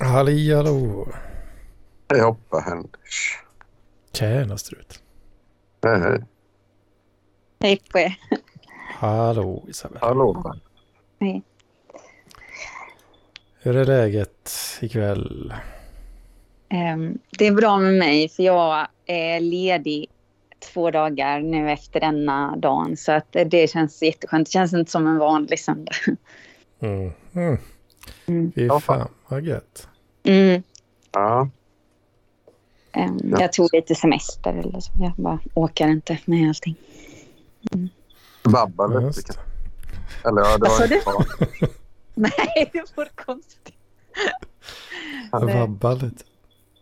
Hallihallå. Hej hoppa Henrik. Tjena Strut. Hej hej. Hej på er. Hallå Isabella. Hallå. Hej. Hur är läget ikväll? Det är bra med mig för jag är ledig 2 dagar nu efter denna dagen så att det känns jätteskönt. Det känns inte som en vanlig söndag. Fan vad gött. Ja. Jag tog lite semester eller så. Jag bara åker inte med allting. Babbar lite. Eller ja, det var inte. Nej, det var konstigt. Babbar lite.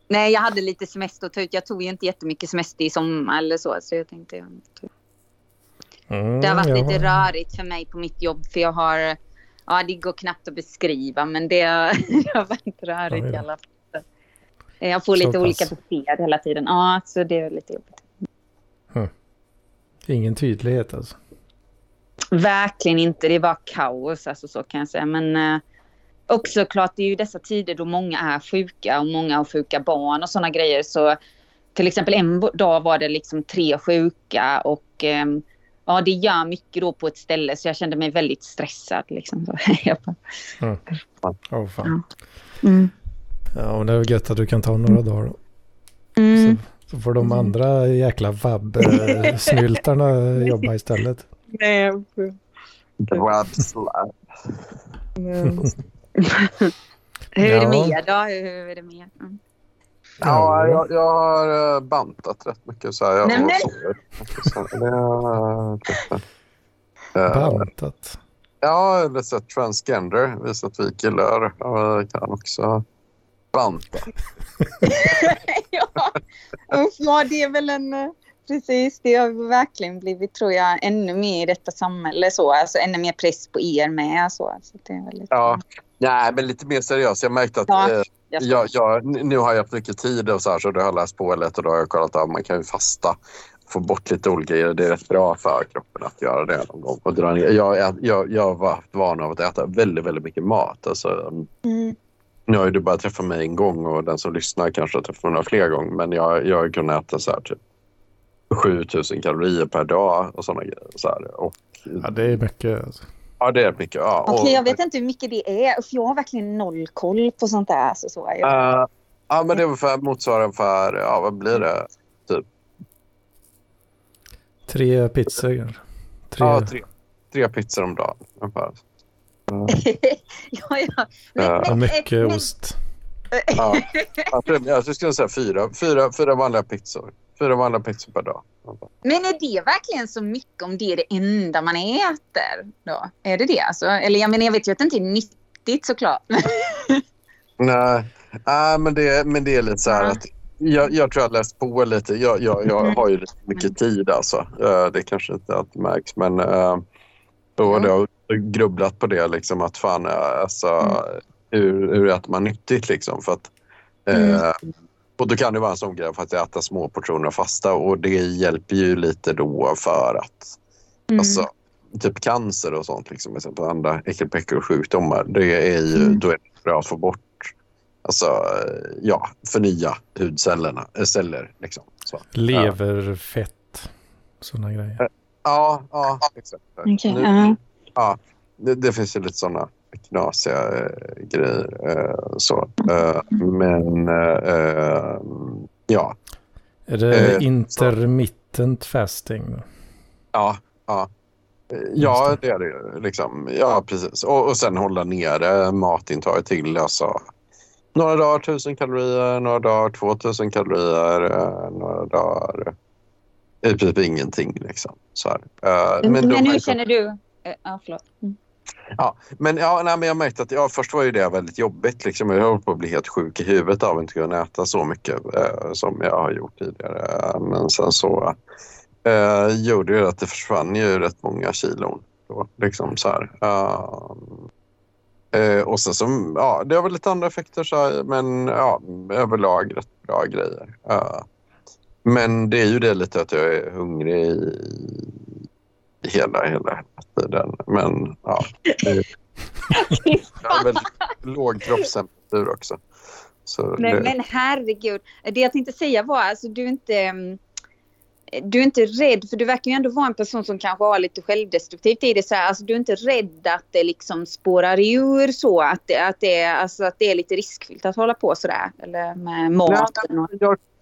Nej, jag hade lite semester att ta ut. Jag tog ju inte jättemycket semester i sommar eller så. Så jag tänkte... det har varit lite rörigt för mig på mitt jobb. För jag har... Ja, det går knappt att beskriva. Men det har varit rörigt i alla fall. Jag får så lite pass. Olika besked hela tiden. Ja, så det är lite jobbigt. Ingen tydlighet alltså? Verkligen inte. Det var kaos. Alltså så kan jag säga. Men... också klart, det är ju dessa tider då många är sjuka och många har sjuka barn och sådana grejer. Så till exempel en dag var det liksom 3 sjuka och ja, det gör mycket då på ett ställe så jag kände mig väldigt stressad liksom. Ja, och det är gött att du kan ta några dagar då. Så får de andra jäkla vabb-snyltarna jobba istället. Hur är det med då? Hur är det med? Ja, jag har bantat rätt mycket så här. Jag bantat? Ja, eller så transgender. Visst att vi killar kan också banta. Ja, det är väl en... Precis, det har verkligen blivit, tror jag, ännu mer i detta samhälle så, alltså ännu mer press på er med så, alltså, det är väldigt... Ja, nej, men lite mer seriöst, jag märkte att nu har jag haft mycket tid och så här, så då har jag läst på lite och då har jag kollat att man kan ju fasta, få bort lite olika grejer, det är rätt bra för kroppen att göra det någon gång. Och jag var van av att äta väldigt, väldigt mycket mat, alltså... Nu har ju du bara träffat mig en gång och den som lyssnar kanske har träffat mig fler gånger, men jag har kunnat äta så här typ 7000 kalorier per dag och sådana grejer. Så här. Och, ja, det är mycket. Alltså. Ja, det är mycket. Ja. Okej, jag vet inte hur mycket det är. Jag har verkligen noll koll på sånt där. Så är jag. Ja, men det är ungefär motsvarande för, ja, vad blir det? Typ 3 pizzor. 3... Ja, 3 pizzor om dagen. Ungefär. Men mycket ost. Ja, jag skulle säga 4 vanliga pizzor. 4 vanliga pizzor per dag. Men är det verkligen så mycket om det är det enda man äter då? Är det det alltså? Eller jag menar, jag vet ju att det inte är nyttigt såklart. Nej, men det är lite så här att jag tror jag läst på lite. Jag har ju lite mycket tid alltså. Det kanske inte att märks, men då har jag grubblat på det liksom att fan alltså hur äter man nyttigt liksom för att och då kan det vara en sån grej för att äta små portioner fasta och det hjälper ju lite då för att alltså, typ cancer och sånt liksom och andra äckelpäckor och sjukdomar det är ju, då är det bra att få bort alltså, ja, förnya hudcellerna celler liksom. Så. Leverfett sådana grejer ja, exakt okay, ja, det finns ju lite sådana knasiga grejer så men ja. Är det intermittent fasting? Ja. Ja, det är det liksom. Ja, precis. Och sen hålla nere matintaget till alltså några dagar 1000 kalorier, några dagar 2000 kalorier, några dagar i princip ingenting liksom så här. Men hur känner du? Ja, förlåt. Ja, men, men jag märkte att först var ju det väldigt jobbigt liksom. Jag höll på att bli helt sjuk i huvudet av att inte kunna äta så mycket som jag har gjort tidigare. Men sen så gjorde det att det försvann ju rätt många kilon då, liksom så här. Och sen så, det har väl lite andra effekter så här, men överlag rätt bra grejer. Men det är ju det lite att jag är hungrig hela tiden. Men ja. Jag har väldigt låg kroppstemperatur också. Så nej, det... Men herregud. Det jag tänkte säga var, alltså, du är inte rädd, för du verkar ju ändå vara en person som kanske har lite självdestruktivt i det så här, alltså, du är inte rädd att det liksom spårar ur så att det är lite riskfyllt att hålla på så där eller med maten och...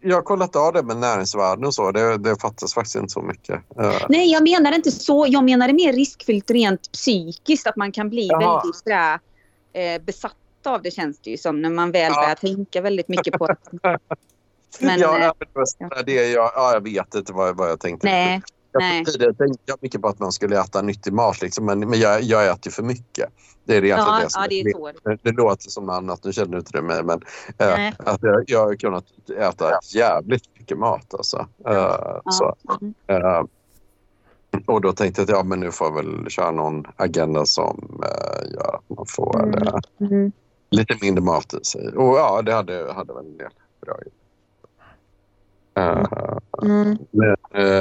Jag har kollat av det med näringsvärden och så. Det fattas faktiskt inte så mycket. Nej, jag menar inte så. Jag menar det mer riskfyllt rent psykiskt. Att man kan bli väldigt sådär, besatt av det, känns det ju som. När man väl börjar tänka väldigt mycket på det. Men, jag vet inte vad jag tänkte. Nej. Jag tänkte mycket på att man skulle äta nyttig mat liksom, men jag äter ju för mycket. Det är egentligen det låter som något annat, nu känner du inte det med, men att jag har kunnat äta jävligt mycket mat alltså. Och då tänkte jag att men nu får jag väl köra någon agenda som gör att man får lite mindre mat i sig. Och det hade väl en del bra i.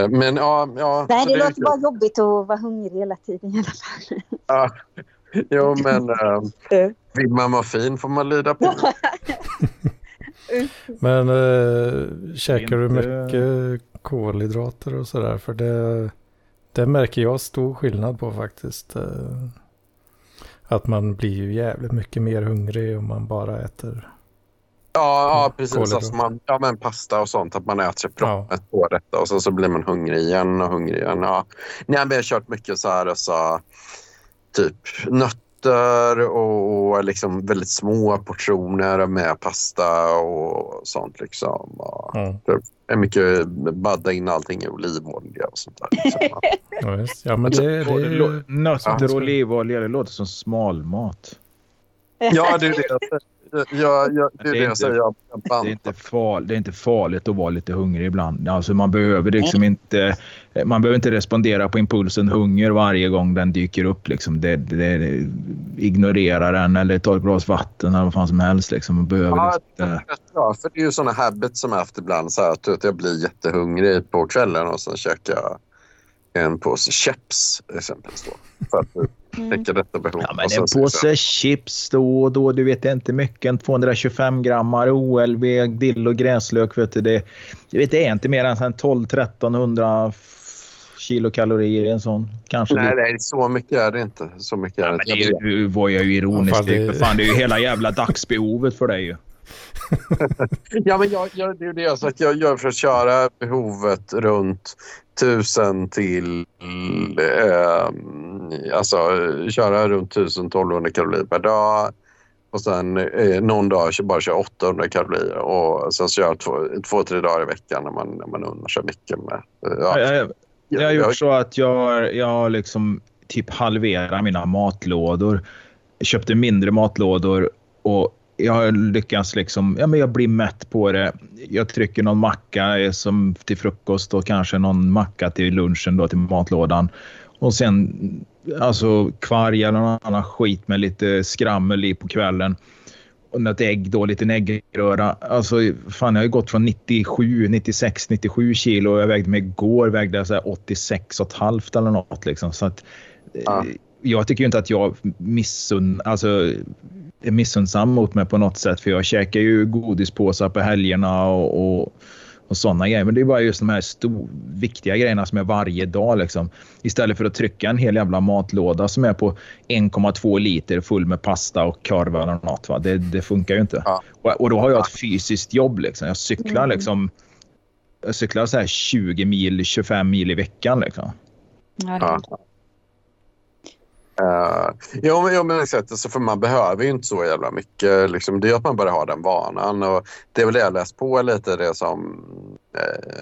Men nej, det låter bara jobbigt att vara hungrig hela tiden i alla fall. Jo, men vill man vara fin får man lida på. Men käkar du mycket kolhydrater och sådär? För det märker jag stor skillnad på faktiskt. Att man blir ju jävligt mycket mer hungrig om man bara äter. Ja, precis. Alltså men pasta och sånt, att man äter sig proppet på detta och så blir man hungrig igen. Ja. Nej, men jag har kört mycket så här, alltså, typ nötter och liksom väldigt små portioner med pasta och sånt liksom. Och det är mycket badda in allting i olivolja och sånt där. Liksom. Ja, men det nötter och olivolja, det låter som smalmat. Ja, det är det. Det är inte farligt att vara lite hungrig ibland. Alltså man behöver liksom inte, respondera på impulsen hunger varje gång den dyker upp. Liksom. Det ignorera den eller ta ett glas vatten eller vad fan som helst. Liksom. Man behöver för det är ju sådana habits som jag haft ibland. Så här, att jag blir jättehungrig på kvällen och sen käkar jag en påse chips exempelvis då, för att täcka detta behov. Ja, men en påse chips då, du vet inte mycket, en 225 grammar OLV, dill och gränslök, vet du, det är inte mer än 1200-1300 kilokalorier i en sån. Kanske nej, så mycket är det inte. Så mycket är det. Ja, men det var jag ju ironisk. Det är ju hela jävla dagsbehovet för dig ju. Ja, men det är det jag sagt. Jag gör för att köra behovet runt 1000 till alltså köra runt 1200 kalorier per dag och sen någon dag bara köra 800 kalorier och sen så gör jag 2-3 dagar i veckan när man undrar sig mycket med. Jag har gjort så att jag liksom typ halverar mina matlådor. Jag köpte mindre matlådor och jag lyckas liksom, men jag blir mätt på det. Jag trycker någon macka som till frukost och kanske någon macka till lunchen då, till matlådan. Och sen alltså kvarg eller någon annan skit med lite skrammel i på kvällen. Och något ägg då, lite äggröra. Alltså fan, jag har ju gått från 96-97 kilo. Jag vägde mig igår, vägde jag så här 86,5 eller något liksom. Så att jag tycker ju inte att jag är missundsam mot mig på något sätt, för jag käkar ju godispåsar på helgerna och sådana grejer, men det är bara just de här viktiga grejerna som är varje dag liksom, istället för att trycka en hel jävla matlåda som är på 1,2 liter full med pasta och korv eller något, va? Det funkar ju inte. Och då har jag ett fysiskt jobb liksom. Jag cyklar liksom, så här 20 mil, 25 mil i veckan liksom. Jo, men exakt, alltså, för man behöver ju inte så jävla mycket liksom, det är att man bara har den vanan, och det är väl det jag läst på lite, det som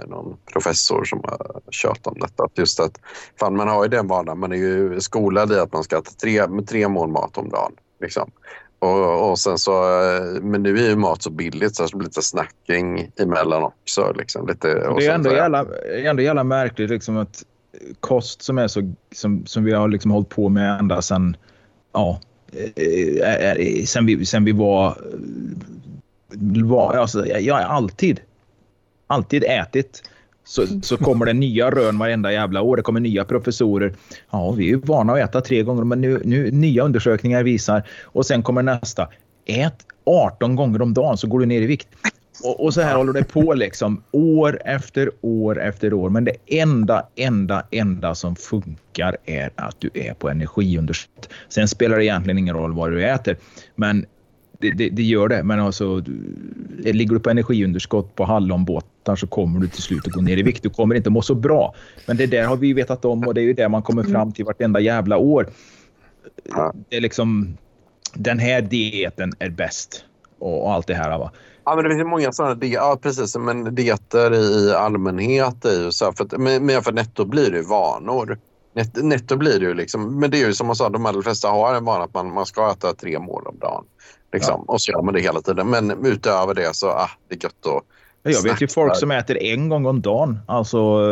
någon professor som har kört om detta, att just att fan, man har ju den vanan, man är ju skolad i att man ska äta tre mål mat om dagen liksom. Och sen så, men nu är ju mat så billigt så det blir lite snacking emellan också liksom, lite, och det är ändå jävla märkligt liksom, att kost som är så som vi har liksom hållit på med ända sen sen vi var alltså, jag har alltid ätit så kommer det nya rön varenda jävla år. Det kommer nya professorer. Ja, vi är ju vana att äta 3 gånger, men nu nya undersökningar visar. Och sen kommer nästa. Ät 18 gånger om dagen så går du ner i vikt. Och så här håller det på liksom år efter år efter år. Men det enda som funkar är att du är på energiunderskott. Sen spelar det egentligen ingen roll vad du äter. Men det gör det. Men alltså, ligger du på energiunderskott på hallonbåtar så kommer du till slut att gå ner i vikt. Du kommer inte må så bra. Men det där har vi vetat om, och det är ju det man kommer fram till vartenda jävla år. Det är liksom, den här dieten är bäst. Och allt det här, va? Ja, men det finns många sådana dieter, ja, precis, men dieter i allmänhet är ju så här, för netto blir det ju vanor. Netto blir det ju liksom, men det är ju som man sa, de allra flesta har en vana att man ska äta 3 mål om dagen. Liksom. Ja. Och så gör man det hela tiden, men utöver det så, det är gött att... Jag vet ju folk som äter 1 gång om dagen, alltså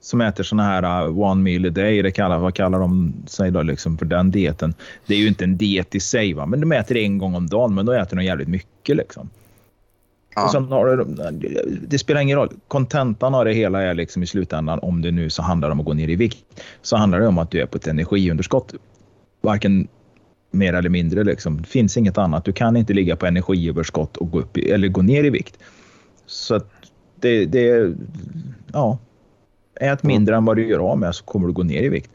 som äter såna här one meal a day, vad kallar de sig då liksom för den dieten. Det är ju inte en diet i sig, va? Men de äter 1 gång om dagen, men då äter de jävligt mycket liksom. Ja. Och sen har det spelar ingen roll. Kontentan av det hela är liksom i slutändan, om det nu så handlar om att gå ner i vikt, så handlar det om att du är på ett energiunderskott. Varken mer eller mindre liksom. Det finns inget annat. Du kan inte ligga på energiöverskott och gå ner i vikt. Så att det ät mindre än vad du gör av med, så kommer du gå ner i vikt.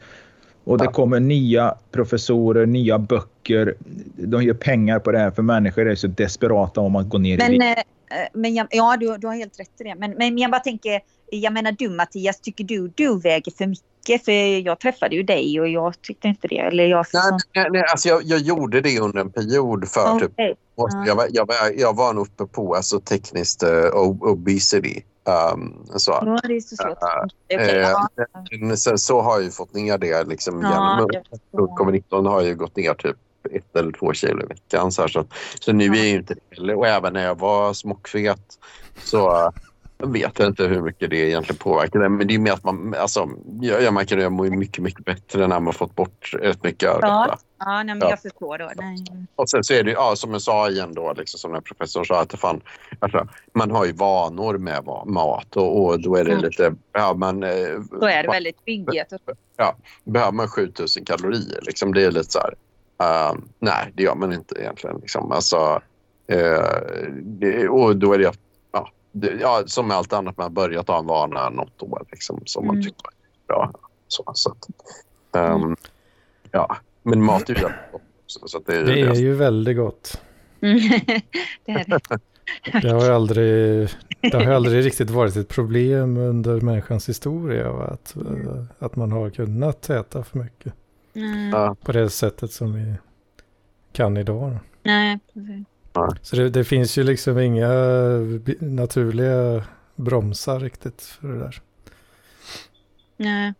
Och det kommer nya professorer, nya böcker. De gör pengar på det här, för människor är så desperata om att gå ner i vikt. Men du har helt rätt i det. Men jag bara tänker, jag menar du Mattias, tycker du väger för mycket? För jag träffade ju dig och jag tyckte inte det. Eller nej, alltså jag gjorde det under en period för typ. Jag var uppe på alltså tekniskt obesity. Så har jag ju fått ner det liksom genom 2019 har jag ju gått ner typ 1 eller 2 kilo i veckan så nu är ju inte det. Och även när jag var smockfet så vet jag inte hur mycket det egentligen påverkar det, men det är ju mer att man alltså, jag märker att jag mår mycket, mycket bättre när man har fått bort rätt mycket av detta. Ja, nej, men jag förstår då. Nej. Och sen så är det ju, som jag sa igen då, liksom, som den professorn sa, att fan, alltså, man har ju vanor med mat och då är det lite... Ja, man, då är det väldigt bygget. Ja, behöver man 7000 kalorier, liksom, det är lite så här... nej, det gör man inte egentligen, liksom. Alltså, och då är det... som allt annat, man har börjat ha en vana något år, liksom, som man tycker är bra. Så att, men mat är ju också, så att det är ju väldigt gott. Det är det. Det har aldrig riktigt varit ett problem under människans historia, va? Att man har kunnat äta för mycket på det sättet som vi kan idag. Då. Nej, precis. Så det finns ju liksom inga naturliga bromsar riktigt för det där. Nej.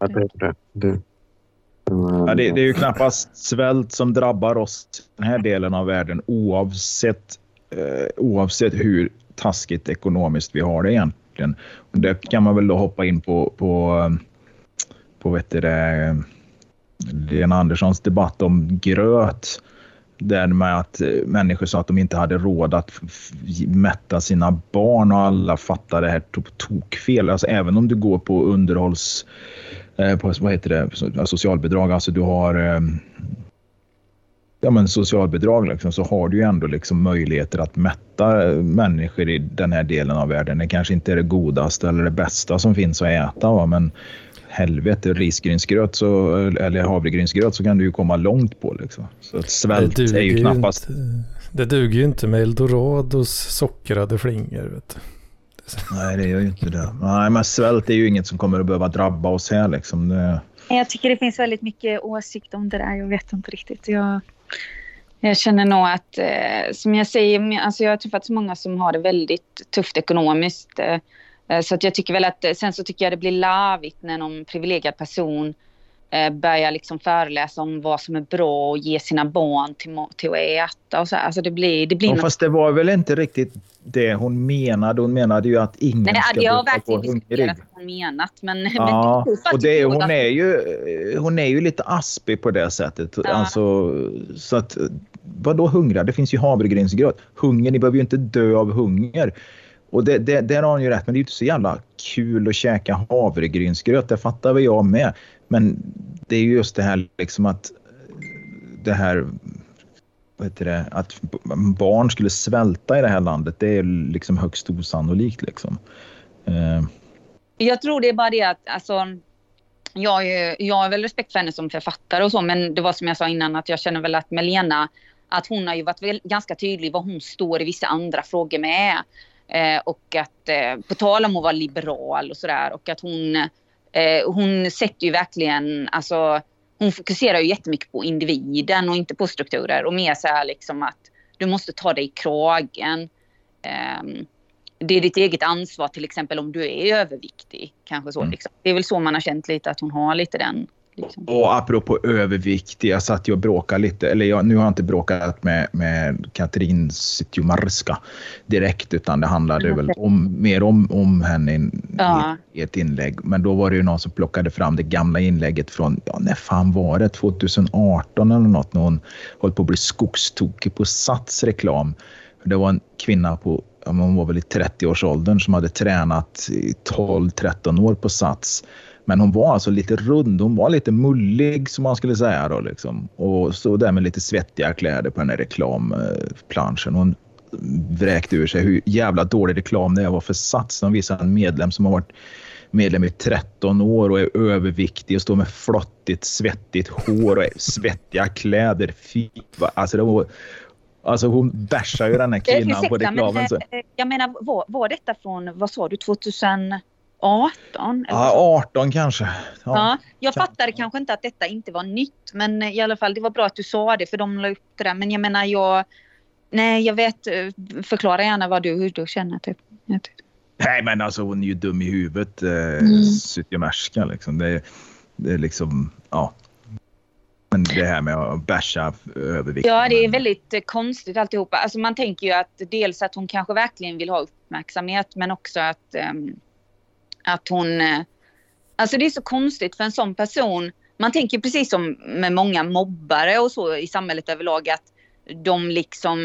Ja, det är ju knappast svält som drabbar oss den här delen av världen, oavsett hur taskigt ekonomiskt vi har det egentligen. Och det kan man väl då hoppa in på Lena Anderssons debatt om gröt. Där med att människor sa att de inte hade råd att mätta sina barn, och alla fattar det här tokfel. Alltså även om du går på socialbidrag, alltså du har socialbidrag liksom, så har du ju ändå liksom möjligheter att mätta människor i den här delen av världen. Det kanske inte är det godaste eller det bästa som finns att äta, va? Men helvete, risgrynsgröt eller havregrynsgröt så kan du ju komma långt på liksom. Så att svält är ju knappast. Det duger ju inte med Eldorados sockrade flingor, vet du. Nej, det gör ju inte det. Nej, men svält är ju inget som kommer att behöva drabba oss här liksom. Jag tycker det finns väldigt mycket åsikt om det där, jag vet inte riktigt. Jag känner nog att, som jag säger, alltså jag har träffat så många som har det väldigt tufft ekonomiskt. Så att jag tycker väl att, sen så tycker jag det blir larvigt när någon privilegierad person börjar liksom föreläsa om vad som är bra och ge sina barn till att äta och så. Alltså det blir fast det var väl inte riktigt det hon menade. Hon menade ju att ingen ska bli på hungrig. Hon menat, men, ja, men det och det, hon är ju lite aspig på det sättet. Ja. Alltså, så att, vadå hungra? Det finns ju havregrynsgröt. Ni behöver ju inte dö av hunger. Och där har han ju rätt, men det är ju inte så jävla kul att käka havregrynsgröt, det fattar väl jag med. Men det är ju just det här liksom att det här, vad heter det, att barn skulle svälta i det här landet, det är liksom högst osannolikt liksom. Jag tror det är bara det att alltså, jag är väl respekt för henne som författare och så, men det var som jag sa innan att jag känner väl att Melena, att hon har ju varit ganska tydlig vad hon står i vissa andra frågor med. Och att på tal om att vara liberal och sådär, och att hon sätter ju verkligen, alltså hon fokuserar ju jättemycket på individen och inte på strukturer, och mer så här liksom att du måste ta dig i kragen, det är ditt eget ansvar, till exempel om du är överviktig kanske så liksom. Det är väl så man har känt lite att hon har lite den liksom. Och apropå övervikt, jag satt ju och bråkade lite, eller nu har jag inte bråkat med Katrin Zytomierska direkt, utan det handlade väl mer om henne i ett inlägg. Men då var det ju någon som plockade fram det gamla inlägget från, ja när fan var det, 2018 eller något, när hon höll på att bli skogstokig på Satsreklam. Det var en kvinna på, hon var väl i 30-årsåldern, som hade tränat i 12-13 år på Sats. Men hon var alltså lite rund, hon var lite mullig som man skulle säga då liksom. Och så där med lite svettiga kläder på den här reklamplanschen. Hon vräkte ur sig hur jävla dålig reklam det var för Sats. De visade en medlem som har varit medlem i 13 år och är överviktig och står med flottigt, svettigt hår och svettiga kläder. Fy, alltså det var... Alltså hon bärsar ju den här killen på reklamen. Så. Jag menar, var detta från, vad sa du, 2018? Ja, 18 kanske. Ja, jag fattade kanske inte att detta inte var nytt, men i alla fall, det var bra att du sa det, för de la upp det där. Men jag menar, jag vet, förklara gärna hur du känner typ. Nej, men alltså hon är ju dum i huvudet, Zytomierska liksom. Det är liksom, ja... Men det här med att basha övervikt. Ja, det är väldigt konstigt alltihopa. Alltså man tänker ju att dels att hon kanske verkligen vill ha uppmärksamhet, men också att hon... Alltså det är så konstigt för en sån person. Man tänker precis som med många mobbare och så i samhället överlag, att de liksom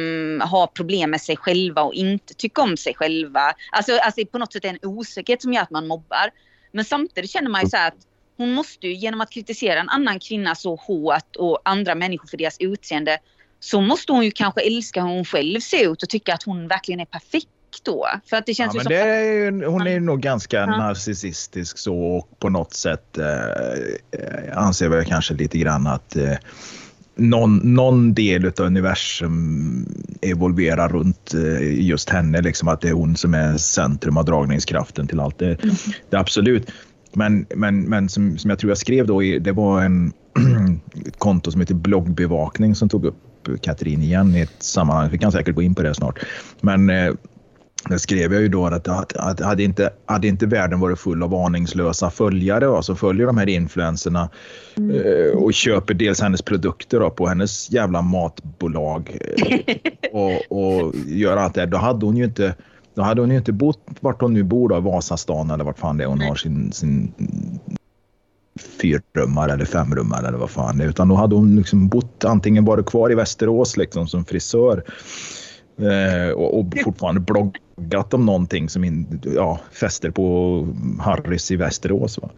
har problem med sig själva och inte tycker om sig själva. Alltså på något sätt är det en osäkerhet som gör att man mobbar. Men samtidigt känner man ju så här att hon måste ju, genom att kritisera en annan kvinna så hårt och andra människor för deras utseende, så måste hon ju kanske älska hur hon själv ser ut och tycka att hon verkligen är perfekt då. För att det känns ju som hon är ju nog ganska narcissistisk så, och på något sätt anser jag kanske lite grann att någon del av universum evolverar runt just henne. Liksom att det är hon som är centrum av dragningskraften till allt. Det är absolut... Men som jag tror jag skrev då, det var ett konto som heter Bloggbevakning som tog upp Katrin igen i ett sammanhang. Vi kan säkert gå in på det snart. Men där skrev jag ju då att hade inte världen varit full av aningslösa följare då, som följer de här influenserna och köper dels hennes produkter då, på hennes jävla matbolag och gör allt det här, då hade hon ju inte bott vart hon nu bor då, Vasastan eller vart fan det är hon har sin fyrrummare eller femrummare eller vad fan det är, utan då hade hon liksom bott antingen bara kvar i Västerås liksom som frisör och fortfarande bloggat om någonting som fäster på Harris i Västerås va.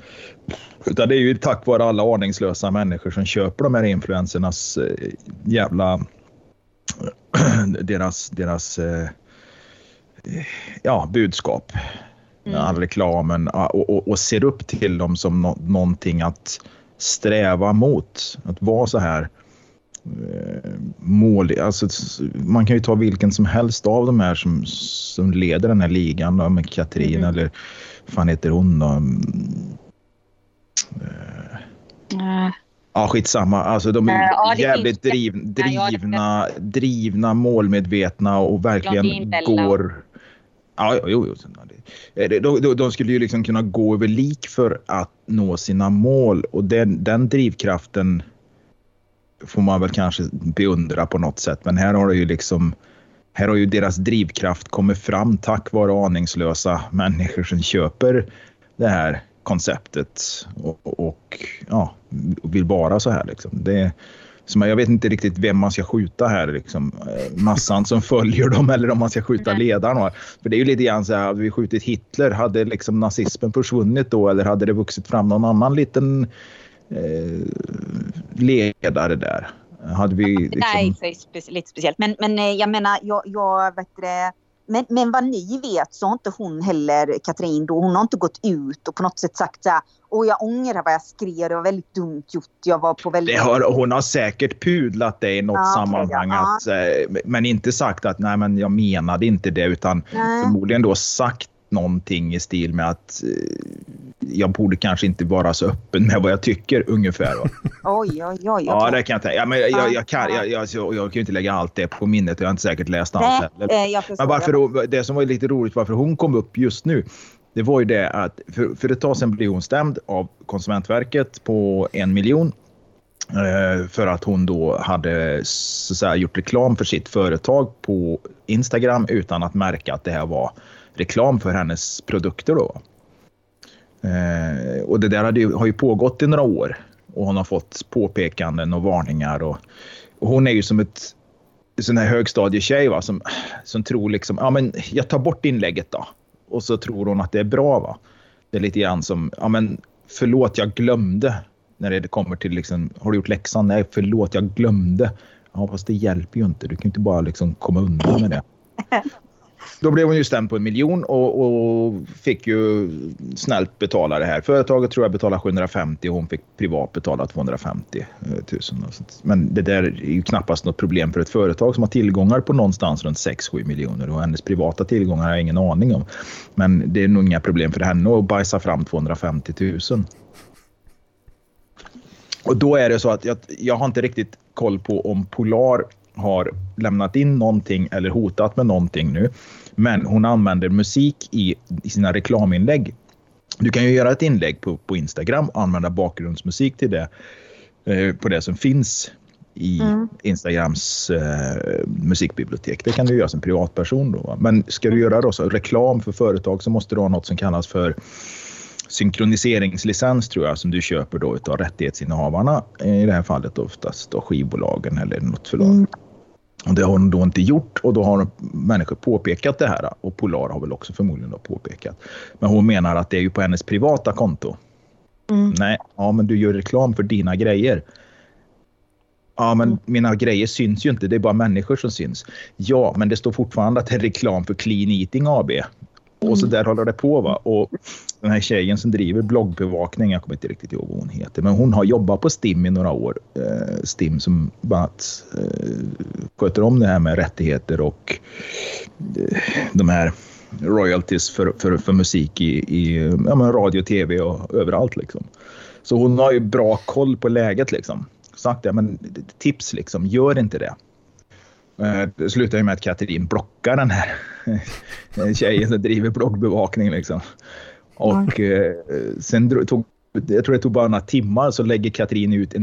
Utan det är ju tack vare alla aningslösa människor som köper de här influencernas jävla deras budskap, all reklamen och ser upp till dem som någonting att sträva mot, att vara så här målig. Alltså, man kan ju ta vilken som helst av de här som leder den här ligan då, med Katrin eller fan heter hon då? Ja, skitsamma. Alltså de är jävligt drivna, målmedvetna och verkligen går... Ja, de skulle ju liksom kunna gå över lik för att nå sina mål, och den drivkraften får man väl kanske beundra på något sätt. Men här har ju deras drivkraft kommit fram tack vare aningslösa människor som köper det här konceptet och vill vara så här liksom. Det, Så man, jag vet inte riktigt vem man ska skjuta här, liksom, massan som följer dem, eller om man ska skjuta ledaren. Va? För det är ju lite grann så här, hade vi skjutit Hitler, hade liksom nazismen försvunnit då, eller hade det vuxit fram någon annan liten ledare där? Hade vi, liksom... Nej, det är lite speciellt. Men jag menar, jag vet det... Men vad ni vet så har inte hon heller, Katrin, då, hon har inte gått ut och på något sätt sagt så här, och jag ångrar vad jag skrev, det var väldigt dumt gjort, jag var på väldigt... Hon har säkert pudlat det i något sammanhang, men inte sagt att nej, men jag menade inte det, utan förmodligen då sagt någonting i stil med att jag borde kanske inte vara så öppen med vad jag tycker ungefär. Oj. Ja, det kan jag tänka. Ja, men jag kan ju inte lägga allt det på minnet, jag har inte säkert läst allt heller. Men varför då, det som var lite roligt varför hon kom upp just nu, det var ju det att för ett tag sedan blev hon stämd av Konsumentverket på 1 miljon för att hon då hade så att säga gjort reklam för sitt företag på Instagram utan att märka att det här var reklam för hennes produkter då. Och det där har ju pågått i några år. Och hon har fått påpekanden och varningar. Och hon är ju som ett sån här högstadietjej, va, som tror liksom, ja men jag tar bort inlägget då. Och så tror hon att det är bra, va. Det är lite grann som, ja men förlåt jag glömde. När det kommer till liksom, har du gjort läxan? Nej, förlåt jag glömde. Ja, fast det hjälper ju inte. Du kan ju inte bara liksom komma undan med det. Då blev hon ju stämd på 1 miljon och fick ju snällt betala det här. Företaget tror jag betalade 750 och hon fick privat betala 250 000. Men det där är ju knappast något problem för ett företag som har tillgångar på någonstans runt 6-7 miljoner. Och hennes privata tillgångar har jag ingen aning om. Men det är nog inga problem för henne att bajsa fram 250 000. Och då är det så att jag har inte riktigt koll på om Polar har lämnat in någonting eller hotat med någonting nu. Men hon använder musik i sina reklaminlägg. Du kan ju göra ett inlägg på Instagram och använda bakgrundsmusik till det. På det som finns i Instagrams musikbibliotek. Det kan du göra som privatperson då. Va? Men ska du göra då så reklam för företag så måste du ha något som kallas för synkroniseringslicens, tror jag, som du köper då utav rättighetsinnehavarna, i det här fallet oftast då skivbolagen eller något förlag. Och det har hon då inte gjort, och då har människor påpekat det här, och Polar har väl också förmodligen då påpekat. Men hon menar att det är ju på hennes privata konto. Nej, ja men du gör reklam för dina grejer. Ja, men mina grejer syns ju inte, det är bara människor som syns. Ja, men det står fortfarande att det är reklam för Clean Eating AB. Och så där håller det på, va. Och den här tjejen som driver bloggbevakning, jag kommer inte riktigt ihåg vad hon heter, men hon har jobbat på STIM i några år. STIM som bara sköter om det här med rättigheter och de här royalties för musik i ja, men radio, tv och överallt liksom. Så hon har ju bra koll på läget liksom. Sagt det, men tips liksom, gör inte det. Det slutar ju med att Katrin blockar den här tjejen som driver bloggbevakning liksom. Och sen jag tror det tog bara några timmar, så lägger Katrin ut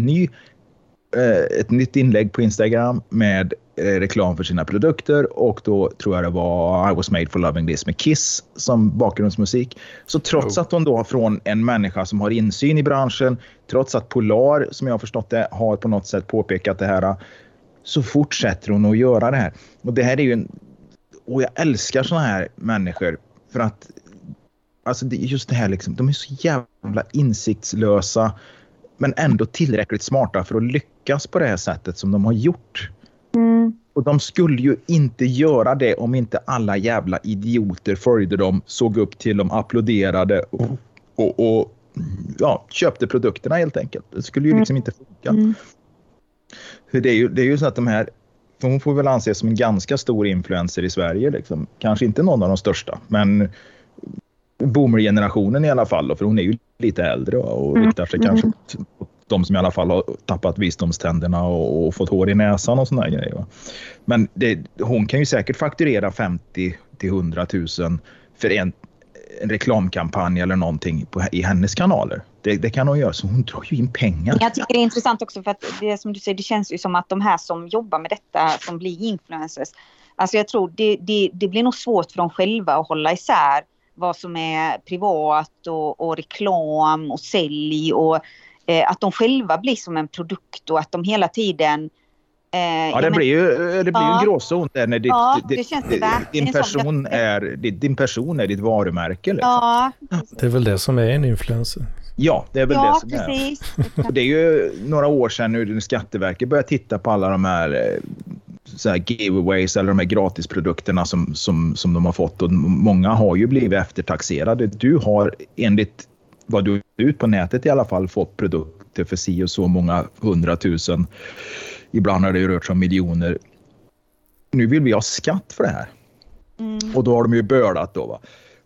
ett nytt inlägg på Instagram med reklam för sina produkter, och då tror jag det var I was made for loving this med Kiss som bakgrundsmusik. Så trots att hon då från en människa som har insyn i branschen, trots att Polar, som jag har förstått det, har på något sätt påpekat det här, så fortsätter hon att göra det här. Och det här är ju och jag älskar såna här människor, för att alltså det är just det här liksom, de är så jävla insiktslösa men ändå tillräckligt smarta för att lyckas på det här sättet som de har gjort. Och de skulle ju inte göra det om inte alla jävla idioter följde dem, såg upp till dem, applåderade och ja, köpte produkterna helt enkelt. Det skulle ju liksom inte funka. Det är ju så att de här, för hon får väl anses som en ganska stor influencer i Sverige liksom. Kanske inte någon av de största, men boomergenerationen i alla fall då, för hon är ju lite äldre och riktar sig kanske mot de som i alla fall har tappat visdomständerna och fått hår i näsan och såna grejer, va? Men hon kan ju säkert fakturera 50 till 100 000 för en reklamkampanj eller någonting i hennes kanaler. Det kan hon göra, så hon drar ju in pengar. Jag tycker det är intressant också, för att det som du säger, det känns ju som att de här som jobbar med detta, som blir influencers, alltså jag tror det blir nog svårt för dem själva att hålla isär vad som är privat och reklam och sälj och att de själva blir som en produkt och att de hela tiden... det blir ju en gråzon där när din person är ditt varumärke. Liksom. Ja, det är väl det som är en influencer. Ja, det är väl det som precis. Är. Och det är ju några år sedan nu Skatteverket började titta på alla de här... så här giveaways eller de här gratisprodukterna som de har fått, och många har ju blivit eftertaxerade. Du har enligt vad du ut på nätet i alla fall fått produkter för si och så många 100 000, ibland har det ju rört sig om miljoner. Nu vill vi ha skatt för det här. Och då har de ju bördat då, va?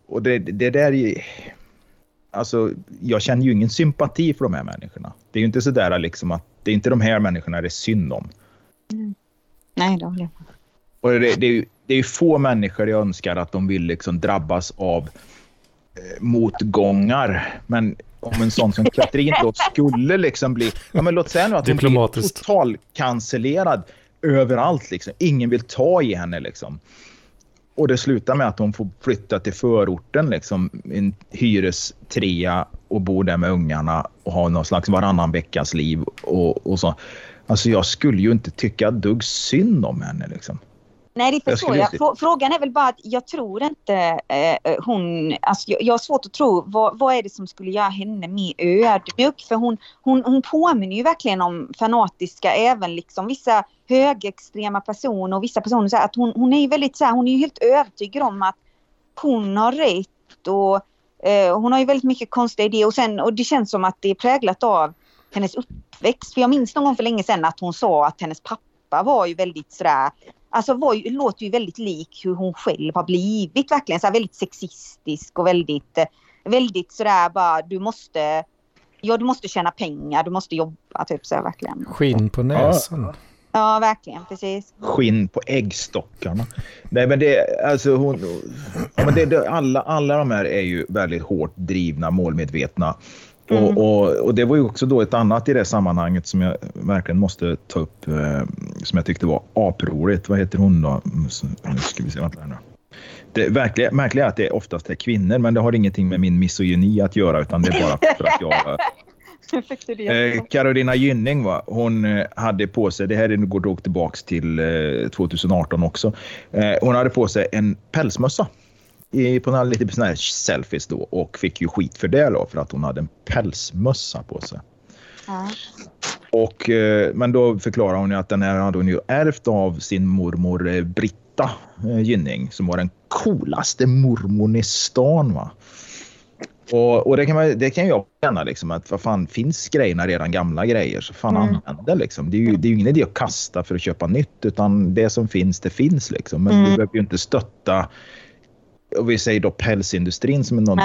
Och det där är ju, alltså jag känner ju ingen sympati för de här människorna. Det är ju inte så där liksom att det är inte de här människorna det är synd om. Nej, då håller jag. Och det är ju få människor jag önskar att de vill liksom drabbas av motgångar. Men om en sån som Katrin då skulle liksom bli... Ja, men låt säga nu att hon blir totalkancellerad överallt. Liksom. Ingen vill ta i henne. Liksom. Och det slutar med att hon får flytta till förorten. Liksom, en hyrestrea och bo där med ungarna. Och ha någon slags varannan veckas liv och så. Alltså jag skulle ju inte tycka dugg synd om henne liksom. Nej, det förstår jag. Frågan är väl bara att jag tror inte hon... Alltså jag har svårt att tro vad är det som skulle göra henne mer ödmjuk. För hon påminner ju verkligen om fanatiska, även liksom vissa högerextrema personer och vissa personer. Så att hon är ju väldigt så här, hon är ju helt övertygad om att hon har rätt och hon har ju väldigt mycket konstiga idéer. Och det känns som att det är präglat av hennes uppväxt. För jag minns någon gång för länge sedan att hon sa att hennes pappa var ju väldigt sådär, alltså låter ju väldigt lik hur hon själv har blivit, verkligen så här, väldigt sexistisk och väldigt sådär bara du måste tjäna pengar, du måste jobba typ så här, verkligen. Skinn på näsan. Ja, verkligen, precis. Skinn på äggstockarna. Nej, men det alltså hon alla de här är ju väldigt hårt drivna, målmedvetna. Mm. Och det var ju också då ett annat i det sammanhanget som jag verkligen måste ta upp, som jag tyckte var aproligt. Vad heter hon då? Nu ska vi se vad det är nu. Det märkliga är att det oftast är kvinnor, men det har ingenting med min misogyni att göra, utan det är bara för att jag... Carolina Gynning, va? Hon hade på sig, det här går dock tillbaka till 2018 också, hon hade på sig en pälsmössa på några lite sådana här selfies då, och fick ju skit för det då, för att hon hade en pälsmössa på sig. Ja. Och, men då förklarar hon ju att den här hade hon ju ärvt av sin mormor Britta Gynning, som var den coolaste mormorn i stan, va. Och det kan jag känna liksom, att vad fan, finns grejerna redan gamla grejer, så fan använda liksom. Det är ju ingen idé att kasta för att köpa nytt, utan det som finns, det finns liksom. Men du behöver ju inte stötta, och vi säger då pälsindustrin, som är någon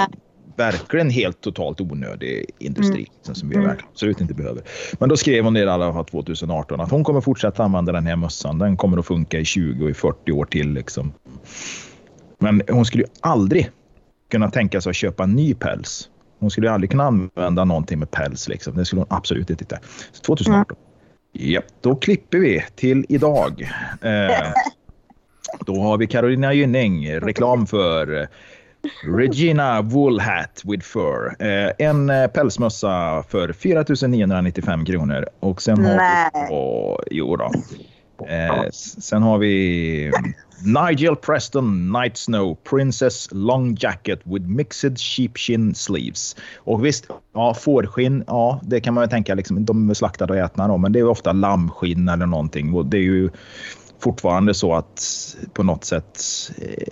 verkligen helt totalt onödig industri som vi absolut inte behöver. Men då skrev hon i alla 2018 att hon kommer fortsätta använda den här mössan. Den kommer att funka i 20 och i 40 år till liksom. Men hon skulle ju aldrig kunna tänka sig att köpa en ny päls. Hon skulle ju aldrig kunna använda någonting med päls liksom. Det skulle hon absolut inte titta. Så 2018. Ja, då klipper vi till idag. Då har vi Carolina Gynning, reklam för Regina Woolhat with Fur. En pälsmössa för 4 995 kronor. Och sen har vi... sen har vi Nigel Preston Night Snow Princess Long Jacket with Mixed Sheepshin Sleeves. Och visst, fårskinn, det kan man ju tänka liksom, de är slaktade och ätna då, men det är ofta lammskinn eller någonting. Och det är ju fortfarande så att på något sätt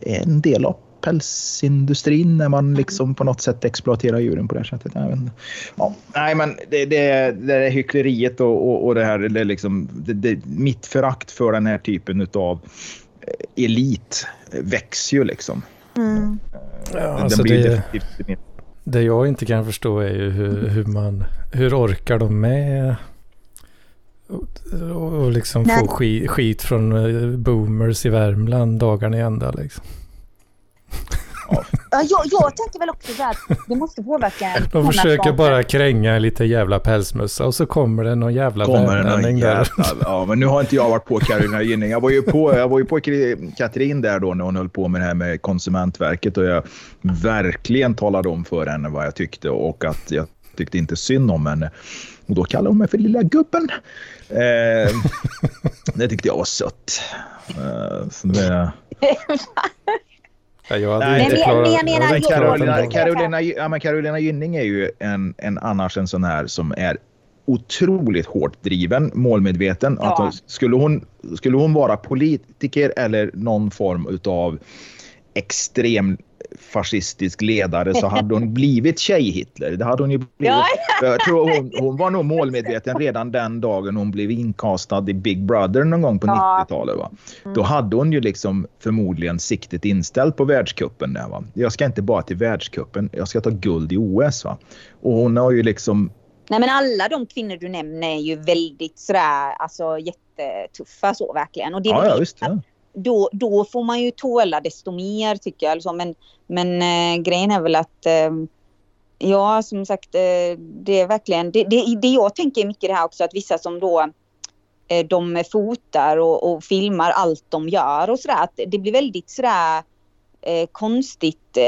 en del av pälsindustrin, när man liksom på något sätt exploaterar djuren på det här sättet. Nej, men det är hyckleriet och det här, det liksom, mitt förakt för den här typen av elit växer ju liksom. Alltså det jag inte kan förstå är ju hur orkar de med och liksom få skit från boomers i Värmland dagarna i ända liksom. Jag tänker väl också där, det måste påverka. De försöker bara kränga lite jävla pälsmössa, och så kommer det någon jävla värmlänning där. Ja, men nu har inte jag varit på Carolina Gynning. Jag var ju på Katrin där då, när hon höll på med det här med Konsumentverket, och jag verkligen talade om för henne vad jag tyckte, och att jag tyckte inte synd om henne. Och då kallade hon mig för lilla gubben. Det tyckte jag var sött. Carolina Gynning är ju en annars en sån här som är otroligt hårt driven, målmedveten. Ja. Att skulle hon vara politiker eller någon form utav extrem fascistisk ledare så hade hon blivit tjej-Hitler. Det hade hon ju blivit. Jag tror hon var nog målmedveten redan den dagen hon blev inkastad i Big Brother någon gång på 90-talet. Va? Då hade hon ju liksom förmodligen siktet inställt på världscupen där, va? Jag ska inte bara till världscupen, jag ska ta guld i OS, va? Och hon har ju liksom... Nej, men alla de kvinnor du nämner är ju väldigt sådär, alltså jättetuffa så verkligen. Och det är just det. Då får man ju tåla desto mer tycker jag. Alltså, men grejen är väl att ja, som sagt, det är verkligen det jag tänker mycket det här också, att vissa som då de fotar och filmar allt de gör och sådär, att det blir väldigt sådär konstigt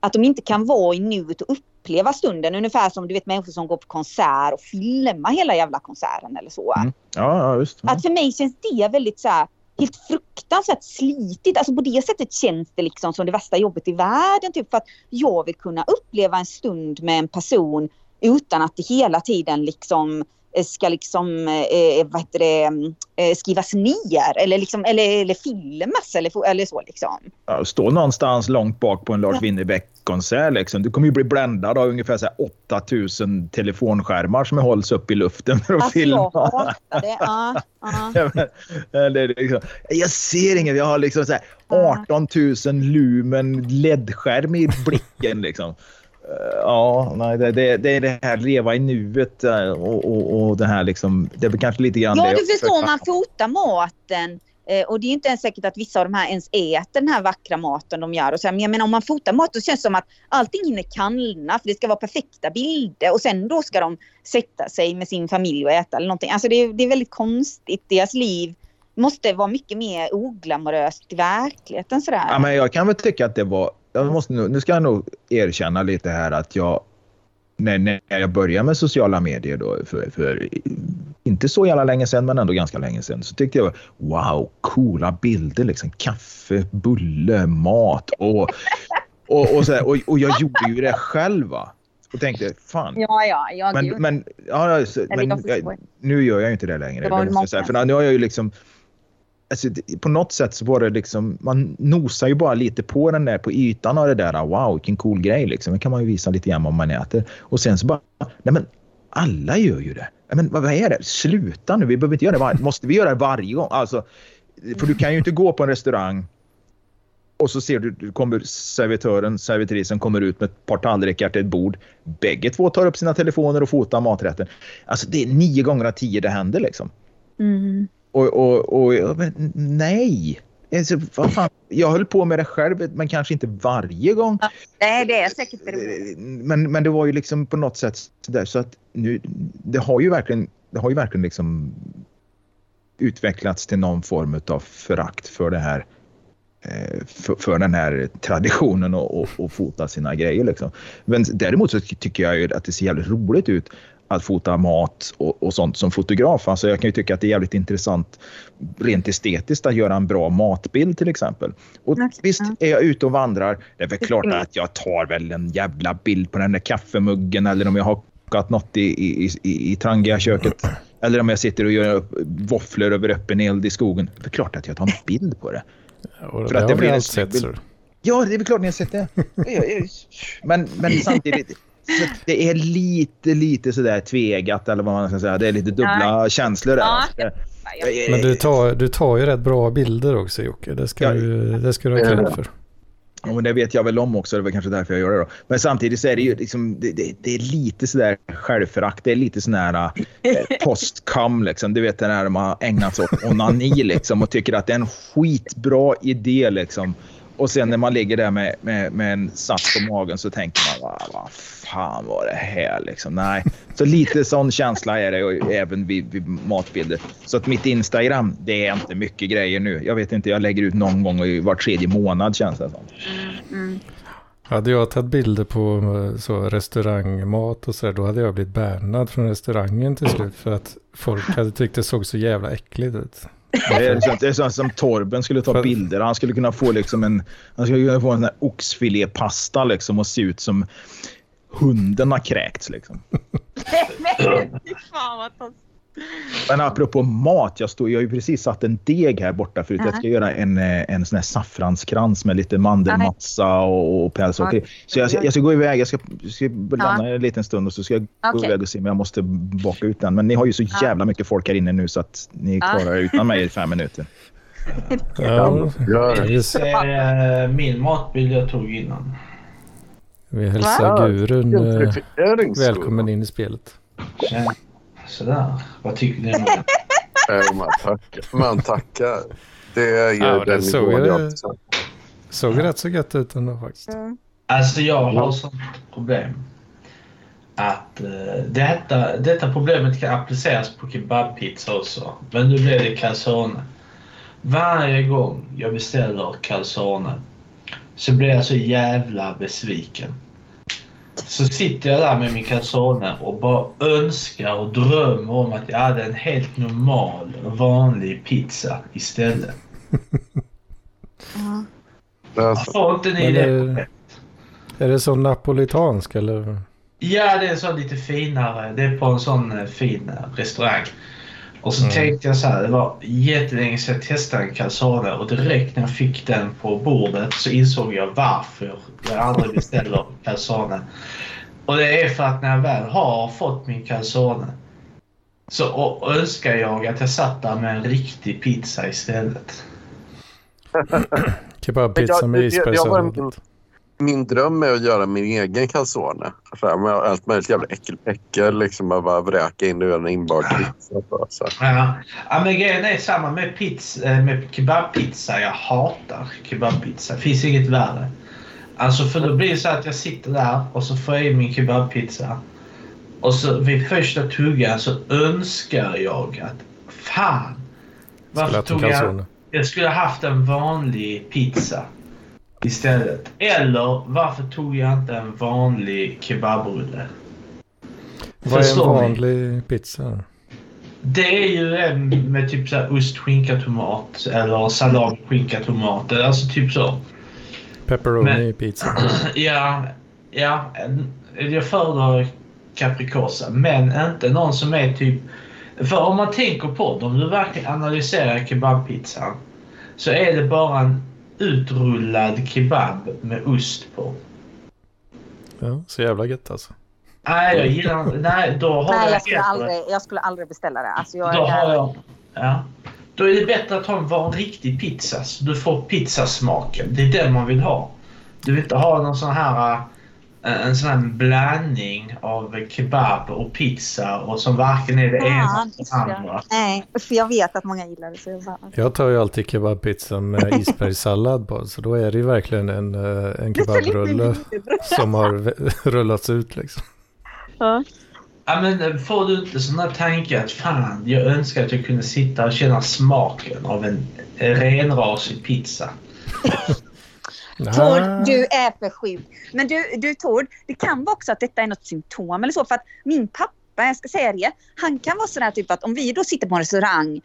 att de inte kan vara i nuet och uppleva stunden, ungefär som du vet människor som går på konsert och filmar hela jävla konserten eller så. Ja, just det. Att för mig känns det väldigt såhär helt fruktansvärt slitigt. Alltså på det sättet känns det liksom som det värsta jobbet i världen. Typ, för att jag vill kunna uppleva en stund med en person utan att det hela tiden liksom ska liksom, skrivas ner eller, liksom, eller filmas eller så. Liksom. Ja, stå någonstans långt bak på en Lars Winnerbäck-konsert. Liksom. Du kommer ju bli bländad av ungefär så här 8000 telefonskärmar som hålls upp i luften för att alltså, filma. Jag ser inget. Jag har liksom så här 18 000 lumen LED-skärm i blicken liksom. Ja, nej, det är det här leva i nuet och det här liksom, det är kanske lite grann. Ja, du förstår, man fotar maten och det är ju inte ens säkert att vissa av de här ens äter den här vackra maten de gör och så här, men jag menar om man fotar mat så känns det som att allting hinner kallna för det ska vara perfekta bilder och sen då ska de sätta sig med sin familj och äta eller någonting. Alltså det är väldigt konstigt, deras liv måste vara mycket mer oglamoröst i verkligheten sådär. Ja, men jag kan väl tycka att det var nu ska jag nog erkänna lite här att jag när jag började med sociala medier då, för inte så jävla länge sedan men ändå ganska länge sedan, så tyckte jag wow, coola bilder liksom, kaffe, bulle, mat och, så här, och jag gjorde ju det själv, va? Och tänkte, fan. Ja, men nu gör jag ju inte det längre. För nu har jag ju liksom, alltså, på något sätt så var det liksom, man nosar ju bara lite på den där, på ytan av det där, wow, vilken cool grej liksom. Det kan man ju visa lite grann vad man äter. Och sen så bara, nej men alla gör ju det. Men vad är det? Sluta nu, vi behöver inte göra det. Måste vi göra det varje gång? Alltså, för du kan ju inte gå på en restaurang och så ser du kommer servitrisen kommer ut med ett par tallrikar till ett bord. Bägge två tar upp sina telefoner och fotar maträtten. Alltså det är 9 gånger av 10 det händer liksom. Mm. Och nej, alltså, vad fan? Jag höll på med det själv, men kanske inte varje gång. Ja, nej, det är säkert det. Men det var ju liksom på något sätt så där, så att nu det har ju verkligen liksom utvecklats till någon form utav förakt för det här, för den här traditionen och fota sina grejer liksom. Men däremot så tycker jag ju att det ser jävligt roligt ut att fota mat och sånt som fotograf. Alltså jag kan ju tycka att det är jävligt intressant rent estetiskt att göra en bra matbild till exempel. Och visst är jag ute och vandrar, det är väl klart att jag tar väl en jävla bild på den där kaffemuggen eller om jag har kokat något i Trangia-köket eller om jag sitter och gör våfflor över öppen eld i skogen. Det är klart att jag tar en bild på det. För det att det blir en snygg. Ja, det är väl klart ni har sett det. Men samtidigt så det är lite sådär tvegat eller vad man ska säga. Det är lite dubbla känslor där. Ja. Men du tar ju rätt bra bilder också, Jocke. Det ska du ha kredit för. Ja, men det vet jag väl om också. Det var kanske därför jag gör det då. Men samtidigt så är det ju liksom, det är lite sådär självförakt. Det är lite sån här postkam liksom. Du vet när man har ägnat sig åt onani liksom och tycker att det är en skitbra idé liksom. Och sen när man ligger där med en sats på magen så tänker man, vad fan var det här liksom? Nej, så lite sån känsla är det och även vid matbilder. Så att mitt Instagram, det är inte mycket grejer nu. Jag vet inte, jag lägger ut någon gång i var 3:e månad känns det som. Mm. Hade jag tagit bilder på så restaurangmat och så där, då hade jag blivit bannad från restaurangen till slut för att folk hade tyckt det såg så jävla äckligt ut. Det är sånt som Torben skulle ta bilder. Han skulle kunna få liksom en sån här oxfilépasta liksom och se ut som hunden har kräkts liksom. Men apropå mat, jag har ju precis satt en deg här borta förut. Jag ska göra en sån här saffranskrans med lite mandelmassa och pälsocker. Så jag ska gå iväg, jag ska landa en liten stund och så ska jag gå iväg och se om jag måste baka ut den. Men ni har ju så jävla mycket folk här inne nu så att ni klarar utan mig i 5 minuter. Min matbild jag tog innan. Vi hälsar Gurun välkommen in i spelet. Sådär, vad tycker ni? Man tackar. Det gör den nivån jag också. Såg rätt så gött ut ändå faktiskt. Alltså jag har sånt problem att detta problemet kan appliceras på kebabpizza också. Men nu blir det calzone. Varje gång jag beställer calzone så blir jag så jävla besviken. Så sitter jag där med min calzone och bara önskar och drömmer om att jag hade en helt normal, vanlig pizza istället. Får inte ni det? Är det så napolitansk eller? Ja, det är så lite finare. Det är på en sån fin restaurang. Och så tänkte jag så här, det var jättelänge sedan jag testade en calzone och direkt när jag fick den på bordet så insåg jag varför jag aldrig beställer calzone. Och det är för att när jag väl har fått min calzone så önskar jag att jag satt där med en riktig pizza istället. Kebabpizza med isbergsöl. Min dröm är att göra min egen calzone. Med allt möjligt jävla äckel liksom att bara vräka in i en inbakt pizza. Ja, men grejen är samma med pizza, med kebabpizza. Jag hatar kebabpizza. Finns inget värre. Alltså för då blir det så att jag sitter där och så får jag min kebabpizza. Och så vid första tuggan så önskar jag att fan, varför tog jag skulle haft en vanlig pizza istället. Eller varför tog jag inte en vanlig kebabrulle? Vad är en vanlig pizza? Det är ju en med typ så här ost, skinka, tomat eller salam, skinka, tomat. Alltså typ så. Pepperoni pizza. Ja, jag föredrar capricosa, men inte någon som är typ, för om man tänker på det, om du verkligen analyserar kebabpizzan så är det bara en utrullad kebab med ost på. Ja, så jävla gött alltså. Nej, jag gillar nej, då har nej, jag skulle aldrig beställa det. Alltså jag Då är det bättre att ha en riktig pizza så du får pizzasmaken. Det är den man vill ha. Du vill inte ha någon sån här en sån här blandning av kebab och pizza och som varken är det ena eller andra. Nej, för jag vet att många gillar det. Så jag tar ju alltid kebabpizza med isbergssallad på, så då är det ju verkligen en kebabrulle som har rullats ut liksom. Ja, men får du inte sådana tankar att fan, jag önskar att jag kunde sitta och känna smaken av en renrasig pizza. Tord, du är för sjuk. Men du Tord, det kan vara också att detta är något symptom eller så, för att min pappa, jag ska säga det, han kan vara sådär typ att om vi då sitter på en restaurang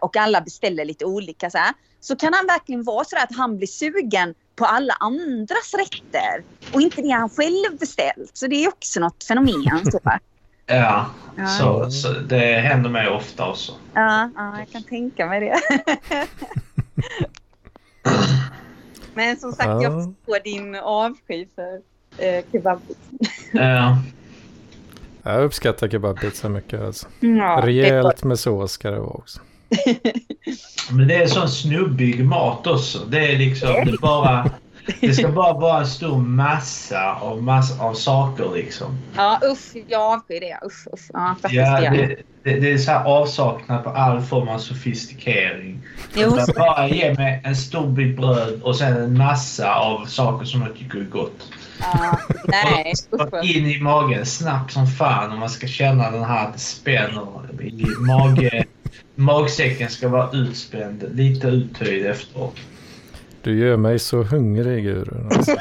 och alla beställer lite olika så här, så kan han verkligen vara sådär att han blir sugen på alla andras rätter och inte det han själv beställt. Så det är också något fenomen typ. Ja. Så det händer mig ofta också. Ja, jag kan tänka mig det. Men som sagt, jag förstår din avsky för kebabpizza. Jag uppskattar kebabpizza mycket. Alltså. Rejält med sås ska det vara också. Men det är sån snubbig mat också. Det är liksom det ska bara vara en stor massa av saker liksom. Ja, jag avskyr det. Uff. Ja, faktiskt. Ja, det är så här avsaknad på all form av sofistikering. Jag bara ger mig en stor bit bröd och sen en massa av saker som jag tycker är gott. Nej. Och in i magen snabbt som fan om man ska känna den här spänner i magen. Magsäcken ska vara utspänd, lite uttöjd efteråt. Du gör mig så hungrig, Gurun. Alltså.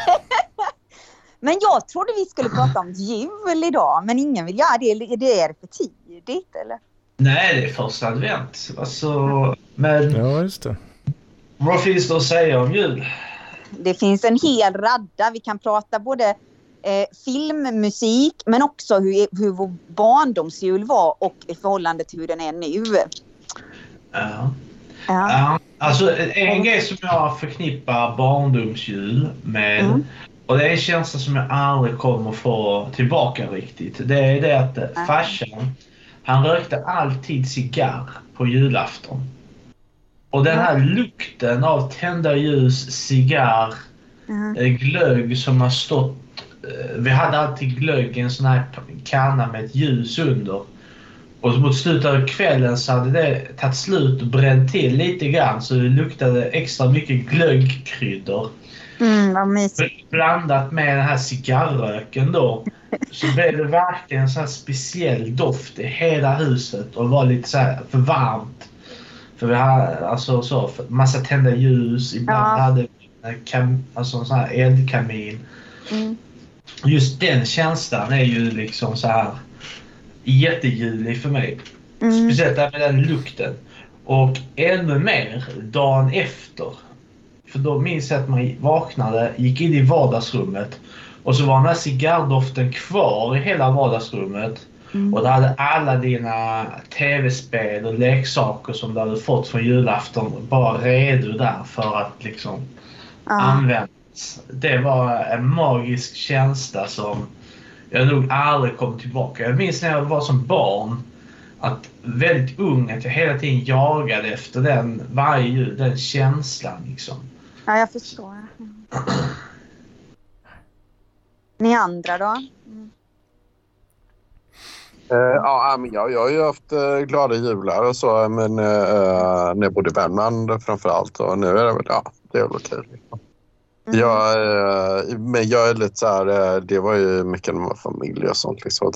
Men jag trodde vi skulle prata om jul idag, men ingen vill göra det. Det är för tidigt, eller? Nej, det är första advent. Alltså, men... Ja, just det. Vad finns det att säga om jul? Det finns en hel radda. Vi kan prata både film, musik, men också hur vår barndomsjul var och i förhållande till hur den är nu. Ja. Alltså, en grej som jag förknippar barndomsjul med... Mm. Och det är en känsla som jag aldrig kommer få tillbaka riktigt. Det är det att farsan, han rökte alltid cigarr på julafton. Och den här lukten av tända ljus, cigarr, glögg som har stått... Vi hade alltid glögg i en sån här kanna med ett ljus under. Och mot slutet av kvällen så hade det tagit slut och bränt till lite grann. Så det luktade extra mycket glöggkryddor. Blandat med den här cigarröken då, så blev det verkligen en sån här speciell doft i hela huset och var lite så här för varmt, för vi hade alltså så massa tända ljus, ibland hade vi en sån här eldkamin. Just den känslan är ju liksom så här jättejulig för mig, speciellt med den lukten, och ännu mer dagen efter. För då minns jag att man vaknade, gick in i vardagsrummet och så var den här cigarrdoften kvar i hela vardagsrummet. Och det hade alla dina tv-spel och leksaker som du hade fått från julafton bara redo där för att liksom användas. Det var en magisk känsla som jag nog aldrig kom tillbaka. Jag minns när jag var som barn, att väldigt ung, att jag hela tiden jagade efter varje jul, den känslan liksom. Ja, jag förstår. Ni andra då? Jag har ju haft glada jular och så, men när jag bodde i Värmland framförallt, och nu är det väl, det är väl okej. Men jag är lite så här, det var ju mycket med familj och sånt liksom.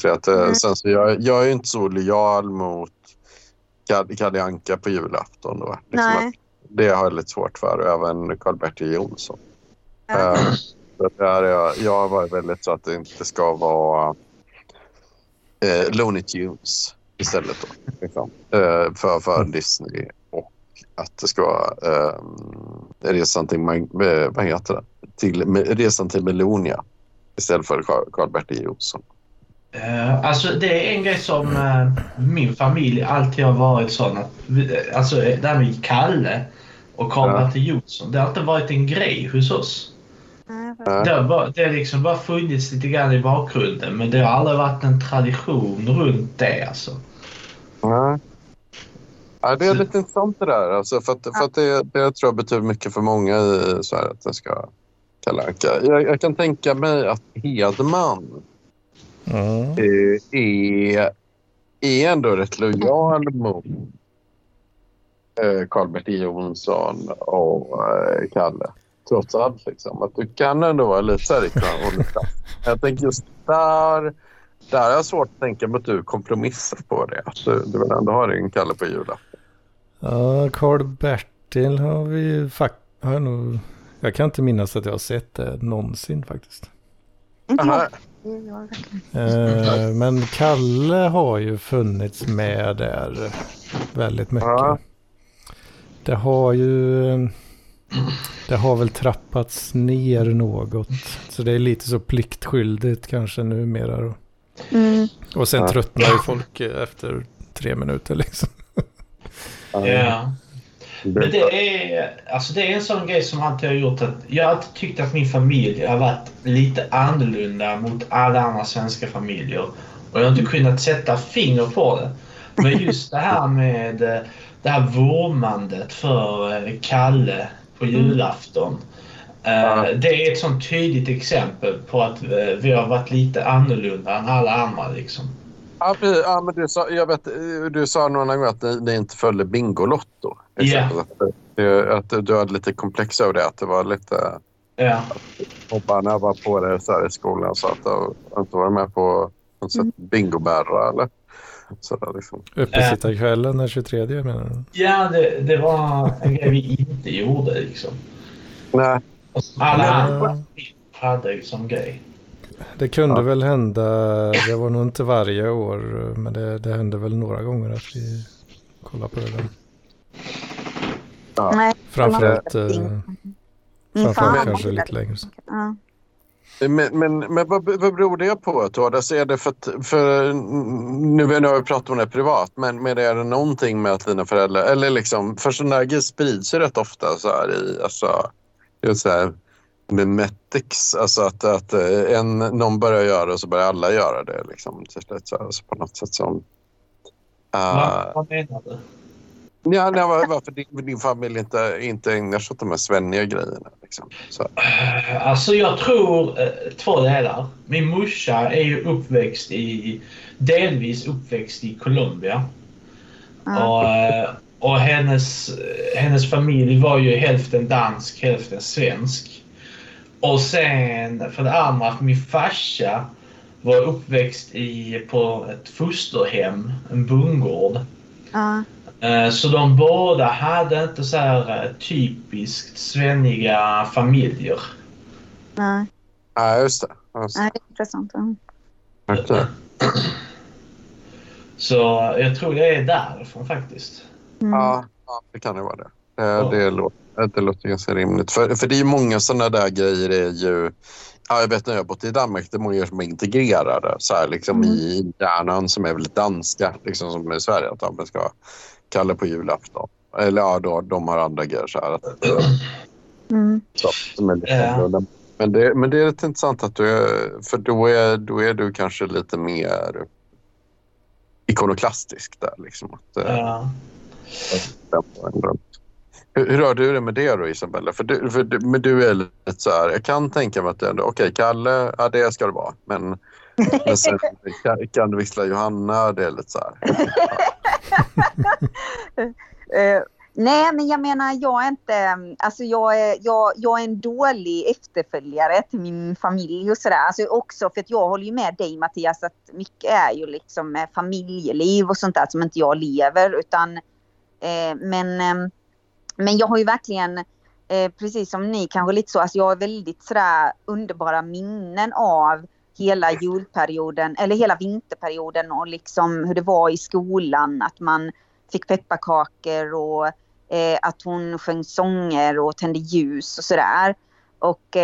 Sen så jag är ju inte så lojal mot Kalle Anka på julafton då. Liksom det har jag lite svårt för, även Karl-Bertil Jonsson. Så där jag var väldigt så att det inte ska vara Looney Tunes istället då, liksom. För Disney, och att det ska vara resan till Melonia istället för Karl-Bertil Jonsson. Alltså det är en grej som min familj alltid har varit sån att, alltså det här med Kalle och Karl-Bertil Jonsson, det har alltid varit en grej hos oss. Det har liksom bara funnits lite grann i bakgrunden, men det har aldrig varit en tradition runt det alltså. Ja, det är lite intressant det där, alltså, för att det tror jag betyder mycket för många i Sverige att det ska kalanka. Jag kan tänka mig att Hedman är ändå rätt lojal mot Karl-Bertil Jonsson och Kalle, trots allt liksom. Att du kan ändå vara lite så här, jag tänker just där är jag svårt att tänka på att du kompromissar på det. Att du vill ändå ha en Kalle på jula. Ja, Karl-Bertil har vi ju jag kan inte minnas att jag har sett det någonsin faktiskt. Men Kalle har ju funnits med där väldigt mycket. Det har väl trappats ner något. Så det är lite så pliktskyldigt kanske numera då. Och sen tröttnar ju folk efter 3 minuter liksom. Men det är en sån grej som alltid har gjort att jag har alltid tyckt att min familj har varit lite annorlunda mot alla andra svenska familjer. Och jag har inte kunnat sätta finger på det. Men just det här med det här vårmandet för Kalle på julafton. Det är ett sånt tydligt exempel på att vi har varit lite annorlunda än alla andra liksom. Ja, men du sa någon gång att ni inte följde Bingolotto. Att du hade lite komplex över det, att det var lite... Hopparna var på det så här i skolan, så att de inte var med på något sätt bingobärra eller sådär liksom. Uppesittarkvällen den 23, menar du? Ja, det var en grej vi inte gjorde liksom. Nej. Alla hade som grej. Det kunde väl hända, det var nog inte varje år, men det hände väl några gånger att vi kollade på det. Ja. Framförallt kanske lite längre. Ja. Men vad beror det på, Tordas? Är det för nu har vi pratat om det privat, men är det någonting med att dina föräldrar, eller liksom, för sådana här grejer sprids ju rätt ofta så här i, alltså, just så här memetics, alltså att någon börjar göra och så börjar alla göra det liksom, så på något sätt som... Vad menar du? Ja, nej, varför din familj inte ägnar sig åt de här svenniga grejerna? Liksom. Så. Alltså jag tror två delar. Min morsa är ju delvis uppväxt i Colombia. Och hennes familj var ju hälften dansk, hälften svensk. Och sen för det andra att min farsa var uppväxt på ett fosterhem, en bondgård. Så de båda hade inte så här typiskt svenniga familjer. Nej. Ja, just det. Nej, det är intressant. Okay. Så jag tror det är därifrån faktiskt. Mm. Ja, det kan det vara det. Det låter ganska rimligt. För det är ju många sådana där grejer är ju... Ja, jag vet när jag har bott i Danmark, det är många som är integrerade så här, liksom, i hjärnan som är väldigt danska, liksom, som i Sverige att man ska kalla på julafton. Eller ja, då, de har andra grejer så här. Men det är rätt intressant att du är, för då är du kanske lite mer ikonoklastisk där, liksom. Hur rör du det med det då, Isabella? Men du är lite så här, jag kan tänka mig att det ändå, okej, Kalle, ja, det ska det vara. Men sen kan du vixla Johanna, det är lite så här. Nej, men jag menar, jag är inte, alltså jag är en dålig efterföljare till min familj och sådär. Alltså också för att jag håller ju med dig, Mattias, att mycket är ju liksom familjeliv och sånt där som inte jag lever, utan men jag har ju verkligen, precis som ni kanske lite så, alltså jag har väldigt sådär underbara minnen av hela julperioden, eller hela vinterperioden, och liksom hur det var i skolan, att man fick pepparkakor och att hon sjöng sånger och tände ljus och sådär. Och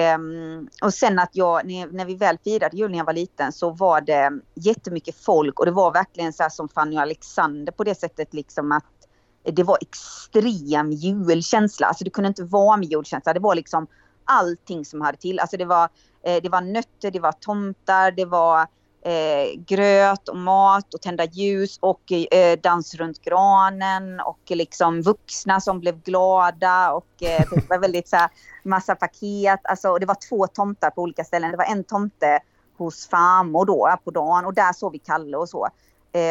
sen att jag, när vi väl firade jul när jag var liten, så var det jättemycket folk, och det var verkligen så här som Fanny och Alexander på det sättet, liksom att det var extrem julkänsla. Alltså det kunde inte vara med julkänsla. Det var liksom allting som hade till. Alltså det var nötter, det var tomtar, det var gröt och mat och tända ljus och dans runt granen och liksom vuxna som blev glada och det var väldigt så här massa paket. Alltså det var 2 tomtar på olika ställen. Det var en tomte hos farmor då på dagen, och där såg vi Kalle och så.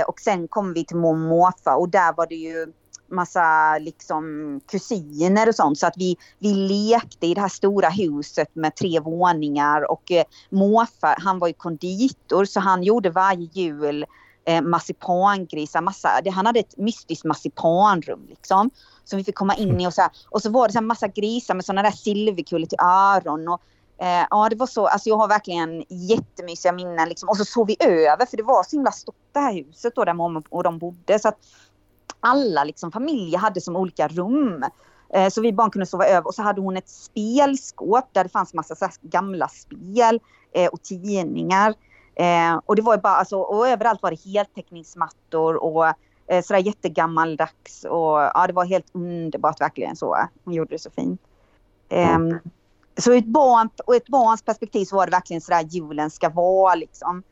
Och sen kom vi till mormor och där var det ju massa liksom kusiner och sånt, så att vi lekte i det här stora huset med 3 våningar, och morfar, han var ju konditor, så han gjorde varje jul marsipangrisar, han hade ett mystiskt marsipanrum liksom, som vi fick komma in i, och så var det så här massa grisar med sådana där silverkulor till öron, och det var så, alltså jag har verkligen jättemysiga minnen liksom. Och så sov vi över, för det var så himla stort det här huset då, där mamma och de bodde, så att alla liksom familjer hade som olika rum. Så vi barn kunde sova över. Och så hade hon ett spelskåp där det fanns massa så här gamla spel och tidningar. Och det var ju bara, alltså, och överallt var det heltäckningsmattor och sådär jättegammaldags. Och ja, det var helt underbart verkligen så. Hon gjorde det så fint. Så ett barns perspektiv så var det verkligen sådär julen ska vara liksom.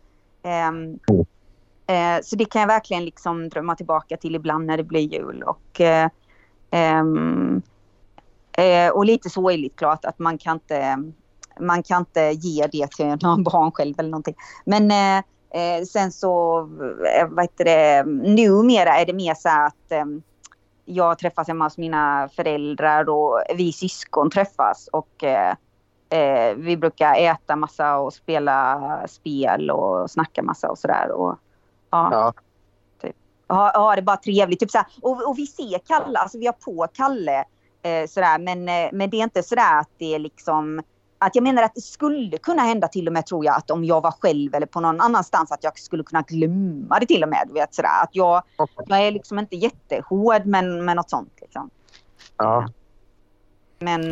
Så det kan jag verkligen liksom drömma tillbaka till ibland när det blir jul. Och lite sorgligt klart att man kan inte ge det till någon barn själv eller någonting. Men sen så, vad heter det, numera är det mer så att jag träffas hemma hos mina föräldrar och vi syskon träffas. Och vi brukar äta massa och spela spel och snacka massa och sådär och... Ja. Typ. Ja, det är bara trevligt typ så här. Och vi ser Kalle, alltså vi har på Kalle sådär, men det är inte sådär att det är liksom Att jag menar att det skulle kunna hända till och med, tror jag, att om jag var själv eller på någon annanstans, att jag skulle kunna glömma det till och med. Vet, sådär. Att jag är liksom inte jättehård, men något sånt. Liksom. Ja. Men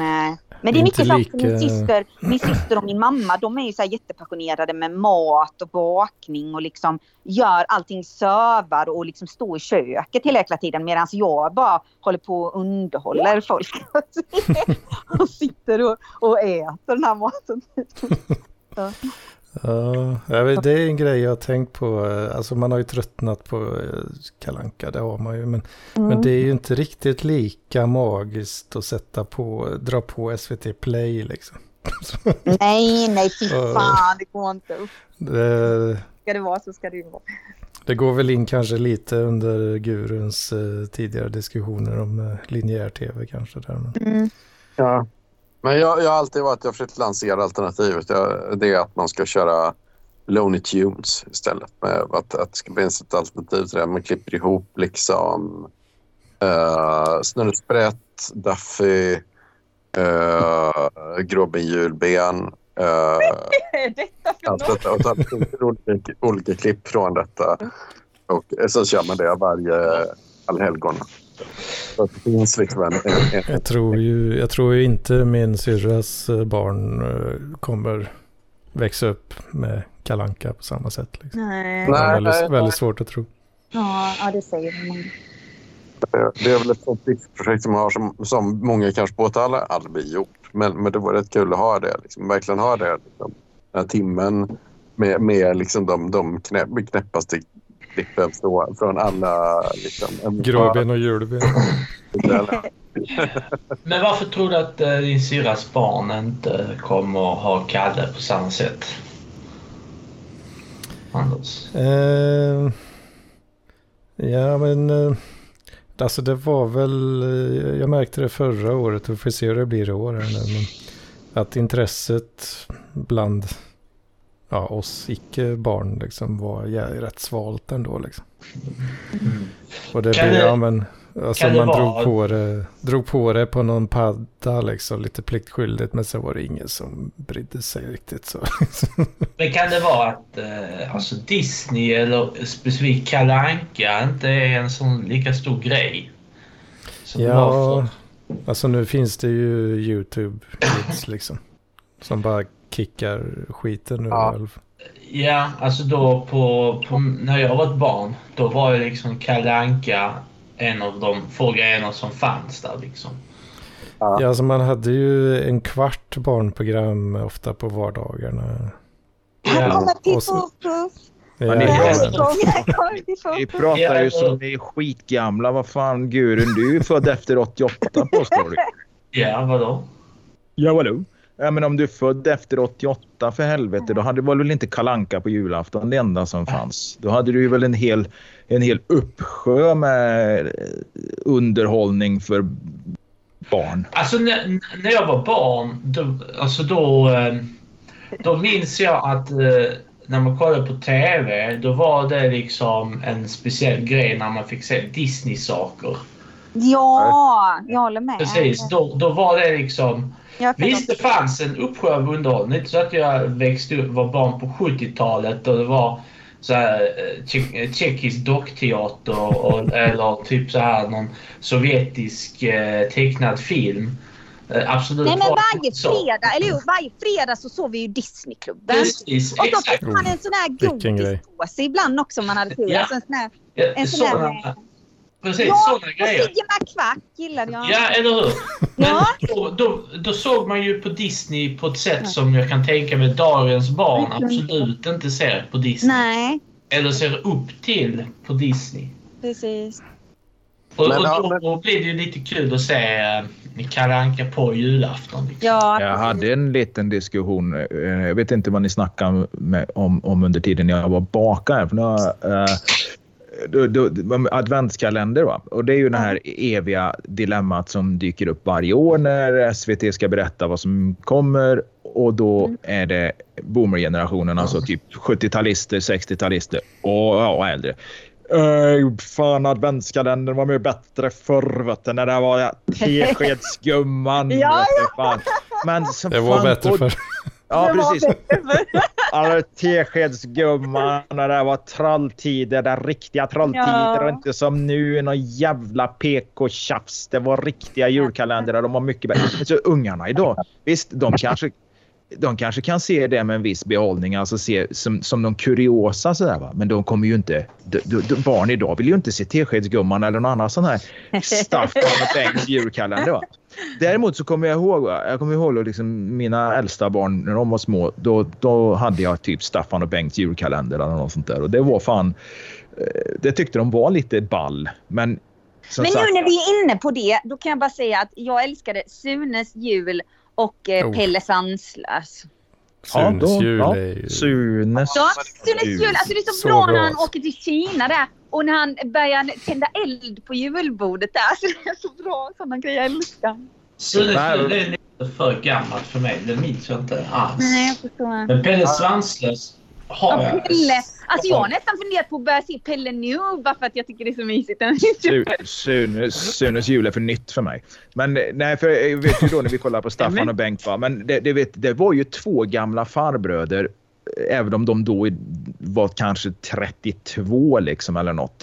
det är mycket lika... saker. Min syster och min mamma, de är ju så här jättepassionerade med mat och bakning och liksom gör allting, sövar och liksom står i köket hela tiden, medan jag bara håller på och underhåller folk och sitter och äter den här maten. Ja, det är en grej jag har tänkt på. Alltså man har ju tröttnat på Kalle Anka, det har man ju, men det är ju inte riktigt lika magiskt att dra på SVT Play liksom. Nej, fy fan, det går inte upp. Ska det vara så ska det ju vara. Det går väl in kanske lite under Guruns tidigare diskussioner om linjär tv kanske där. Ja. Men jag har alltid varit, jag har försökt lansera alternativet. Det är att man ska köra Looney Tunes istället. Att det ska finnas ett alternativ till det. Man klipper ihop liksom Snurresprätt, Daffy, Grobben Julben. Olika klipp från detta. Och så kör man det varje allhelgon. Jag tror ju inte min syrras barn kommer växa upp med Kalle Anka på samma sätt. Liksom. Nej. Det är väldigt svårt att tro. Ja, det säger man. Det är väl ett sånt projekt som har som många kanske påtalar aldrig gjort. Men det var rätt kul att ha det. Liksom. Verkligen ha det. Liksom. Den här timmen med liksom de knäppaste klippen från alla liksom, gråben och julben. Men varför tror du att din syras barn inte kommer ha Kalle på samma sätt? Anders? Alltså det var väl, jag märkte det förra året, och får se hur det blir i år här nu, men att intresset bland oss icke-barn liksom var rätt svalt ändå liksom. Och det blev, man drog på det på någon padda liksom, lite pliktskyldigt, men så var det ingen som brydde sig riktigt så. Men kan det vara att alltså Disney eller specifikt Kalle Anka inte är en sån lika stor grej? Alltså nu finns det ju YouTube liksom, som bara kickar skiten nu. Ja. Ja, alltså då på när jag var ett barn, då var ju liksom Kalle Anka en av de få grejerna som fanns där liksom. Ja, alltså man hade ju en kvart barnprogram ofta på vardagarna. Ja. Vi pratar ju som vi är skitgamla. Vad fan, Gurun, du är född efter 88 påstår du. Ja, vadå? Ja, vadå? Ja, men om du är född efter 88 för helvete, då hade du väl inte Kalle Anka på julafton, det enda som fanns. Då hade du ju väl en hel uppsjö med underhållning för barn. Alltså när jag var barn, då minns jag att när man kollade på tv, då var det liksom en speciell grej när man fick se Disney-saker. Ja, jag håller med. Precis, då var det liksom... Visst, det fanns en uppsjö av underhållning, så att jag växte upp, var barn på 70-talet, och det var så här tjeckisk dockteater eller typ så här någon sovjetisk tecknad film. Absolut. Nej, men varje fredag så såg vi ju Disneyklubben. Precis, och då fick man en sån här godisås ibland också, man hade till. Ja. Alltså en sån här... Precis, sådana grejer. Sigge McQuack gillade jag. Ja, eller hur? Men då såg man ju på Disney på ett sätt som jag kan tänka mig dagens barn absolut inte ser på Disney. Nej. Eller ser upp till på Disney. Precis. Och då blir det ju lite kul att se Kalle Anka på julafton. Liksom. Ja. Jag hade en liten diskussion. Jag vet inte vad ni snackade om under tiden jag var bakare. För nu har adventskalender, va? Och det är ju det här eviga dilemmat som dyker upp varje år när SVT ska berätta vad som kommer, och då är det boomergenerationen, alltså typ 70-talister, 60-talister och äldre. Fan, adventskalendern var mycket bättre förr, vet du, när det var teskedsgumman. Ja, ja. Men som det var bättre för. Ja, precis. Alla teskedsgumman och det var trolltider, det riktiga trolltider, ja. Och inte som nu någon jävla PK-tjafs. Det var riktiga julkalendrar, de var mycket bättre. Så ungarna idag, visst, de kanske kan se det med en viss behållning, alltså se som de kuriosa sådär, va, men de kommer ju inte barn idag vill ju inte se teskedsgumman eller någon annan sån här staff från ett julkalender, va. Däremot så kommer jag kommer ihåg liksom mina äldsta barn när de var små, då hade jag typ Staffan och Bengts julkalender eller något sånt där, och det var fan, det tyckte de var lite ball, men nu när vi är inne på det, då kan jag bara säga att jag älskade Sunes jul och Pelle Sandslös. Sunes jul, alltså det är så bra när han åker till Kina där. Och när han börjar tända eld på julbordet där. Så det är så bra, sådana grejer, jag älskar. Sunes jul är lite för gammalt för mig. Det minns jag inte alls. Nej, jag förstår. Men Pelle Svanslös har jag. Pelle. Alltså jag har nästan funderat på att börja se Pelle nu. Bara för att jag tycker det är så mysigt. Sunes jul är för nytt för mig. Men nej, för jag vet ju då när vi kollar på Staffan och Bengt, va. Men det var ju två gamla farbröder. Även om de då var kanske 32 liksom eller något,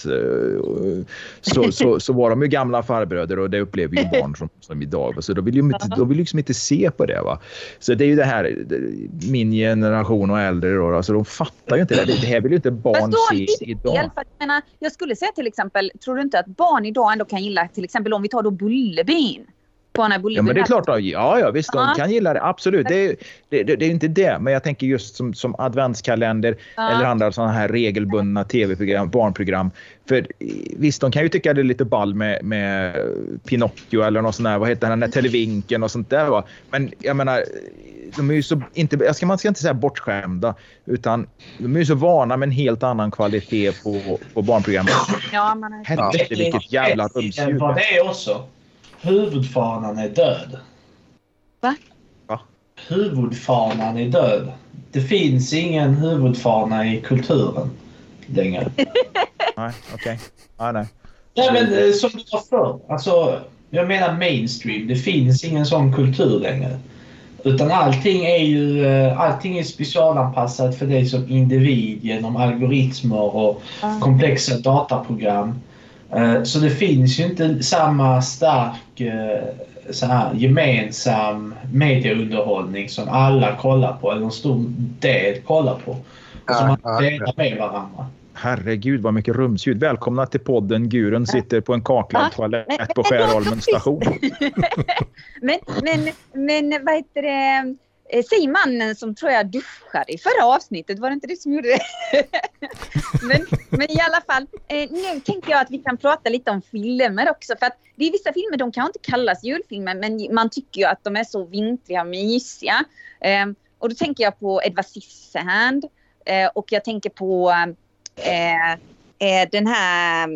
så var de ju gamla farbröder, och det upplever ju barn som idag. Så de vill liksom inte se på det, va. Så det är ju det här, min generation och äldre då, alltså de fattar ju inte det. Det här vill ju inte barn se idag. Jag skulle säga till exempel, tror du inte att barn idag ändå kan gilla, till exempel om vi tar då Bullerbyn? Ja, men det är klart, ja visst, de kan gilla det, absolut, det är inte det, men jag tänker just som adventskalender eller andra sådana här regelbundna tv-program, barnprogram, för visst, de kan ju tycka det är lite ball med Pinocchio eller något sånt där, vad heter den där Televinken och sånt där, va? Men jag menar, de är ju så, man ska inte säga bortskämda, utan de är ju så vana med en helt annan kvalitet på barnprogrammet. Ja, men helvete, vilket jävla rumsdjur. Vad det är också. Huvudfanan är död. Va? Huvudfanan är död. Det finns ingen huvudfana i kulturen längre. Nej, okej. Ah, nej. Nej, men som du sa förr. Alltså, jag menar mainstream. Det finns ingen sån kultur längre. Utan allting är specialanpassat för dig som individ genom algoritmer och komplexa dataprogram. Så det finns ju inte samma stark så här, gemensam medieunderhållning som alla kollar på, eller en stor del kollar på, som man delar med varandra. Herregud, vad mycket rumsljud. Välkomna till podden. Gurun sitter på en kaklad toalett på Skärholmens station. men vad heter det? Säg mannen som tror jag duschade i förra avsnittet, var det inte det som gjorde det? men i alla fall, nu tänker jag att vi kan prata lite om filmer också, för att det är vissa filmer, de kan inte kallas julfilmer, men man tycker ju att de är så vintriga och mysiga. Och då tänker jag på Edvard Scissorhands, och jag tänker på den här...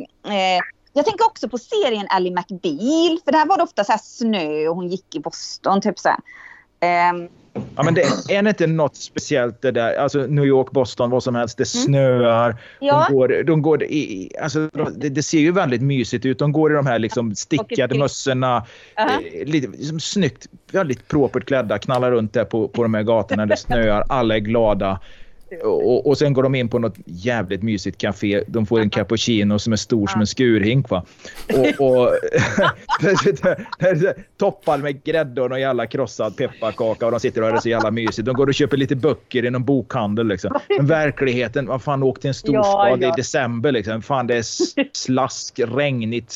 Jag tänker också på serien Ally McBeal, för där var det ofta så här snö och hon gick i Boston, typ så här. Ja, men det är inte något speciellt det där, alltså New York, Boston, vad som helst, det snöar, de går i, alltså det ser ju väldigt mysigt ut, de går i de här liksom stickade mössorna, lite liksom snyggt, väldigt propert klädda, knallar runt där på de här gatorna, det snöar, alla är glada. Och sen går de in på något jävligt mysigt café. De får en cappuccino som är stor som en skurhink, va? Och toppad med grädde och jävla krossad pepparkaka. Och de sitter och är så jävla mysigt. De går och köper lite böcker i någon bokhandel liksom. Men verkligheten, vad fan, åkte till en storstad i december liksom. Fan, det är slask, regnigt,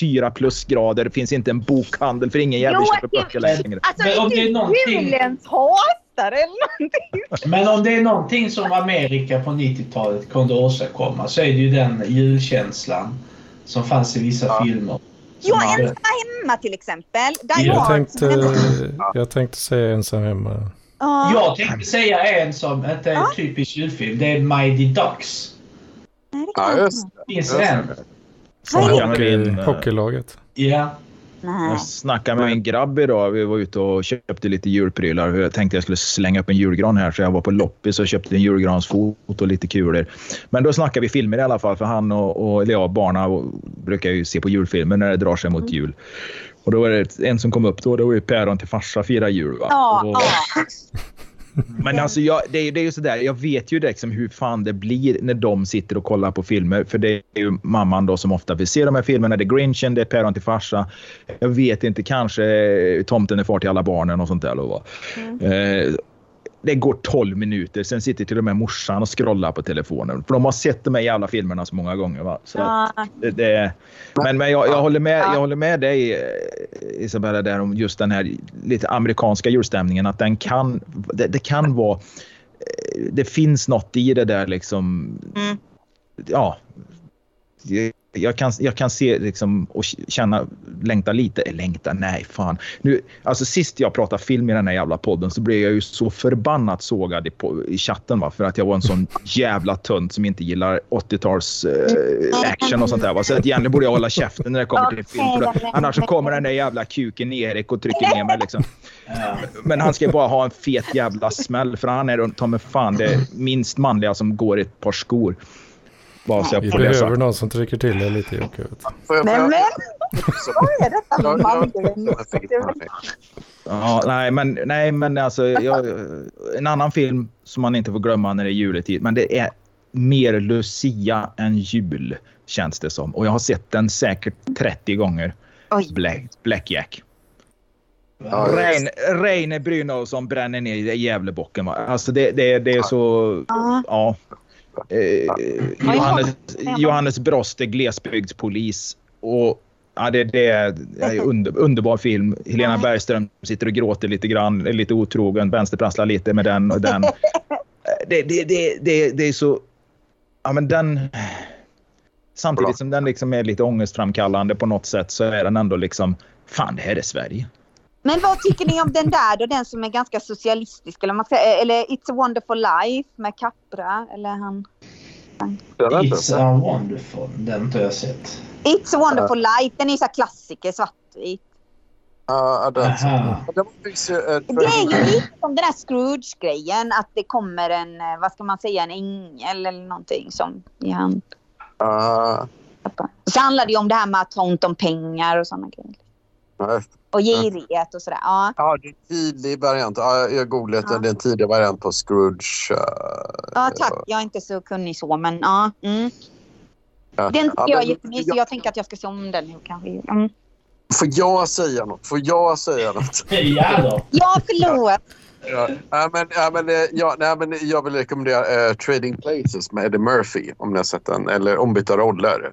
4+grader. Det finns inte en bokhandel för ingen jävla köper böcker längre. Alltså, om det är någonting... Men om det är någonting som Amerika på 90-talet kunde åstadkomma, så är det ju den julkänslan som fanns i vissa filmer. Jo, Ensam hemma till exempel. Jag tänkte säga Ensam hemma. Jag tänkte säga en som inte är en typisk julfilm. Det är Mighty Ducks. Ja, just det. Finns en. Hockeylaget. Ja. Jag snackade med en grabb idag, vi var ute och köpte lite julprylar, jag tänkte jag skulle slänga upp en julgran här, så jag var på loppis och köpte en julgransfot och lite kulor, men då snackade vi filmer i alla fall, för han och barna brukar ju se på julfilmer när det drar sig mot jul, Och då var det en som kom upp då, det var ju päron till farsa fira jul, va? Ja, och... ja. Men alltså jag, det är ju sådär, jag vet ju liksom hur fan det blir när de sitter och kollar på filmer. För det är ju mamman då som ofta vill se de här filmerna. Det är Grinchen, det är päron till farsa. Jag vet inte, kanske Tomten är far till alla barnen och sånt där. Då, va? Mm. Det går 12 minuter, sen sitter till och med morsan och scrollar på telefonen. För de har sett de här jävla filmerna så många gånger, va? Så ja. Men jag håller med, jag håller med dig, Isabella, där om just den här lite amerikanska julstämningen. Att den kan, det kan vara... Det finns något i det där liksom... Mm. Ja... Jag kan se liksom och känna, längta lite, nej fan. Nu, alltså sist jag pratade film i den här jävla podden så blev jag ju så förbannat sågad i chatten, va? För att jag var en sån jävla tunt som inte gillar 80-tals action och sånt där, va? Så att egentligen borde jag hålla käften när det kommer till film. Annars så kommer den där jävla kuken Erik och trycker ner mig liksom. Men han ska bara ha en fet jävla smäll, för han är ta med fan det minst manliga som går i ett par skor. Vi behöver någon som trycker till det lite, Jocke. Men vad är detta? Nej men alltså en annan film som man inte får glömma när det är juletid, men det är mer Lucia än jul, känns det som. Och jag har sett den säkert 30 gånger. Blackjack. Ja, Reine Brynolfsson som bränner ner i Gävlebocken, va. Alltså det är så ja. Johannes Broste, glesbygdspolis. Och ja, det är en underbar film. Helena Bergström sitter och gråter lite grann, är lite otrogen, vänsterprasslar lite med den och den. Det är så, ja, men den, samtidigt som den liksom är lite ångestframkallande på något sätt, så är den ändå liksom, fan, det här är Sverige. Men vad tycker ni om den där då? Den som är ganska socialistisk, eller man ska, eller It's a Wonderful Life med Capra, eller han... It's a Wonderful, den har inte jag sett. It's a Wonderful Life, den är ju så här klassiker, svartvit. Det är ju lite som den här Scrooge-grejen, att det kommer en, vad ska man säga, en ängel eller någonting som i hand. Så handlar det ju om det här med att ha ont om pengar och sådana grejer. Och girighet och sådär. Ja, det är en tidig variant. Ja, jag googlat den. Det är en tidig variant på Scrooge. Ja, tack. Jag är inte så kunnig så, men ja. Mm. Den tycker jag är jättemysig, så jag tänker att jag ska se om den nu kanske. Mm. Får jag säga något? Ja då. Jag förlorar. Nej, men jag vill rekommendera Trading Places med Eddie Murphy, om ni har sett den, eller Ombytta roller.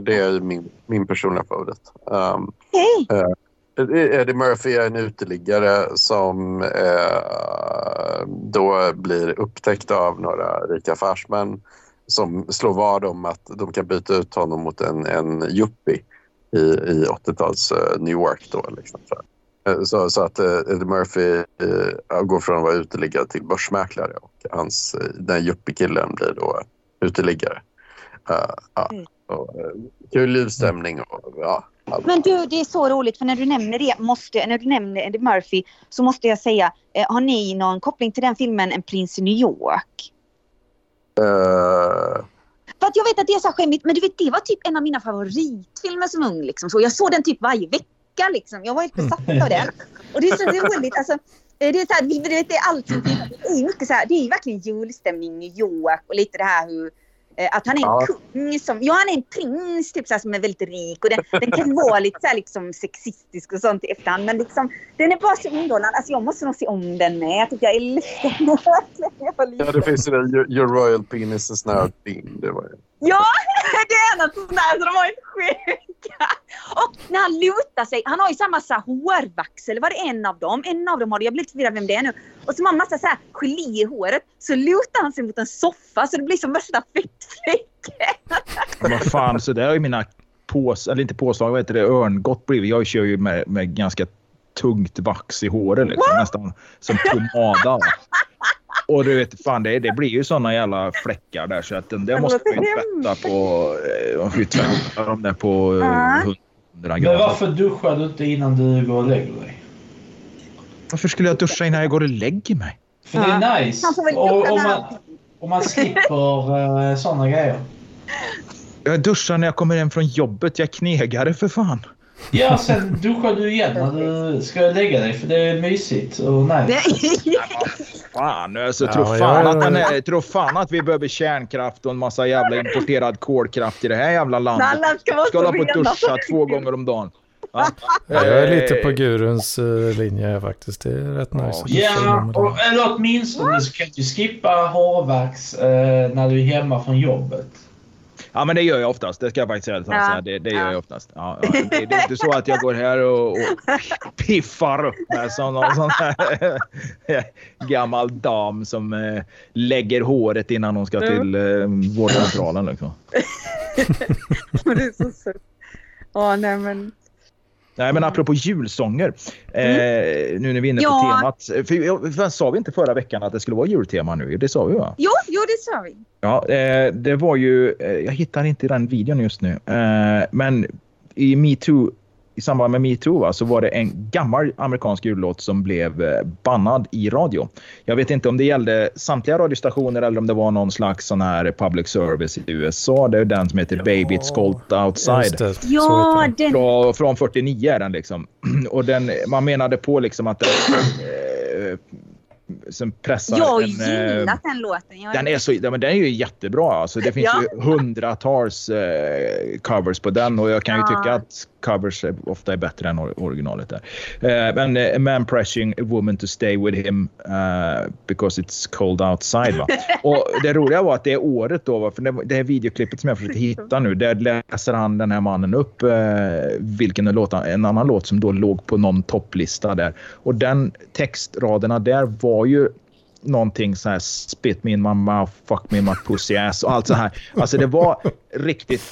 Det är min personliga favorit. Eddie Murphy är en uteliggare som då blir upptäckt av några rika affärsmän som slår vad om att de kan byta ut honom mot en yuppie i 80-tals New York då, liksom. Så att Eddie Murphy går från att vara uteliggare till börsmäklare, och den yuppie-killen blir då uteliggare. Kul livsstämning och ja. Men du, det är så roligt, för när du nämner det, när du nämner Eddie Murphy, så måste jag säga, har ni någon koppling till den filmen En prins i New York? För att jag vet att det är så här skämmigt, men du vet, det var typ en av mina favoritfilmer som ung liksom, så jag såg den typ varje vecka liksom. Jag var helt besatt av den. Och det är så roligt alltså, det är så här, du vet, det är alltid mycket så här, det är verkligen julstämning i New York, och lite det här hur att han är en kung han är en prins typ, så här, som är väldigt rik, och den kan vara lite så här, liksom, sexistisk och sånt i efterhand, men liksom, den är bara så underhållande. Alltså jag måste nog se om den med. Jag tycker jag älskar den. Ja, det finns ju det, your royal penis is now thing, det var ju. Ja, det är något sånt där, så de var ju sjuka. Och när han lutar sig, han har ju samma så här hårvaxel, var det en av dem har det, jag blir lite förvirrad vem det är nu. Och så har man massa så här gelé i håret, så lutar han sig mot en soffa, så det blir som värsta fettfläcken. Vad fan, så där är ju mina påslag, vad heter det, örngott bredvid. Jag kör ju med ganska tungt vax i håret liksom, nästan som pomada. Och du vet fan, det blir ju såna jävla fläckar där, så att det måste man ju tvätta på, de där på 100 grader. Men varför duschar du inte innan du går och lägger dig? Varför skulle jag duscha innan jag går och lägger mig? För det är nice. Om man slipper såna grejer. Jag duschar när jag kommer hem från jobbet, jag knegare för fan. Ja, sen duschar du igen när du ska lägga dig, för det är mysigt och nice. Nej, fan, alltså, tror fan att vi behöver kärnkraft och en massa jävla importerad kolkraft i det här jävla landet. Ska hålla på att duscha 2 gånger om dagen. Ja. Jag är lite på Guruns linje faktiskt, det är rätt nice. Ja, och, eller åtminstone så kan du skippa hårvax när du är hemma från jobbet. Ja, men det gör jag oftast. Det ska jag faktiskt säga. Ja. Det gör jag oftast. Ja, det är inte så att jag går här och piffar upp med sån här gammal dam som lägger håret innan hon ska till vårdcentralen. Liksom. Men det är så sött. Ja, nej men... Nej, men apropå julsånger, nu när vi är inne på temat, för sa vi inte förra veckan att det skulle vara jultema nu? Det sa vi, va? Jo, det sa vi. Ja, det var ju, jag hittar inte den videon just nu, men i MeToo, i samband med MeToo, va, så var det en gammal amerikansk jullåt som blev bannad i radio. Jag vet inte om det gällde samtliga radiostationer eller om det var någon slags sån här public service i USA. Det är den som heter Baby It's Cold Outside. Det. Ja, den. Från 49 är den liksom. Och den, man menade på liksom att som pressar gillat den låten. Den är så, men den är ju jättebra. Alltså, det finns ju hundratals covers på den, och jag kan ju tycka att covers ofta är bättre än originalet där. Men a man pressing a woman to stay with him because it's cold outside, va? Och det roliga var att det är året då, va? För det här videoklippet som jag försökte hitta nu, där läser han, den här mannen, upp vilken låt, en annan låt som då låg på någon topplista där. Och den textraderna där var ju någonting så här: spit me in my mouth, fuck me in my pussy ass och allt så här. Alltså det var riktigt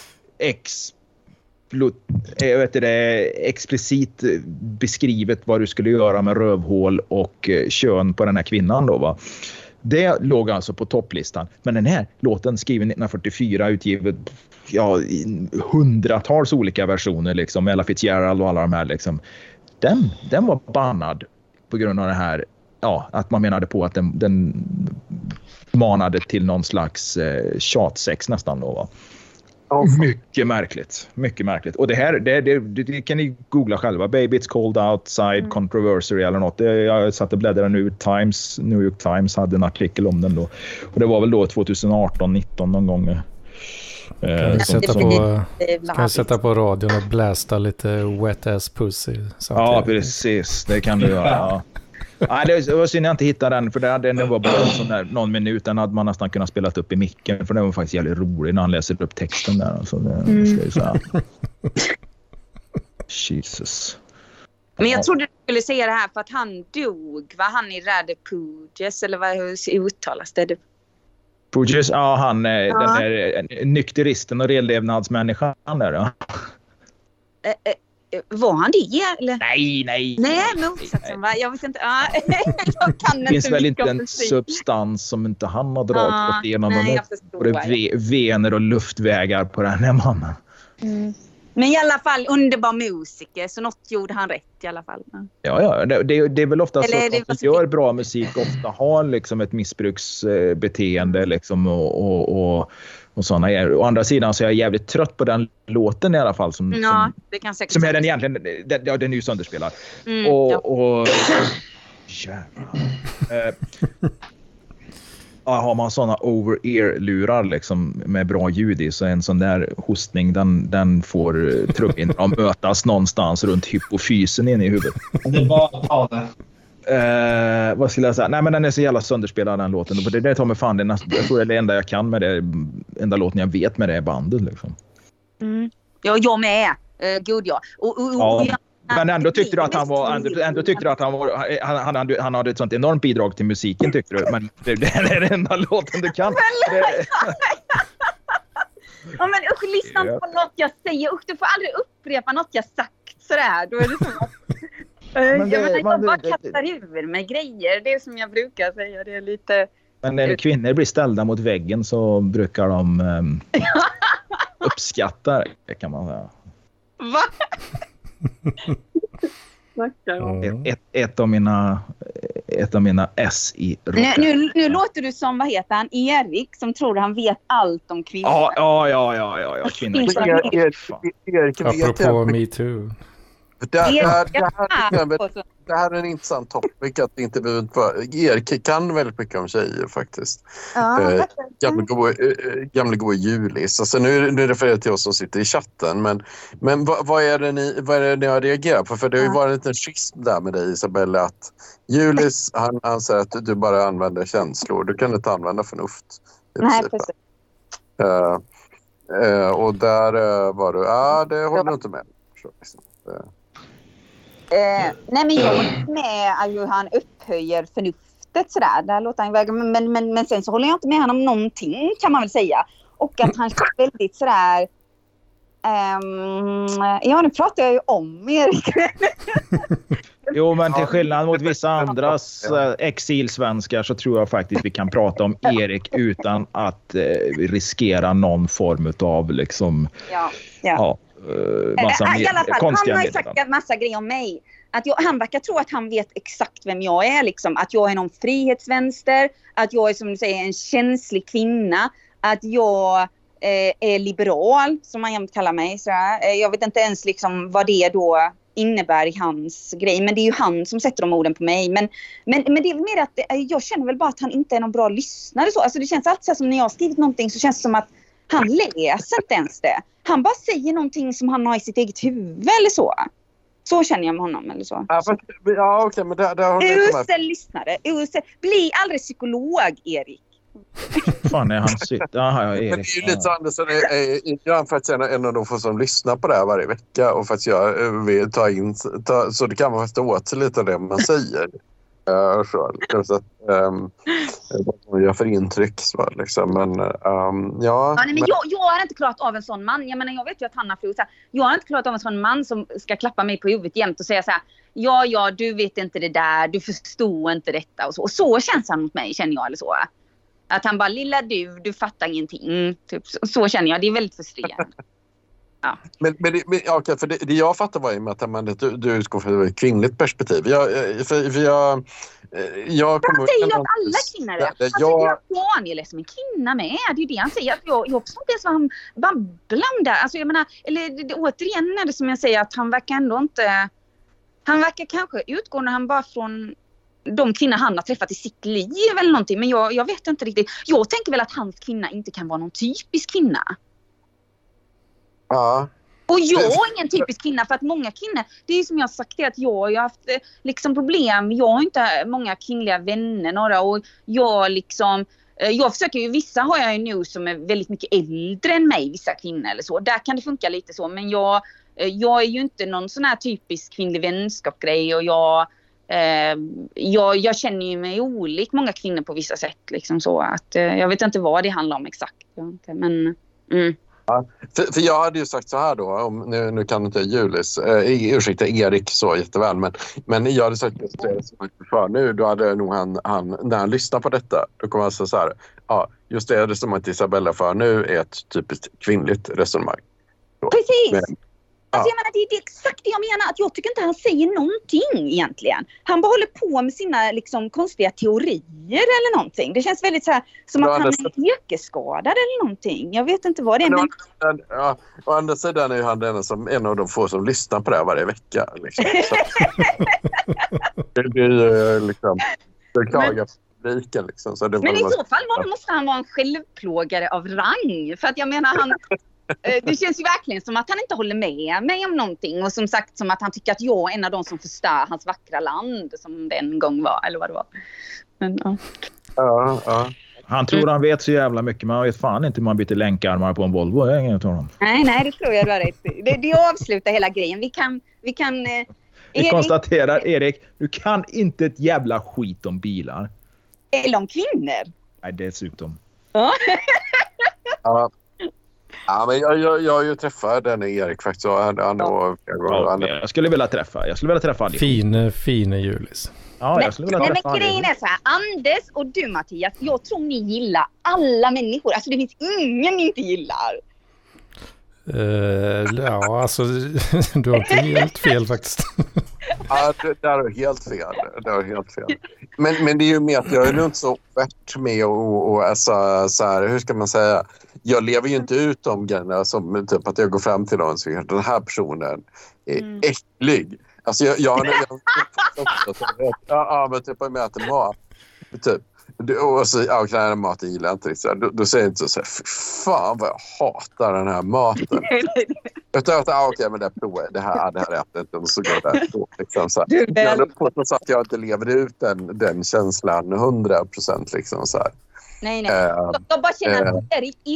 explicit beskrivet vad du skulle göra med rövhål och kön på den här kvinnan då, va. Det låg alltså på topplistan. Men den här låten, skriven 1944, utgivet i hundratals olika versioner liksom, Ella Fitzgerald och alla de här liksom. Den var bannad på grund av det här, att man menade på att den manade till någon slags tjatsex nästan då, va. Mycket märkligt. Och det här, det kan ni googla själva. Baby It's Cold Outside, Controversy eller något. Jag satt och bläddrade nu. New York Times hade en artikel om den då. Och det var väl då 2018-19 någon gång. Kan vi sätta på radion och blästa lite Wet Ass Pussy samtidigt. Ja, precis. Det kan du göra, ja. Nej, det var synd jag inte hittade den, för den var bara sån där, någon minut, den hade man nästan kunnat spela upp i micken, för den var faktiskt jävligt rolig när han läser upp texten där. Alltså, det ska ju säga. Jesus. Men jag trodde du skulle säga det här för att han dog, var han i Radepuges, eller hur uttalas det? Puges, han den där nykteristen och redlevnadsmänniskan där då. Var han det, eller? Nej. Nej, motsatsen, va? Jag vet inte. Jag kan inte. Det finns väl inte en substans som inte han har dragit åt igenom. Både vener och luftvägar på den här mannen. Mm. Men i alla fall, underbar musiker. Så något gjorde han rätt i alla fall. Ja. Det är väl ofta så att de gör bra musik ofta har liksom ett missbruksbeteende liksom, och såna. Å andra sidan så är jag jävligt trött på den låten i alla fall som är den egentligen, den är ju sönderspelad. Och jävlar. Har man såna over-ear-lurar liksom, med bra ljud i, så en sån där hostning den får trumhinnan mötas någonstans runt hypofysen in i huvudet. Det är bara ta. Vad skulle jag säga? Nej, men den är så jävla sönderspelad, den låten. Och det tar mig fan, jag tror det är det enda jag kan med det. Enda låten jag vet med det är bandet liksom. Ja, jag med. God ja. Men ändå tyckte du att han var han hade ett sånt enormt bidrag till musiken, tyckte du. Men det är den enda låten du kan. Ja, men usch, lyssna på något jag säger. Usch, du får aldrig upprepa något jag sagt sådär. Då är det som att jag bara kastar ur med grejer. Det är som jag brukar säga. Det är lite... Men när kvinnor blir ställda mot väggen så brukar de uppskatta det, kan man säga. Va? ett av mina S i rocken. Nu låter du som, vad heter han, Erik, som tror han vet allt om kvinnor. Ja, kvinnor. Apropå Me Too. Det här är en intressant topic att intervjun för er kan väldigt mycket om tjejer faktiskt. Ja, gamla goa Julis. Alltså nu refererar jag till oss som sitter i chatten, men vad är det ni har reagerat på? För det har ju varit en liten schism där med dig, Isabella, att Julis han säger att du bara använder känslor. Du kan inte använda förnuft. Nej, precis. Och där var du, det håller du inte med. Nej, men jag håller med hur han upphöjer förnuftet sådär, där låter han väga, men sen så håller jag inte med honom om någonting, kan man väl säga. Och att han är väldigt sådär nu pratar jag ju om Erik. Jo, men till skillnad mot vissa andras exilsvenskar så tror jag faktiskt vi kan prata om Erik utan att riskera någon form av liksom i alla fall, han har ju sagt en massa grejer om mig. Att han verkar tro att han vet exakt vem jag är, liksom. Att jag är någon frihetsvänster, att jag är, som du säger, en känslig kvinna, att jag är liberal, som man jämt kallar mig. Jag vet inte ens liksom vad det då innebär i hans grej, men det är ju han som sätter de orden på mig. Men det är mer att jag känner väl bara att han inte är någon bra lyssnare. Så. Alltså, det känns alltid så som när jag har skrivit någonting, så känns det som att han läser inte ens det. Han bara säger någonting som han har i sitt eget huvud eller så. Så känner jag med honom eller så. Okej, men det har jag inte lyssnare. Bli aldrig psykolog, Erik. Fan är han sitt. Aha, Erik. Men det är ju lite så, Andersson är faktiskt en av de få som lyssnar på det här varje vecka och faktiskt vill ta in så det kan man faktiskt åt sig lite av det man säger. Vad jag för intryck liksom. Men jag är inte klart av en sån man. Jag menar, jag vet ju att han har flugit. Jag är inte klart av en sån man som ska klappa mig på huvudet jämt och säga så här: ja, du vet inte det där, du förstår inte detta och så. Och så känns han mot mig, känner jag, eller så. Att han bara, lilla du fattar ingenting. Typ. Så känner jag, det är väldigt frustrerande. Ja. Men för det jag fattar var ju med att du utgår från ett kvinnligt perspektiv. Jag kommer... Han säger ju att alla kvinnor är det. Daniel är som en kvinna med. Det är ju det han säger. Jag förstår inte ens vad han babblar där. Alltså jag menar, återigen är det som jag säger att han verkar ändå inte... Han verkar kanske utgå när han bara från... de kvinnor han har träffat i sitt liv eller någonting, men jag vet inte riktigt. Jag tänker väl att hans kvinna inte kan vara någon typisk kvinna. Ja. Och jag är ingen typisk kvinna, för att många kvinnor, det är ju som jag har sagt det, att jag har haft liksom problem, jag har inte många kvinnliga vänner några, och jag liksom, jag försöker ju, vissa har jag ju nu som är väldigt mycket äldre än mig, vissa kvinnor eller så, där kan det funka lite så, men jag är ju inte någon sån här typisk kvinnlig vänskapsgrej, och jag känner ju mig olik många kvinnor på vissa sätt liksom, så att jag vet inte vad det handlar om exakt, men för jag hade ju sagt så här då, om nu kan inte Julis ursäkta Erik så jätteväl, men jag hade sagt just det för nu, då hade nog han när han lyssnar på detta, då kommer han säga så här: just det som att Isabella för nu är ett typiskt kvinnligt resonemang. Precis. Alltså jag menar, det är exakt det jag menar, att jag tycker inte han säger någonting egentligen. Han bara håller på med sina liksom konstiga teorier eller någonting. Det känns väldigt så här, som att han är yrkesskadad eller någonting. Jag vet inte vad det är. Men... Å andra sidan är ju han en av de få som lyssnar på det här varje vecka. Liksom. Det är ju liksom... Det klagar publiken liksom. Så det men i så fall måste han vara en självplågare av rang. För att jag menar, han... Det känns ju verkligen som att han inte håller med mig om någonting. Och som sagt, som att han tycker att jag är en av de som förstör hans vackra land, som det en gång var, eller vad det var. Men, Han tror han vet så jävla mycket, men han vet fan inte hur man byter länkarmar på en Volvo. Jag ingen tror honom. Nej, det tror jag du har rätt. Det avslutar hela grejen. Vi kan Erik, konstaterar, Erik, du kan inte ett jävla skit om bilar. Eller om kvinnor. Nej, dessutom. Ja, men jag har ju träffat den Erik faktiskt. Jag skulle vilja träffa Alex. Fine Julis. Ja, jag skulle vilja träffa. Men grejen är så här, Anders och du Mattias, jag tror ni gillar alla människor. Alltså det finns ingen ni inte gillar. Du har inte helt fel faktiskt. Ja, det där är helt fel. Det är helt fel. Men det är ju med att jag är ju inte så värt med och alltså, så här, hur ska man säga? Jag lever ju inte ut de grejerna som typ att jag går fram till någon så den här personen är äcklig. Alltså jag har en men typ jag möter mat. Typ. Och så avkläder mat i landet så då säger jag inte så här, fan vad jag hatar den här maten. Utan att men det provar det här är inte så gott där liksom så. Så att jag inte lever ut den känslan 100% liksom så här. Nej. Jag bara känner att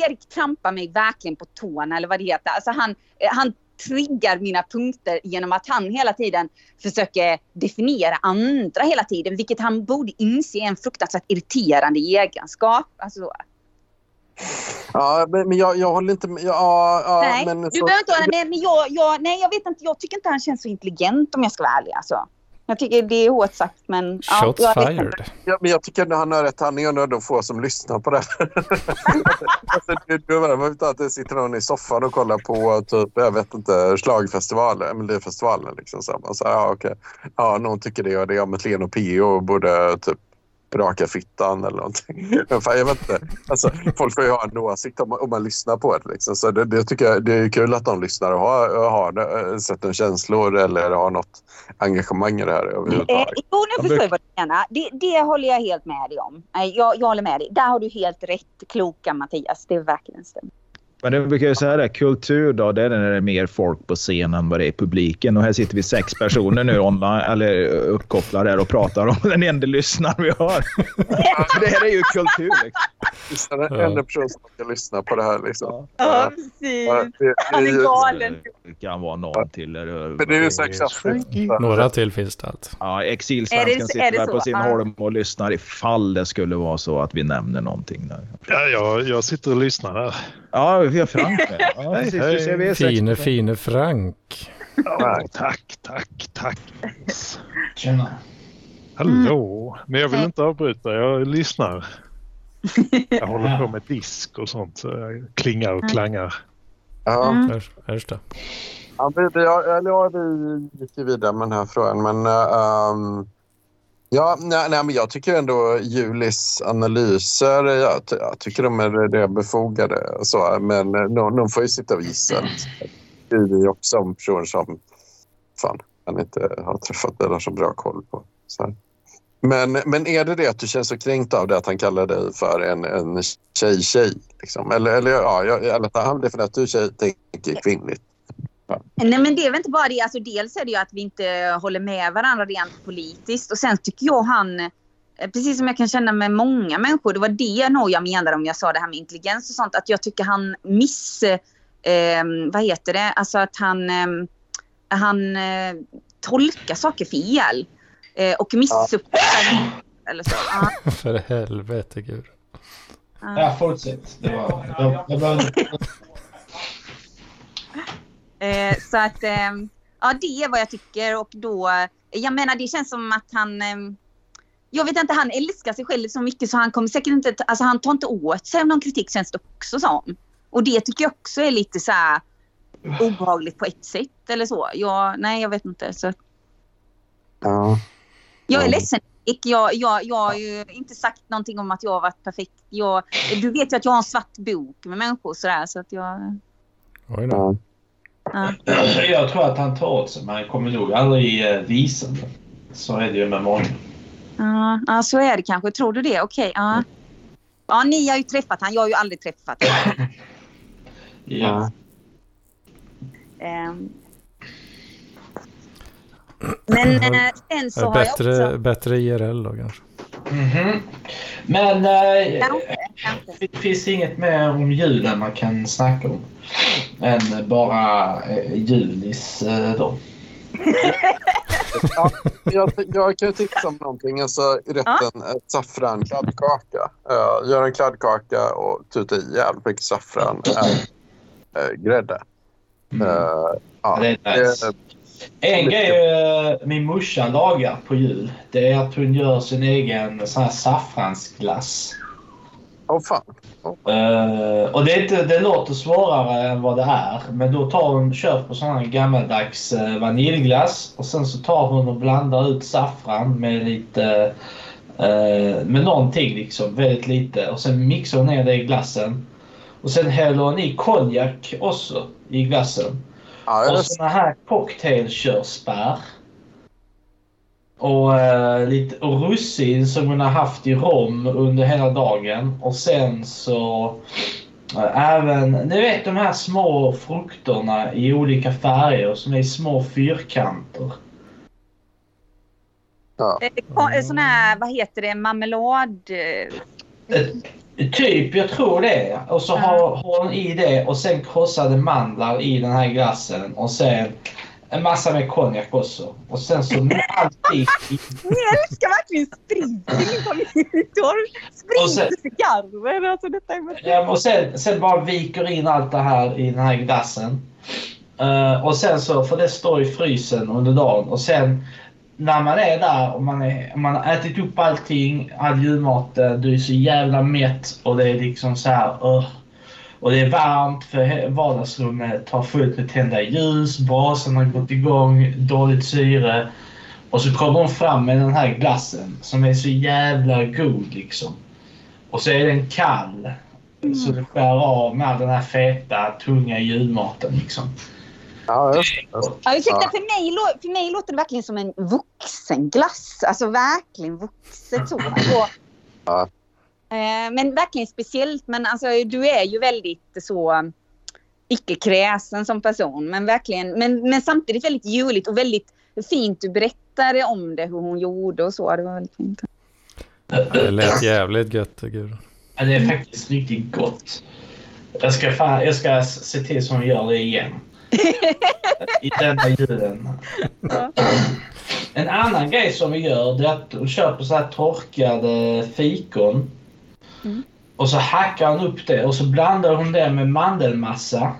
Erik trampar mig verkligen på tårna eller vad det heter. Alltså han triggar mina punkter genom att han hela tiden försöker definiera andra hela tiden, vilket han borde inse är en fruktansvärt irriterande egenskap. Alltså. Ja, men jag håller inte med. Ja, nej, men du behöver inte hålla med, men jag vet inte, jag tycker inte han känns så intelligent om jag ska vara ärlig alltså. Jag tycker det är hårt sagt, men... Shots fired. Ja, men jag tycker att han har rätt. Han är en av de få som lyssnar på det. Alltså, du vet inte att det sitter någon i soffan och kollar på typ, jag vet inte, slagfestivaler, Melodifestivalen liksom. Så här, okej. Ja, någon tycker det och det är med Len och P.O. borde typ raka fittan eller någonting. Fan, jag vet inte. Alltså, folk får ju ha en åsikt om man lyssnar på det liksom. Så det tycker jag, det är kul att de lyssnar och har sett en känslor eller har något engagemang i det här. Nu förstår jag vad du menar. Det håller jag helt med dig om. Jag håller med dig. Där har du helt rätt, kloka Mattias. Det är verkligen stämt. Men det brukar ju säga det, kultur då, det är när det är mer folk på scenen än vad det är i publiken. Och här sitter vi 6 personer nu online, eller uppkopplade här och pratar om den enda lyssnaren vi har. Det här är ju kultur liksom. Det är den enda personen som ska lyssna på det här liksom. Ja, precis. Han är galen. Det kan vara någon till. Eller, det är ju 6 några till finns det allt. Ja, exilsvenskan sitter här på sin holm och lyssnar ifall det skulle vara så att vi nämner någonting där. Ja, jag sitter och lyssnar där. Ja, vi har Frank. Ja, hey. Fine Frank. Ja, tack. Tjena. Hallå. Men jag vill inte avbryta, jag lyssnar. Jag håller på med disk och sånt. Klingar och klangar. Ja, hörs det. Ja, vi gick vidare med den här frågan, men... Ja, nej, men jag tycker ändå Julis analyser, jag tycker de är befogade. Så, men de får ju sitta och gissa. Det är ju också en person som fan, han inte har träffat eller så bra koll på. Så men är det att du känns så kränkt av det att han kallar dig för en tjej liksom? Eller eller att han blir för att du tjej tänker kvinnligt. Nej, men det är väl inte bara det, alltså, dels är det ju att vi inte håller med varandra rent politiskt och sen tycker jag han, precis som jag kan känna med många människor, det var det nog jag menade om jag sa det här med intelligens och sånt, att jag tycker han att han tolkar saker fel och missuppfattar eller så. För helvete gud. Ja, fortsätt. Det var så att, det är vad jag tycker och då, jag menar det känns som att han, jag vet inte, han älskar sig själv så mycket så han kommer säkert inte, alltså han tar inte åt sig om någon kritik känns det också som. Och det tycker jag också är lite så här obehagligt på ett sätt eller så. Jag vet inte. Så. Ja. Jag är ledsen. Jag har ju inte sagt någonting om att jag har varit perfekt. Du vet ju att jag har en svart bok med människor sådär så att jag... Oj då. Ja. Jag tror att han tar åt sig, men han kommer nog aldrig visa det. Så är det ju med många. Ja, så är det kanske. Tror du det? Okej, ja. Ja, ni har ju träffat han. Jag har ju aldrig träffat han. Ja. Men sen så har jag också... Bättre IRL då, kanske. Mm-hmm. Men det finns inget mer om julen man kan snacka om än bara Julis då. Jag kan ju tipsa om någonting, alltså rätten saffran kladdkaka. Gör en kladdkaka och tuta i jävligt mycket saffran grädde. Det är nice. En grej min morsa lagar på jul, det är att hon gör sin egen sån här saffransglass. Åh fan. Och det låter svårare än vad det är. Men då tar hon, köper på sån här gammaldags vaniljglass. Och sen så tar hon och blandar ut saffran med lite med någonting liksom, väldigt lite. Och sen mixar hon ner det i glassen. Och sen häller hon i konjak också i glassen. Ja, och såna här cocktailkörsbär. Och lite och russin som hon har haft i rom under hela dagen. Och sen så även, ni vet de här små frukterna i olika färger som är små fyrkanter. Ja. Sån här, vad heter det, marmelad? Typ, jag tror det. Och så har hon i det och sen krossade mandlar i den här glassen. Och sen en massa med konjak också. Och sen så alltid... Ni älskar verkligen spritgarven. Alltså, och sen bara viker in allt det här i den här glassen. Och sen så, för det står i frysen under dagen. Och sen när man är där och man har ätit upp allting, all julmat, du är så jävla mätt och det är liksom så här. Och det är varmt för vardagsrummet har fullt med tända ljus, brasan har gått igång, dåligt syre. Och så kommer hon fram med den här glassen som är så jävla god liksom. Och så är den kall så det skär av med den här feta, tunga julmaten liksom. Ja, ursäkta, för mig låter det verkligen som en vuxenglass. Alltså verkligen vuxet så. Ja. Men verkligen speciellt. Men alltså, du är ju väldigt så icke-kräsen som person. Men verkligen, men samtidigt väldigt juligt och väldigt fint. Du berättade om det, hur hon gjorde och så. Det var väldigt fint. Det lät jävligt gött, Gurun. Ja, det är faktiskt riktigt gott. Jag ska se till som hon gör det igen. I denna julen. Ja. En annan grej som vi gör det är att hon köper så här torkade fikon. Och så hackar hon upp det och så blandar hon det med mandelmassa.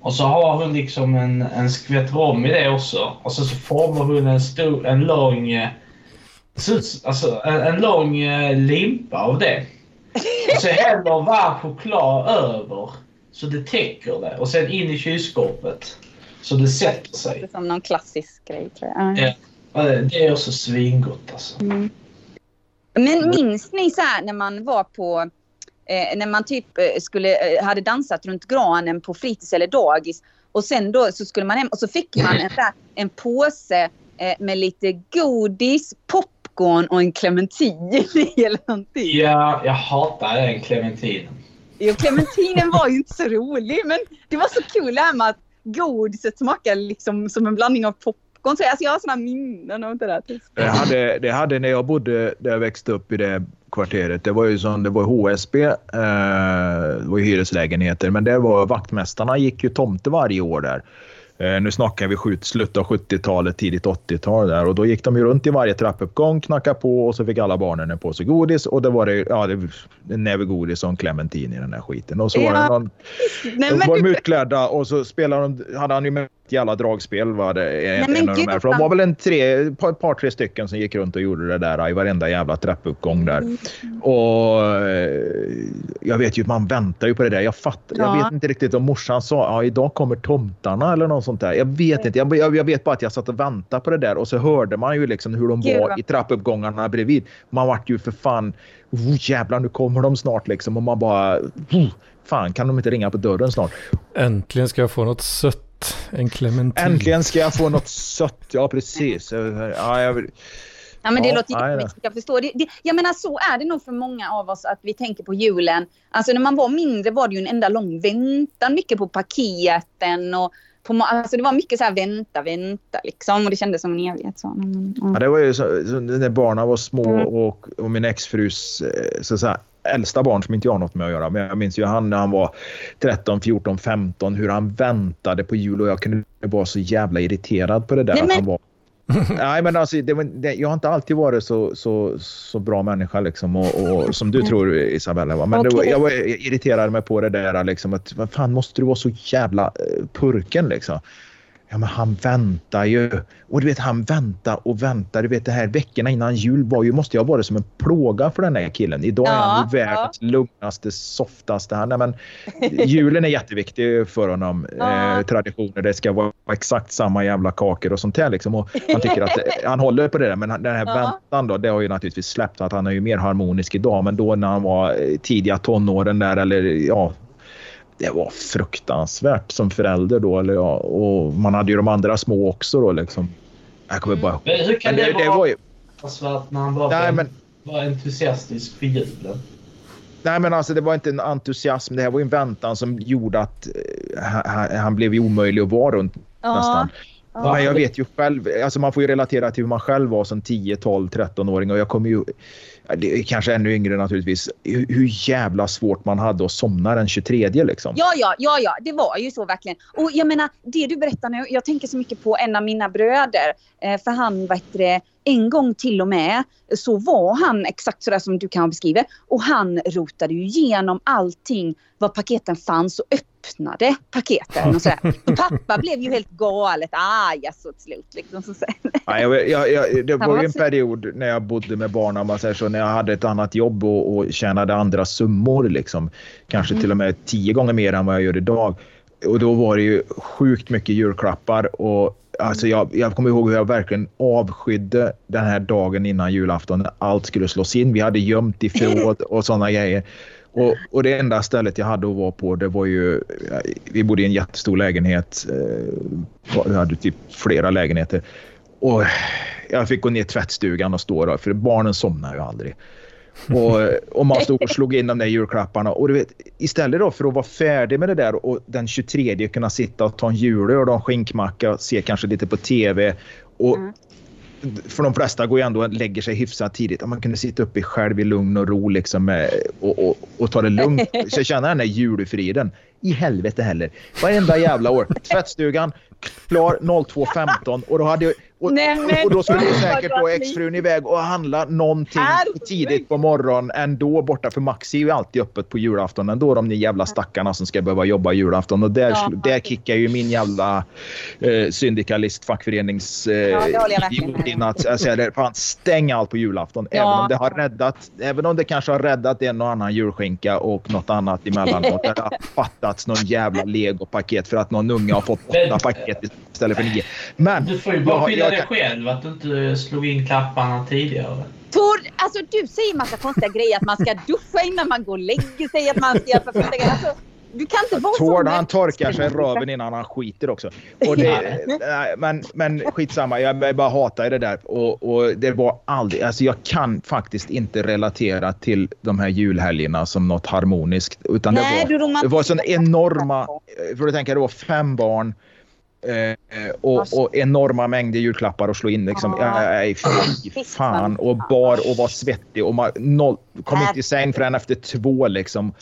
Och så har hon liksom en skvätt rom i det också. Och så formar hon en lång limpa av det. Och så häller varm choklad över. Så det täcker det. Och sen in i kylskåpet. Så det sätter sig. Det är som någon klassisk grej, tror jag. Ja. Det är också svingott, alltså. Mm. Men minns ni så här när man var på... när man typ hade dansat runt granen på fritids eller dagis. Och sen då så skulle man hem. Och så fick man en påse med lite godis, popcorn och en clementin. Eller någonting. Ja, jag hatar den clementinen. Jo, clementinen var ju inte så rolig, men det var så kul det här med att godiset smakade liksom som en blandning av popcorn. Så alltså, jag har sådana minnen och det där. Det hade när jag bodde där jag växte upp i det kvarteret. Det var ju som, det var HSB, det var ju hyreslägenheter, men det var vaktmästarna gick ju tomte varje år där. Nu snackar vi slutet av 70-talet, tidigt 80-tal där. Och då gick de ju runt i varje trappuppgång, knackade på och så fick alla barnen en påse godis. Och det var en näve godis och en clementin i den här skiten. Och så var det någon... Nej, men var de utklädda och så hade han ju med ett jävla dragspel. För de var väl ett par tre stycken som gick runt och gjorde det där i varenda jävla trappuppgång där. Och jag vet ju, man väntar ju på det där. Jag vet inte riktigt om morsan sa idag kommer tomtarna eller något sånt där. Jag vet inte. Jag vet bara att jag satt och väntade på det där och så hörde man ju liksom hur de var i trappuppgångarna bredvid. Man vart ju för fan jävlar, nu kommer de snart liksom. Och man bara fan, kan de inte ringa på dörren snart? Äntligen ska jag få något sött. En clementin. Äntligen ska jag få något sött. Ja, precis. Ja, men det låter mycket. Jag förstår. Jag menar, så är det nog för många av oss att vi tänker på julen. Alltså när man var mindre var det ju en enda lång väntan. Mycket på paketen och alltså det var mycket så här vänta liksom, och det kändes som en evighet så. Ja, det var ju så när barnen var små och min exfrus så äldsta barn som inte jag har något med att göra, men jag minns ju han när han var 13, 14, 15 hur han väntade på jul och jag kunde vara så jävla irriterad på det där. Nej, att han var nej, men alltså, jag har inte alltid varit så bra människa liksom, och som du tror, Isabella, va? Men okay. Jag irriterade mig på det där liksom, att fan, måste du vara så jävla purken liksom. Ja, men han väntar ju. Och du vet, han väntar och väntar. Du vet, det här veckorna innan jul var ju, måste jag vara som en plåga för den här killen. Idag är han ju världens lugnaste, softaste. Han, nej, men julen är jätteviktig för honom. Traditioner, det ska vara exakt samma jävla kakor och sånt där liksom. Och han tycker att han håller på det där. Men den här väntan då, det har ju naturligtvis släppt. Att han är ju mer harmonisk idag. Men då när han var tidiga tonåren där, eller ja, det var fruktansvärt som förälder då, eller ja, och man hade ju de andra små också då liksom. Jag kommer bara. Men hur kan det vara ju... när han bara var entusiastisk för julen? Nej, men alltså det var inte en entusiasm, det här var ju en väntan som gjorde att han blev ju omöjlig att vara runt nästan. Men jag vet ju själv, alltså man får ju relatera till hur man själv var som 10, 12, 13-åring, och jag kommer ju, det är kanske ännu yngre naturligtvis, hur jävla svårt man hade att somna den 23 liksom. Ja, det var ju så verkligen. Och jag menar, det du berättar nu, jag tänker så mycket på en av mina bröder, för han vet det, en gång till och med så var han exakt sådär som du kan beskriva, och han rotade ju igenom allting vad paketen fanns och öppnade paketen och sådär. Och pappa blev ju helt galet så till slut liksom. Det var ju en period när jag bodde med barn, om man säger så, när jag hade ett annat jobb och tjänade andra summor liksom. Kanske till och med 10 gånger mer än vad jag gör idag. Och då var det ju sjukt mycket julklappar, och alltså jag kommer ihåg hur jag verkligen avskydde den här dagen innan julafton när allt skulle slås in. Vi hade gömt i förråd och sådana grejer. Och det enda stället jag hade att vara på, det var ju, vi bodde i en jättestor lägenhet. Vi hade typ flera lägenheter. Och jag fick gå ner i tvättstugan och stå där, för barnen somnar ju aldrig. Och man stod och slog in de där julklapparna. Och du vet, istället då för att vara färdig med det där och den 23 kunna sitta och ta en julöl och en skinkmacka och se kanske lite på tv. Och för de flesta går ju ändå och lägger sig hyfsat tidigt. Man kunde sitta uppe själv i lugn och ro liksom, och ta det lugnt. Så jag känner den här julfriden. I helvete heller. Varenda jävla år. Tvättstugan klar 02:15 och då hade jag, och då skulle jag säkert då exfrun iväg och handla någonting tidigt på morgonen ändå borta, för Maxi är ju alltid öppet på julafton ändå, de jävla stackarna som ska behöva jobba julafton, och där kickar ju min jävla syndikalist fackförenings in att jag säger fan, stäng allt på julafton, även om det kanske har räddat en och annan julskinka och något annat emellanåt. Det har fattats någon jävla legopaket för att någon unge har fått 8 paket istället för 9. Men du får ju bara skilja dig själv att du inte slog in klapparna tidigare. Tor, alltså du säger massa konstiga grejer, att man ska duscha innan man går och lägger sig, att man ska du kan inte vara Tord, han torkar sig röven innan han skiter också. Och det, men skitsamma, jag bara hatar det där. Och det var aldrig, alltså jag kan faktiskt inte relatera till de här julhelgerna som något harmoniskt. Utan det var sån enorma, för att tänka, det var 5 barn. Och enorma mängder julklappar och slå in liksom. Fan, och bar och var svettig och kom inte i säng förrän efter 2 liksom.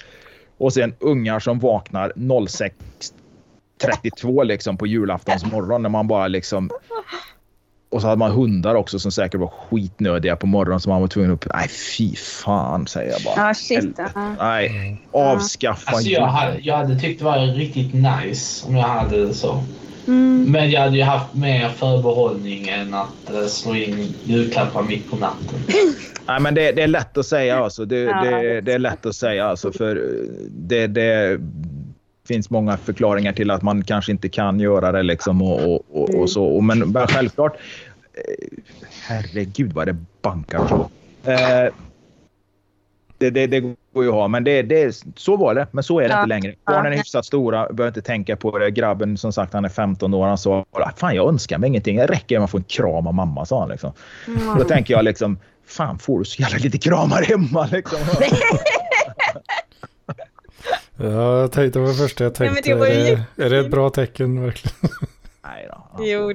Och sen ungar som vaknar 06:32 liksom på julaftonsmorgon, när man bara liksom. Och så hade man hundar också som säkert var skitnödiga på morgonen, som man var tvungen upp. Nej, fy fan, säger jag bara. Nej, avskaffa. Alltså jag hade tyckt det var riktigt nice om jag hade det så. Men jag hade ju haft mer förbehållning än att slå in julklappar mitt på natten. Nej, men det är lätt att säga alltså. Det är lätt att säga alltså, för det finns många förklaringar till att man kanske inte kan göra det liksom, och så. Men självklart, herregud vad det bankar så. Det går ju att ha, men så var det, men så är det inte längre. Barnen är hyfsat stora, behöver inte tänka på det. Grabben, som sagt, han är 15 år, han sa fan, jag önskar mig ingenting, det räcker om man får en kram av mamma, sa han liksom. Då tänker jag liksom, fan, får du så jävla lite kramar hemma liksom. Ja, jag tänkte på det första, jag tänkte, ja, är det ett bra tecken verkligen? Nej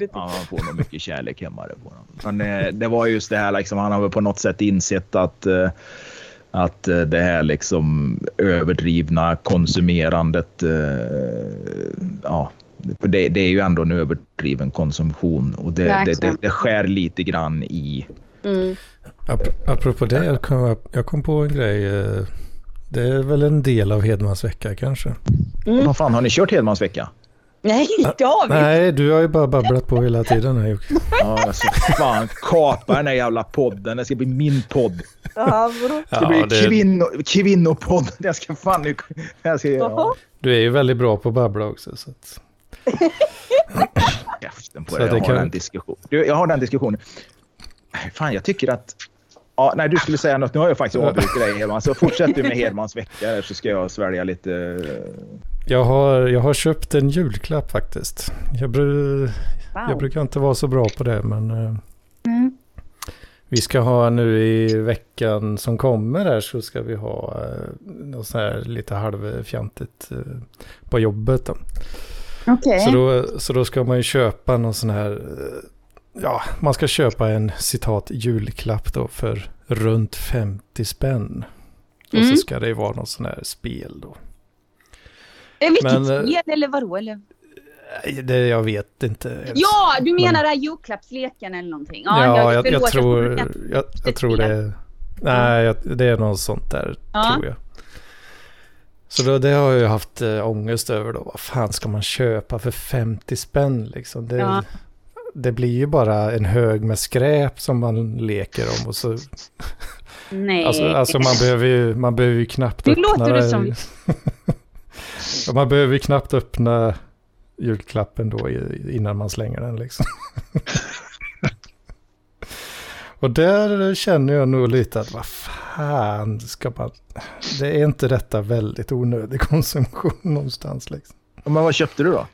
då, han får nog mycket kärlek hemma på honom. Men det var just det här liksom, han har väl på något sätt insett att det här liksom överdrivna konsumerandet, det är ju ändå en överdriven konsumtion, och det skär lite grann i. Apropå det, jag kom på en grej. Det är väl en del av Hedmans vecka kanske. Vad fan, har ni kört Hedmans vecka? Nej, David! Nej, du har ju bara babblat på hela tiden här, Jocke. Ja, alltså, fan, kapa den här jävla podden. Det ska bli min podd. Ja, vadå? Det ska bli kvinnopodden. Jag ska fan nu... Ja. Du är ju väldigt bra på att babbla också, så att... På det. Jag har den diskussionen. Fan, jag tycker att... Ja, nej, du skulle säga något. Nu har jag faktiskt avbrutit dig, Hedman. Så fortsätt du med Hedmans vecka, så ska jag svälja lite... Jag har köpt en julklapp faktiskt. Jag brukar inte vara så bra på det, men vi ska ha nu i veckan som kommer där, så ska vi ha något så här lite halvfjantigt på jobbet då. Okay. Så då ska man ju köpa någon sån här, ja, man ska köpa en citat julklapp då för runt 50 spänn. Och så ska det ju vara någon sån här spel då. Vilket spel eller vadå? Eller? Det, jag vet inte. Ja, du menar den här julklappsleken eller någonting? Ja, jag tror det. Nej, det är något sånt där, tror jag. Så då, det har jag ju haft ångest över då. Vad fan ska man köpa för 50 spänn liksom? Det blir ju bara en hög med skräp som man leker om och så... Nej. Alltså man behöver ju knappt öppna det. Nu låter du som... Man behöver ju knappt öppna julklappen då innan man slänger den liksom. Och där känner jag nog lite att vad fan ska man... Det är inte detta väldigt onödig konsumtion någonstans liksom. Men vad köpte du då?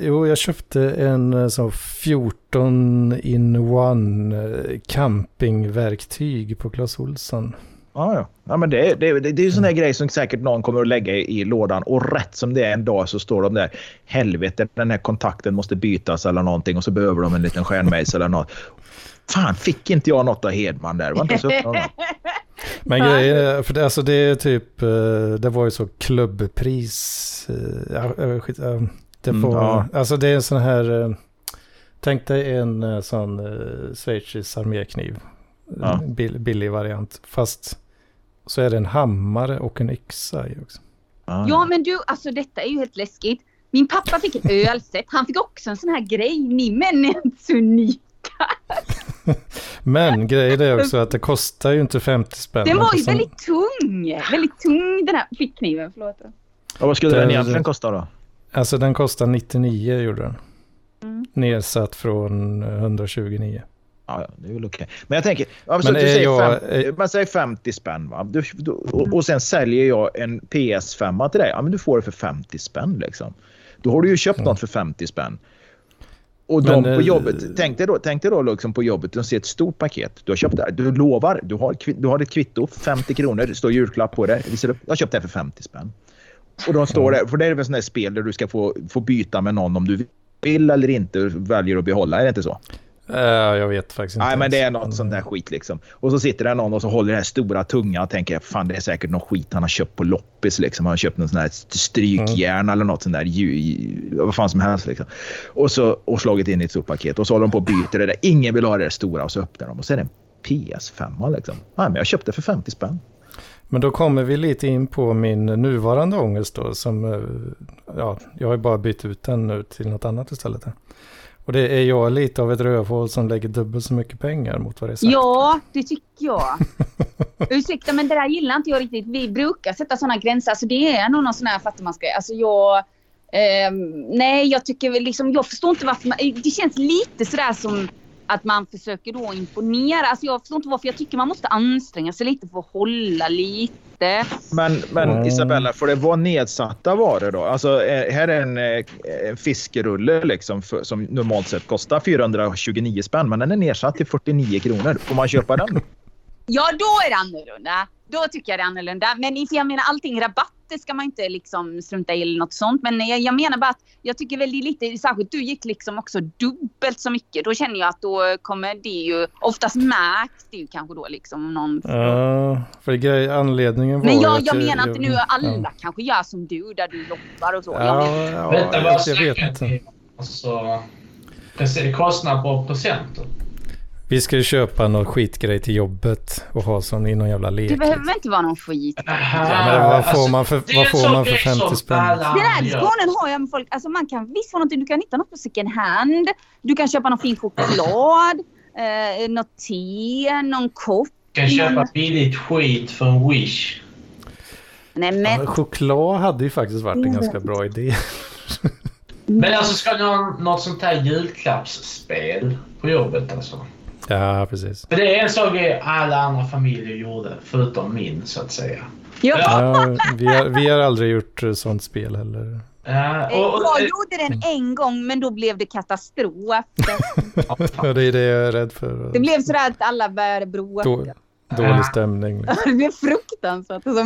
Jo, jag köpte en sån 14-in-1 campingverktyg på Clas Ohlson. Ja, men det är ju sån här grej som säkert någon kommer att lägga i lådan, och rätt som det är en dag så står de där, helvete, den här kontakten måste bytas eller någonting, och så behöver de en liten stjärnmejs eller något. Fan, fick inte jag något av Hedman där? Var inte så Men grejen, för alltså det är typ, det var ju så klubbpris, det var, alltså det är en sån här, tänk dig en sån schweizisk armékniv. Billig variant, fast så är det en hammare och en yxa också. Ja, men du, alltså detta är ju helt läskigt. Min pappa fick ett ölset, han fick också en sån här grej. Ni män är inte så unika. Men grejen är också att det kostar ju inte 50 spänn. Den var ju väldigt tung den här fickkniven, förlåt. Ja, vad skulle den egentligen kosta då? Alltså den kostar 99 gjorde den. Nedsatt från 129. Ja, det är väl okej. Men jag tänker, alltså, men man säger 50 spänn va? Och sen säljer jag en PS5 till dig. Ja, men du får det för 50 spänn liksom. Då har du ju köpt något för 50 spänn. Och men, de på jobbet, tänk dig då liksom på jobbet, de ser ett stort paket. Du har köpt det, du lovar, du har ett kvitto, 50 kronor, det står julklapp på det. Jag har köpt det för 50 spänn. Och de står där, för det är väl en sån här spel där du ska få byta med någon om du vill eller inte, väljer att behålla, är det inte så? Jag vet faktiskt inte. Nej, men det är något sånt där skit liksom. Och så sitter det någon och så håller den här stora tungan och tänker, fan, det är säkert någon skit han har köpt på loppis liksom. Han har köpt någon sån här strykjärn eller något sånt där, vad fan som helst liksom. Och slagit in i ett stort paket. Och så håller de på och byter det där. Ingen vill ha det där stora, och så öppnar de. Och sen är det en PS5 liksom. Nej, men jag köpte för 50 spänn. Men då kommer vi lite in på min nuvarande ångest då, som, ja, jag har ju bara bytt ut den nu till något annat istället här. Och det är jag lite av ett rövhål som lägger dubbelt så mycket pengar mot vad det är sagt. Ja, det tycker jag. Ursäkta, men det där gillar inte jag riktigt. Vi brukar sätta sådana gränser. Alltså det är nog någon sån här fattigmanska. Alltså jag... nej, jag tycker väl liksom... Jag förstår inte varför man... Det känns lite sådär som att man försöker då imponera. Alltså jag förstår inte varför. Jag tycker man måste anstränga sig lite för att hålla lite. Men Isabella, får det vara nedsatta varor då? Alltså här är en fiskerulle liksom, som normalt sett kostar 429 spänn, men den är nedsatt till 49 kronor. Får man köpa den? Ja, då är det annorlunda. Då tycker jag det är annorlunda. Men jag menar, allting rabatter ska man inte liksom strunta i eller något sånt. Men jag menar bara att jag tycker väl lite, särskilt du gick liksom också dubbelt så mycket. Då känner jag att då kommer det ju, oftast märks det ju kanske då liksom någon... för anledningen var... Men jag menar att nu alla kanske gör som du, där du jobbar och så. Jag vet inte. Alltså, det ser kostnad på procent. Vi ska ju köpa någon skitgrej till jobbet och ha som i någon jävla lek. Det behöver inte vara någon skit. Ja, men vad får man för, vad får man för 50 spänn? Den här diskussionen har jag med folk. Alltså man kan visst få någonting. Du kan hitta något på second hand. Du kan köpa någon fin choklad. Något te, någon kopp. Du kan köpa billigt skit från Wish. Nej, men... ja, choklad hade ju faktiskt varit en ganska bra idé. Men alltså ska ni ha något sånt här julklappsspel på jobbet alltså? Ja, precis. För det är en sak alla andra familjer gjorde, förutom min så att säga. Ja, ja vi har aldrig gjort sånt spel heller. Ja, jag gjorde den en gång, men då blev det katastrof. Det är det jag är rädd för. Det blev sådär att alla började bråka. Dålig stämning. Liksom. Det blev fruktansvärt. Alltså,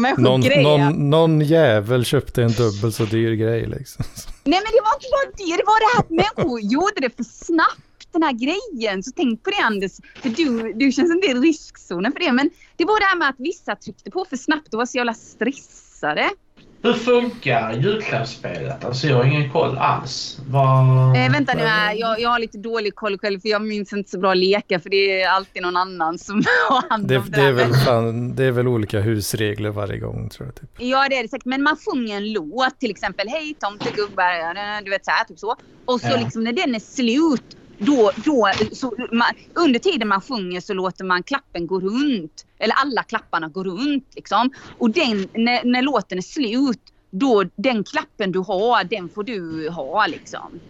någon jävel köpte en dubbel så dyr grej. Liksom. Nej, men det var inte bara det. Det var det här att människor gjorde det för snabbt, den här grejen. Så tänk på det, Anders. För du känns inte i riskzonen för det. Men det var det här med att vissa tryckte på för snabbt och var så jävla stressade. Hur funkar julklappsspelet? Alltså jag har ingen koll alls. Vänta nu här, jag har lite dålig koll själv för jag minns inte så bra leka för det är alltid någon annan som har hand om det. Det är väl olika husregler varje gång tror jag typ. Ja det är det säkert, men man sjunger en låt till exempel, hej tomtegubbar, du vet så här typ så. Och så liksom när den är slut, då så man, under tiden man sjunger så låter man klappen gå runt. Eller alla klapparna går runt liksom. Och den, när låten är slut, då den klappen du har, den får du ha liksom.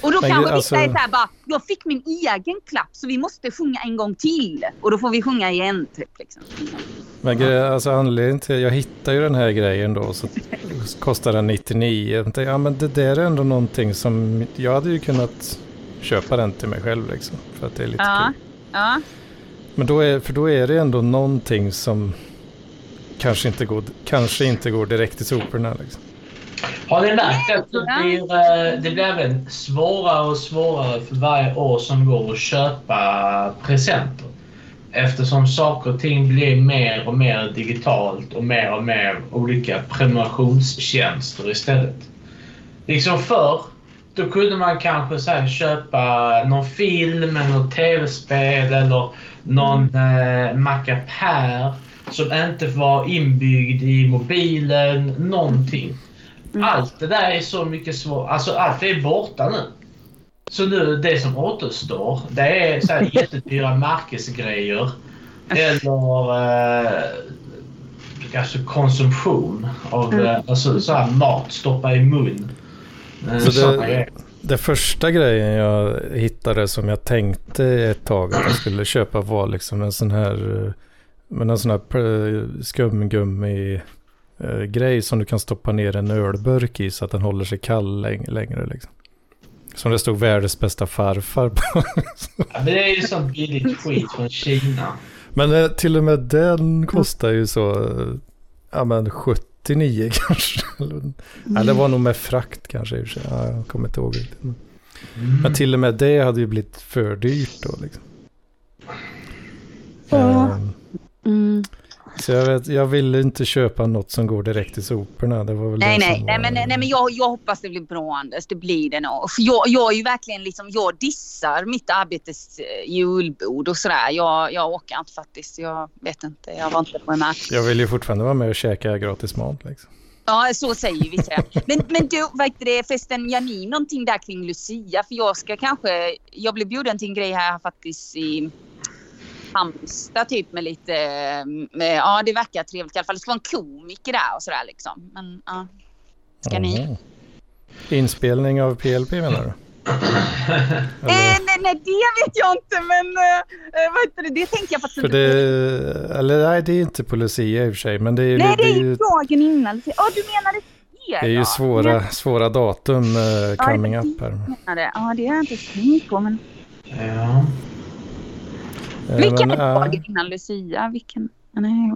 Och då kanske vi säger så här bara, jag fick min egen klapp så vi måste sjunga en gång till. Och då får vi sjunga igen typ liksom. Men alltså anledningen till, jag hittar ju den här grejen då så kostar den 99. Ja men det där är ändå någonting som, jag hade ju kunnat köpa den till mig själv liksom. För att det är lite kul. Ja. Men då är det ändå någonting som kanske inte går direkt i soporna liksom. Har ni märkt att det blir även svårare och svårare för varje år som går att köpa presenter? Eftersom saker och ting blir mer och mer digitalt och mer olika prenumerationstjänster istället. Liksom förr, då kunde man kanske så här, köpa någon film eller något tv-spel eller någon mack-app här som inte var inbyggd i mobilen, någonting. Allt det där är så mycket svårt, alltså allt är borta nu. Så nu det som återstår, det är så här jättedyra märkesgrejer eller alltså konsumtion av alltså så här mat, stoppa i mun. Så det första grejen jag hittade som jag tänkte ett tag att jag skulle köpa var liksom en sån här skumgummi grej som du kan stoppa ner en ölburk i så att den håller sig kall längre liksom. Som det stod världens bästa farfar på. Ja, men det är ju sånt billigt skit från Kina. Men till och med den kostar ju så 79 kanske. Ja, det var nog med frakt kanske. Jag kommer inte ihåg riktigt. Men till och med det hade ju blivit för dyrt då liksom. Så jag ville inte köpa något som går direkt i soporna. Det var väl nej, men jag hoppas det blir bra, Anders. Det blir det nog. Jag är ju verkligen liksom, jag dissar mitt arbetes julbord och sådär. Jag åker inte faktiskt. Jag vet inte, jag var inte på en match. Jag vill ju fortfarande vara med och käka gratis mat liksom. Ja, så säger vi så. Men du, vet det festen Janine någonting där kring Lucia? För jag blev bjuden till en grej här faktiskt i Hamsta typ med lite det verkar trevligt i alla fall. Det ska vara en komiker där och sådär liksom. Men ja, ska ni? Inspelning av PLP menar du? Nej, det vet jag inte. Men vad heter det? Det tänker jag faktiskt inte. Nej, det är inte på Lucia i och för sig. Men det är ju dagen innan. Ja, du menar det? Det är ju svåra datum coming up här. Ja, det är jag inte tänkt på. Men... ja. Vilken är dagen innan Lucia? Vilken? Nej.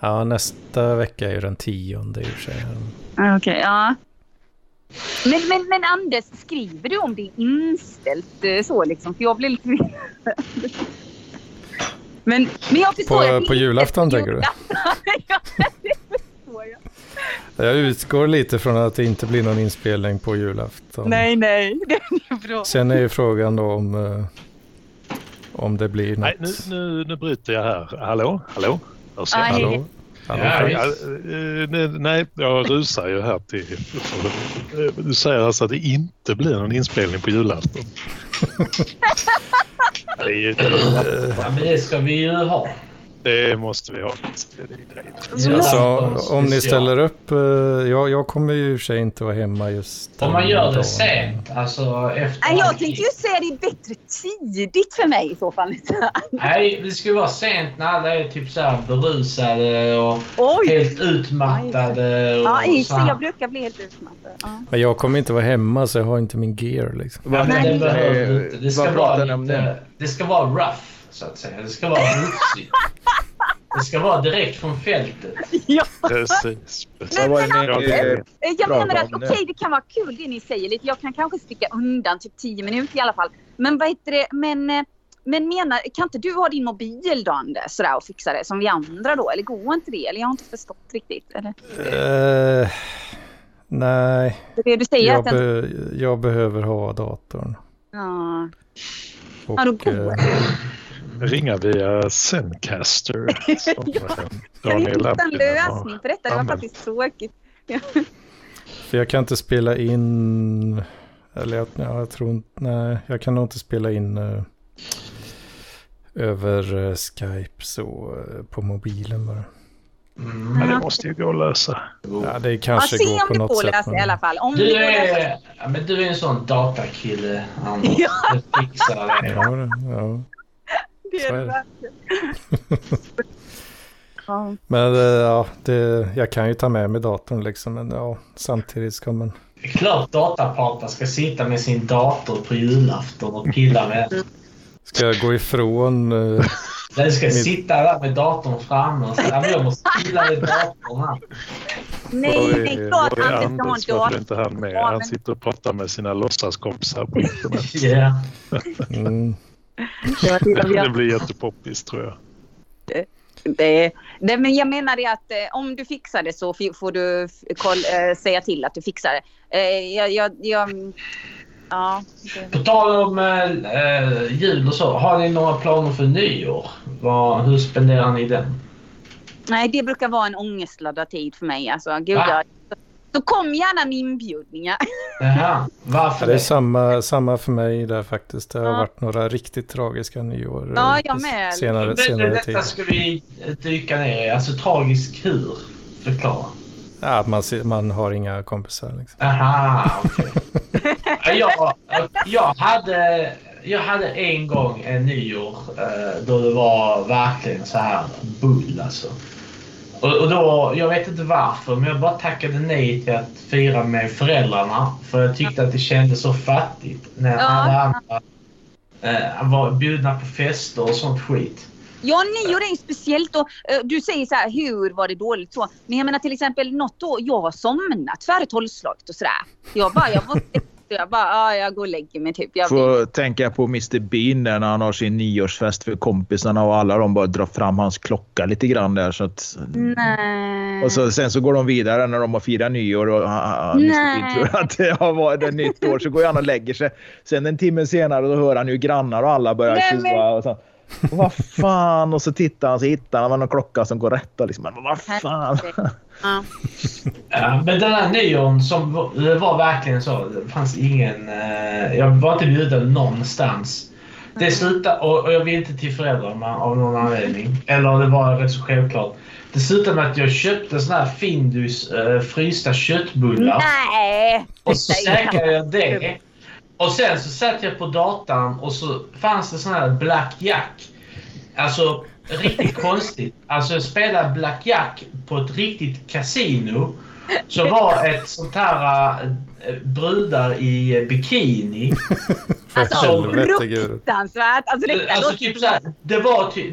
Ja, nästa vecka är ju den 10:e i och för sig. Okej, ja. Men Anders, skriver du om det är inställt så liksom? För jag blir lite... men jag förstår... På julafton tänker du? Ja, det förstår jag. Jag utgår lite från att det inte blir någon inspelning på julafton. Nej, det är bra. Sen är ju frågan då om det blir något. Nej, nu bryter jag här. Hallå? Hallå? Nej, jag rusar ju här till... Du säger alltså att det inte blir någon inspelning på julafton. Det ska vi ju ha. Det måste vi ha. Så om ni ställer upp... Jag kommer ju i och för sig inte vara hemma just... Om man gör det sent, alltså efter... Jag tänkte ju säga det är bättre tidigt för mig i så fall. Nej, det skulle vara sent när alla är typ så här berusade och helt utmattade. Och jag brukar bli helt utmattad. Ja. Men jag kommer inte vara hemma så jag har inte min gear liksom. Ja, men det ska vara lite, det ska vara rough. Så att säga. Det ska vara rutsigt. Det ska vara direkt från fältet. Ja. Precis. Jag menar att okej, det kan vara kul det ni säger lite. Jag kan kanske sticka undan typ 10 minuter i alla fall. Men vad heter det? Men menar, kan inte du ha din mobil då Anders sådär, och fixa det som vi andra då? Eller går inte det? Eller jag har inte förstått riktigt. Eller? Nej. Det du säger jag behöver ha datorn. Ja. Och, ringa via Zencaster. Jag hittade en lösning för detta. Det var faktiskt tråkigt. För jag kan inte spela in... Eller jag tror inte... Nej, jag kan nog inte spela in över Skype så på mobilen bara. Men det måste ju gå att lösa. Ja, det kanske går på något sätt. Men... I alla fall. Om du är... Ja, men du är en sån datakille. Ja. Du fixar det. Ja. Men ja, jag kan ju ta med mig datorn liksom, men ja, samtidigt ska man... Det är klart datapartner ska sitta med sin dator på julafton och pilla med. Ska jag gå ifrån... Den ska sitta där med datorn framme och säga, jag måste pilla med datorn här. Nej, det är klart Anders ska ha en dator. Han sitter och pratar med sina låtsaskompisar på internet. Ja. Det blir jättepoppis tror jag. Det, men jag menar det att om du fixar det så får du säga till att du fixar det. På tal om jul och så, har ni några planer för nyår? Hur spenderar ni den? Nej, det brukar vara en ångestladdad tid för mig. Alltså, gud, så kom gärna med inbjudningar. Jaha, varför det? Är samma för mig där faktiskt. Det har varit några riktigt tragiska nyår. Ja, jag med. Senare tid. Detta ska vi dyka ner i. Alltså tragisk hur? Förklara. Ja, att man har inga kompisar liksom. Aha, okej. Jag hade en gång en nyår då det var verkligen så här bull alltså. Och då, jag vet inte varför, men jag bara tackade nej till att fira med föräldrarna. För jag tyckte att det kändes så fattigt när alla andra var bjudna på fester och sånt skit. Ja, nyår är ju speciellt. Och, du säger så här, hur var det dåligt? Så. Men jag menar till exempel något år, jag har somnat för ett tolvslaget och sådär. Jag går och lägger mig typ. Jag får tänka på Mr. Bean när han har sin nyårsfest för kompisarna och alla de bara drar fram hans klocka lite grann där så att... Nej. Och så, sen så går de vidare när de har firat nyår och Mr. Bean tror att det har varit ett nytt år så går han och lägger sig. Sen en timme senare då hör han ju grannar och alla börjar tjoa och så. Och vad fan, och så tittar han så hittar han en klocka som går rätt och liksom, vad fan. Men den här nyåren som var verkligen så, det fanns ingen, jag var inte bjuden någonstans. Det slutade, och jag vill inte till föräldrarna av någon anledning, eller det var rätt så självklart. Det slutade med att jag köpte såna här Findus frysta köttbullar. Nej. Och så säkrade jag det. Och sen så satt jag på datan och så fanns det sån här blackjack. Alltså riktigt konstigt. Alltså jag spelade blackjack på ett riktigt kasino. Så var ett sånt här brudar i bikini. Alltså fruktansvärt. Alltså typ så här,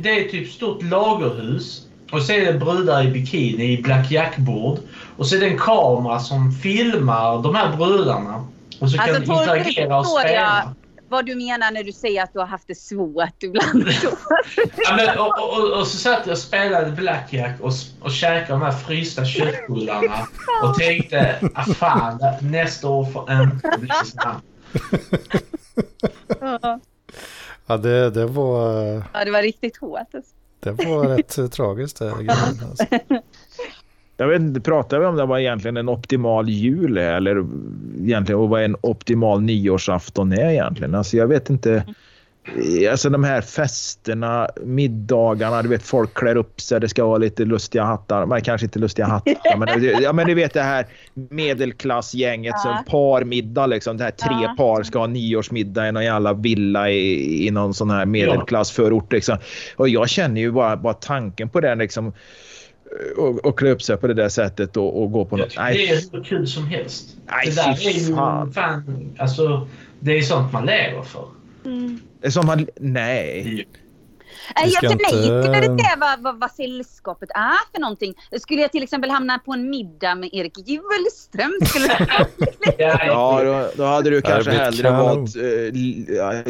det är typ stort lagerhus. Och så är det brudar i bikini i blackjackbord. Och så är det en kamera som filmar de här brudarna. Och så kan alltså, interagera och spela. vad du menar när du säger att du har haft det svårt ibland. Ja, men, och så satt jag och spelade blackjack och käkade de här frysta köttbullarna och tänkte, fan, nästa år får inte bli så här. Ja, det var... Ja, det var riktigt hårt. Det var rätt tragiskt det. Alltså. Jag vet inte, pratar vi om det var egentligen en optimal jul eller egentligen och vad en optimal nyårsafton är egentligen. Alltså jag vet inte, alltså de här festerna, middagarna, du vet folk klär upp sig, det ska vara lite lustiga hattar, men kanske inte lustiga hattar, men, ja, men du vet det här medelklassgänget ja. Som parmiddag liksom, det här tre ja. Par ska ha nyårsmiddag i någon jävla villa i någon sån här medelklassförort liksom. Och jag känner ju bara tanken på den liksom och klä upp sig på det där sättet och gå på något. Det är så kul som helst. Det där är ju fan, alltså det är sånt man lever för. Mm. Det är som man nej. Jag tycker inte det är vad sällskapet är för någonting. Skulle jag till exempel hamna på en middag med Erik Julström skulle ja, då hade du kanske hellre varit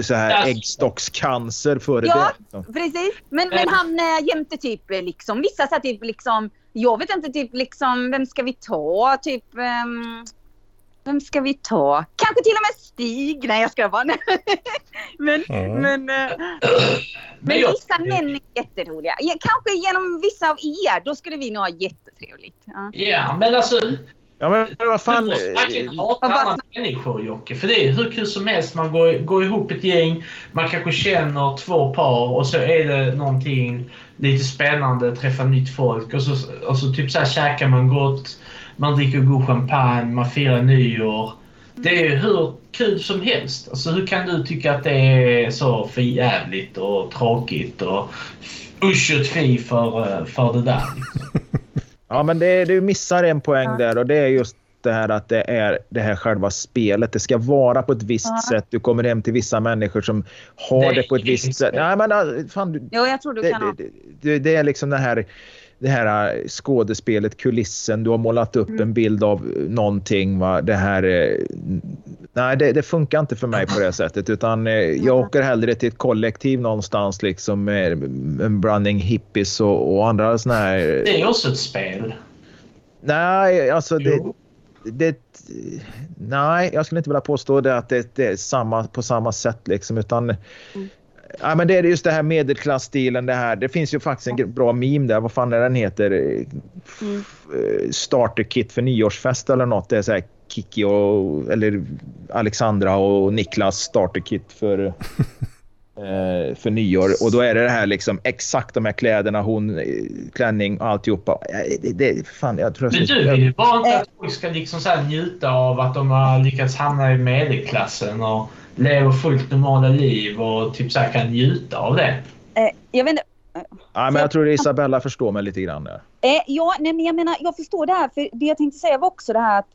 så här äggstockscancer för ja, det. Ja, precis. Men hamnar jag jämte typ liksom vissa så här, typ liksom jag vet inte typ liksom vem ska vi ta typ vem ska vi ta? Kanske till och med Stig. Nej, jag ska vara. Men vissa män är jätteroliga. Kanske genom vissa av er, då skulle vi nog ha jättetrevligt. Ja, men alltså... Ja, men vad fan... Du måste verkligen hata andra människor, Jocke. För det är hur kul som helst. Man går ihop ett gäng, man kanske känner två par och så är det någonting lite spännande, träffa nytt folk. Och så typ så här käkar man gott... Man dricker god champagne, man firar nyår. Det är hur kul som helst. Alltså hur kan du tycka att det är så förjävligt och tråkigt och uschigt för det där? Ja, men du missar en poäng där och det är just det här att det är det här själva spelet. Det ska vara på ett visst sätt. Du kommer hem till vissa människor som har det på ett visst sätt. Nej, men fan, jo, jag tror du kan ha. Det är liksom det här skådespelet, kulissen, du har målat upp en bild av någonting, va? Det här nej, det funkar inte för mig på det sättet, utan jag åker hellre till ett kollektiv någonstans liksom en blandning hippies och andra såna här. Det är också ett spel. Nej, alltså nej, jag skulle inte vilja påstå det att det är på samma sätt liksom, utan ja, men det är just det här medelklassstilen det här. Det finns ju faktiskt en bra meme där. Vad fan är den heter? Starter kit för nyårsfest eller något. Det är så här Kiki eller Alexandra och Niklas starter kit för nyår. Och då är det här liksom exakt de här kläderna, hon, klänning och alltihopa. Det fan, jag tror men du vill ju bara inte att folk ska liksom så här njuta av att de har lyckats hamna i medelklassen och lever fullt normala liv och typ så här kan njuta av det. Jag vet inte. Nej, men jag tror att Isabella förstår mig lite grann där. Ja, nej, men jag menar, jag förstår det här, för det jag tänkte säga var också det här att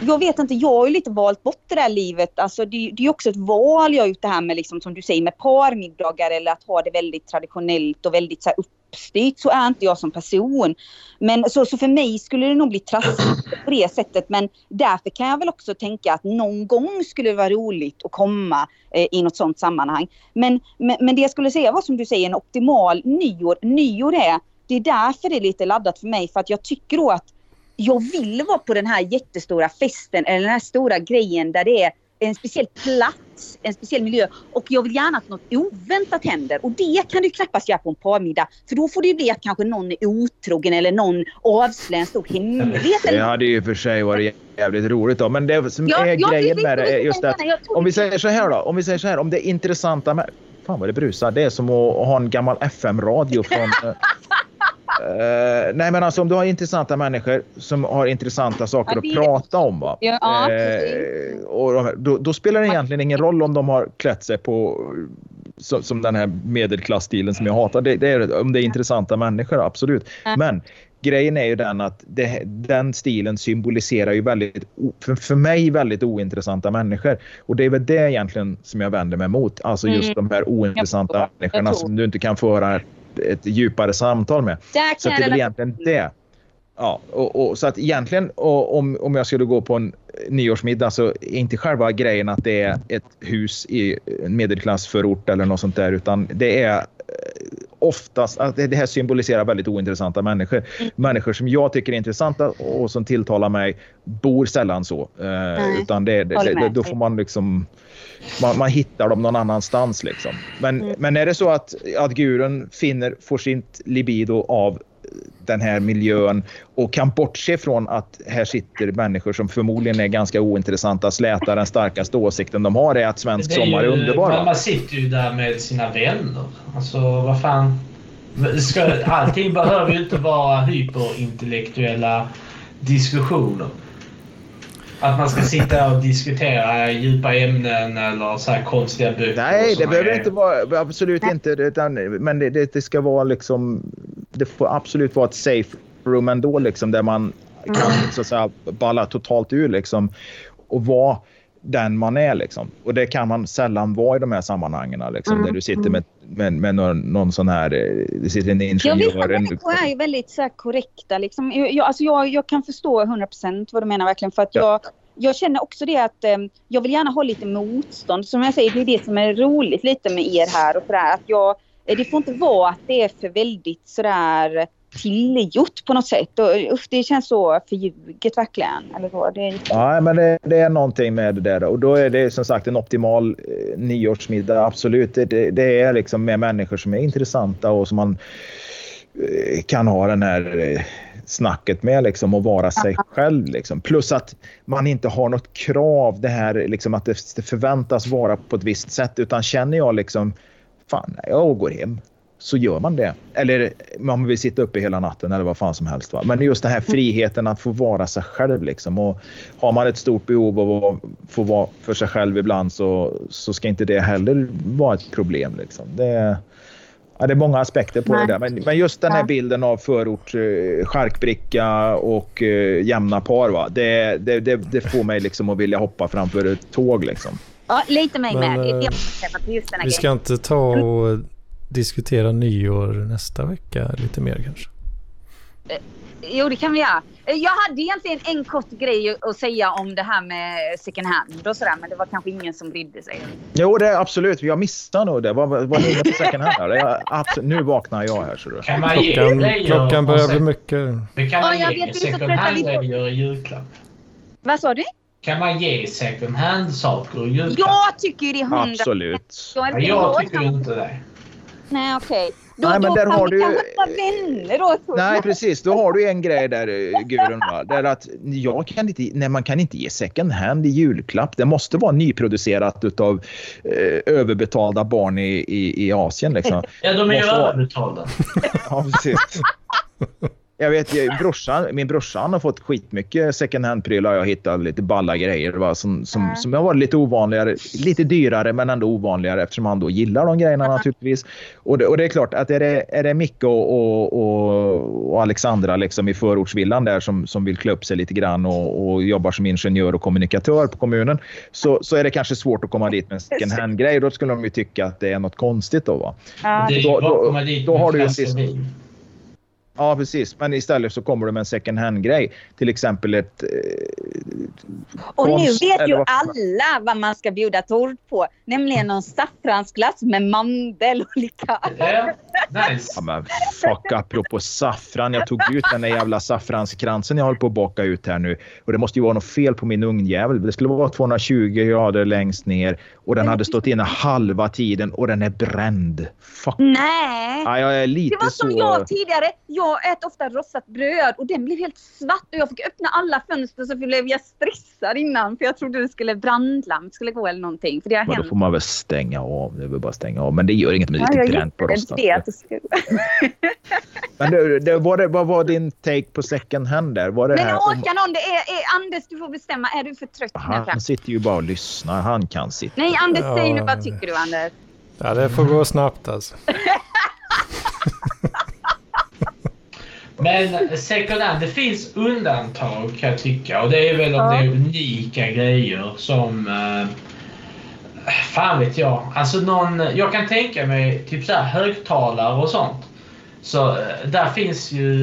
jag vet inte, jag har ju lite valt bort det där livet. Alltså det är ju också ett val jag är ute här med liksom, som du säger, med parmiddagar eller att ha det väldigt traditionellt och väldigt så här uppstyrt, så är inte jag som person. Men så för mig skulle det nog bli trassligt på det sättet, men därför kan jag väl också tänka att någon gång skulle det vara roligt att komma i något sånt sammanhang. Men det jag skulle säga var som du säger, en optimal nyår. Nyår är, det är därför det är lite laddat för mig, för att jag tycker då att jag vill vara på den här jättestora festen eller den här stora grejen där det är en speciell plats, en speciell miljö, och jag vill gärna att något oväntat händer, och det kan du knappast göra på en parmiddag, för då får det ju bli att kanske någon är otrogen eller någon avslöjar en stor hemlighet. Det hade ju för sig varit jävligt roligt då, men det som är grejen med det är just att om vi säger så här då, om det är intressanta med, fan vad det brusar, det är som att ha en gammal FM-radio från nej, men alltså om du har intressanta människor som har intressanta saker att prata om, va? Ja, och då spelar det egentligen ingen roll om de har klätt sig på som den här medelklassstilen som jag hatar, om det är intressanta människor, absolut, men grejen är ju den att den stilen symboliserar ju väldigt, för mig väldigt ointressanta människor, och det är väl det egentligen som jag vänder mig mot, alltså just de här ointressanta människorna som du inte kan föra ett djupare samtal med. Så det är väl egentligen det. Ja, och så att egentligen om jag skulle gå på en nyårsmiddag så är inte själva grejen att det är ett hus i en medelklassförort eller något sånt där, utan det är oftast att det här symboliserar väldigt ointressanta människor. Människor som jag tycker är intressanta och som tilltalar mig bor sällan så. Utan det, då får man liksom man hittar dem någon annanstans liksom. Men är det så att Gurun får sitt libido av den här miljön och kan bortse från att här sitter människor som förmodligen är ganska ointressanta, slätar den starkaste åsikten de har är att svensk sommar är underbar. Man sitter ju där med sina vänner. Alltså, vad fan? Allting behöver ju inte vara hyperintellektuella diskussioner. Att man ska sitta och diskutera djupa ämnen eller så här konstiga böcker. Nej, det behöver inte vara, absolut inte. Utan, men det ska vara liksom, det får absolut vara ett safe room ändå liksom, där man kan så att säga balla totalt ur liksom och vara den man är liksom. Och det kan man sällan vara i de här sammanhangen liksom, där du sitter med någon sån här, det sitter en ingenjör. Jag vet, det är väldigt så här korrekta liksom. Jag kan förstå 100% vad du menar verkligen, för att jag känner också det att jag vill gärna ha lite motstånd. Som jag säger, det är det som är roligt lite med er här och sådär, att det får inte vara att det är för väldigt sådär tillgjort på något sätt. Och det känns så förljuget verkligen. Eller så. Nej, men det är någonting med det där. Och då är det som sagt en optimal nyårsmiddag. Absolut. Det är liksom med människor som är intressanta och som man kan ha den här snacket med liksom, och vara sig själv liksom. Plus att man inte har något krav det här liksom, att det förväntas vara på ett visst sätt, utan känner jag liksom fan, jag går hem, så gör man det. Eller man vill sitta uppe hela natten eller vad fan som helst. Va? Men just den här friheten att få vara sig själv liksom. Och har man ett stort behov av att få vara för sig själv ibland, så ska inte det heller vara ett problem liksom. Det är många aspekter på det där. Men just den här bilden av förort, charkbricka och jämna par, va? Det får mig liksom att vilja hoppa framför ett tåg liksom. Ja, lite mig med. Vi ska inte ta och diskutera nyår nästa vecka lite mer kanske. Jo, det kan vi göra. Jag hade egentligen en kort grej att säga om det här med second hand och sådär, men det var kanske ingen som brydde sig. Jo, det är absolut. Jag missade nog det. Vad är det på second hand? Nu vaknar jag här. Så kan man klockan börjar bli mycket. Det kan man ge second hand och göra julklapp. Vad sa du? Kan man ge second hand saker och julklapp? Jag tycker det är 100%. Absolut. Jag tycker inte det. Nej, okej. Nej, men där har du vänner då. Nej, precis. Då har du en grej där, Gurun, va? Där att man kan inte ge second hand i julklapp. Det måste vara nyproducerat utav överbetalda barn i Asien liksom. Ja, de är ju överbetalda. Ja, precis. Jag vet, min brorsan har fått skitmycket second hand-prylar. Jag hittade lite balla grejer, va? Som har varit lite ovanligare, lite dyrare men ändå ovanligare, eftersom han då gillar de grejerna naturligtvis. Och det är klart att är det Micke och Alexandra liksom i förortsvillan där som vill klä upp sig lite grann och jobbar som ingenjör och kommunikatör på kommunen, så är det kanske svårt att komma dit med en second hand-grej. Då skulle de ju tycka att det är något konstigt då, va? Ja. Då har du ju Ja, precis. Men istället så kommer du med en second hand-grej. Till exempel ett och konst, nu vet ju alla vad man ska bjuda torv på. Nämligen någon saffransglass med mandel och likadant. Nice. Ja, men fuck, apropå saffran. Jag tog ut den där jävla saffranskransen jag håller på att baka ut här nu. Och det måste ju vara något fel på min ungjävel. Det skulle vara 220 grader längst ner. Och den hade stått inne halva tiden. Och den är bränd. Fuck. Nej. Ja, jag är lite det var som jag tidigare. Jag äter ofta rostat bröd och den blev helt svart och jag fick öppna alla fönster, så blev jag stressad innan för jag trodde det skulle brandlamp skulle gå eller någonting, för det har hänt. Men då får man väl stänga av, det vill bara stänga av, men det gör inget med lite bränt på rostat. Men du, vad var din take på second hand där? Var det men här, någon, det är Anders, du får bestämma, är du för trött? Han sitter ju bara och lyssnar, han kan sitta. Nej, Anders, säg nu, vad tycker du, Anders? Ja, det får gå snabbt alltså. Men second hand, det finns undantag kan jag tycka, och det är väl om det är unika grejer som fan vet jag. Alltså jag kan tänka mig typ så här högtalare och sånt Så där finns ju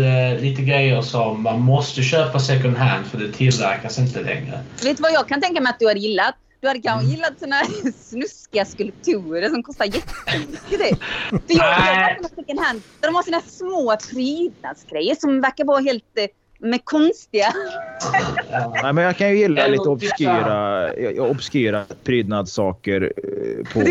lite grejer som man måste köpa second hand för det tillverkas inte längre. Vet du vad jag kan tänka mig att du har gillat? Du hade kanske gillat såna snuskiga skulpturer som kostar jättemycket. För jag har gillat second hand. De har sina små prydnadsgrejer som verkar vara helt med konstiga. Nej, men jag kan ju gilla lite obskyra prydnadssaker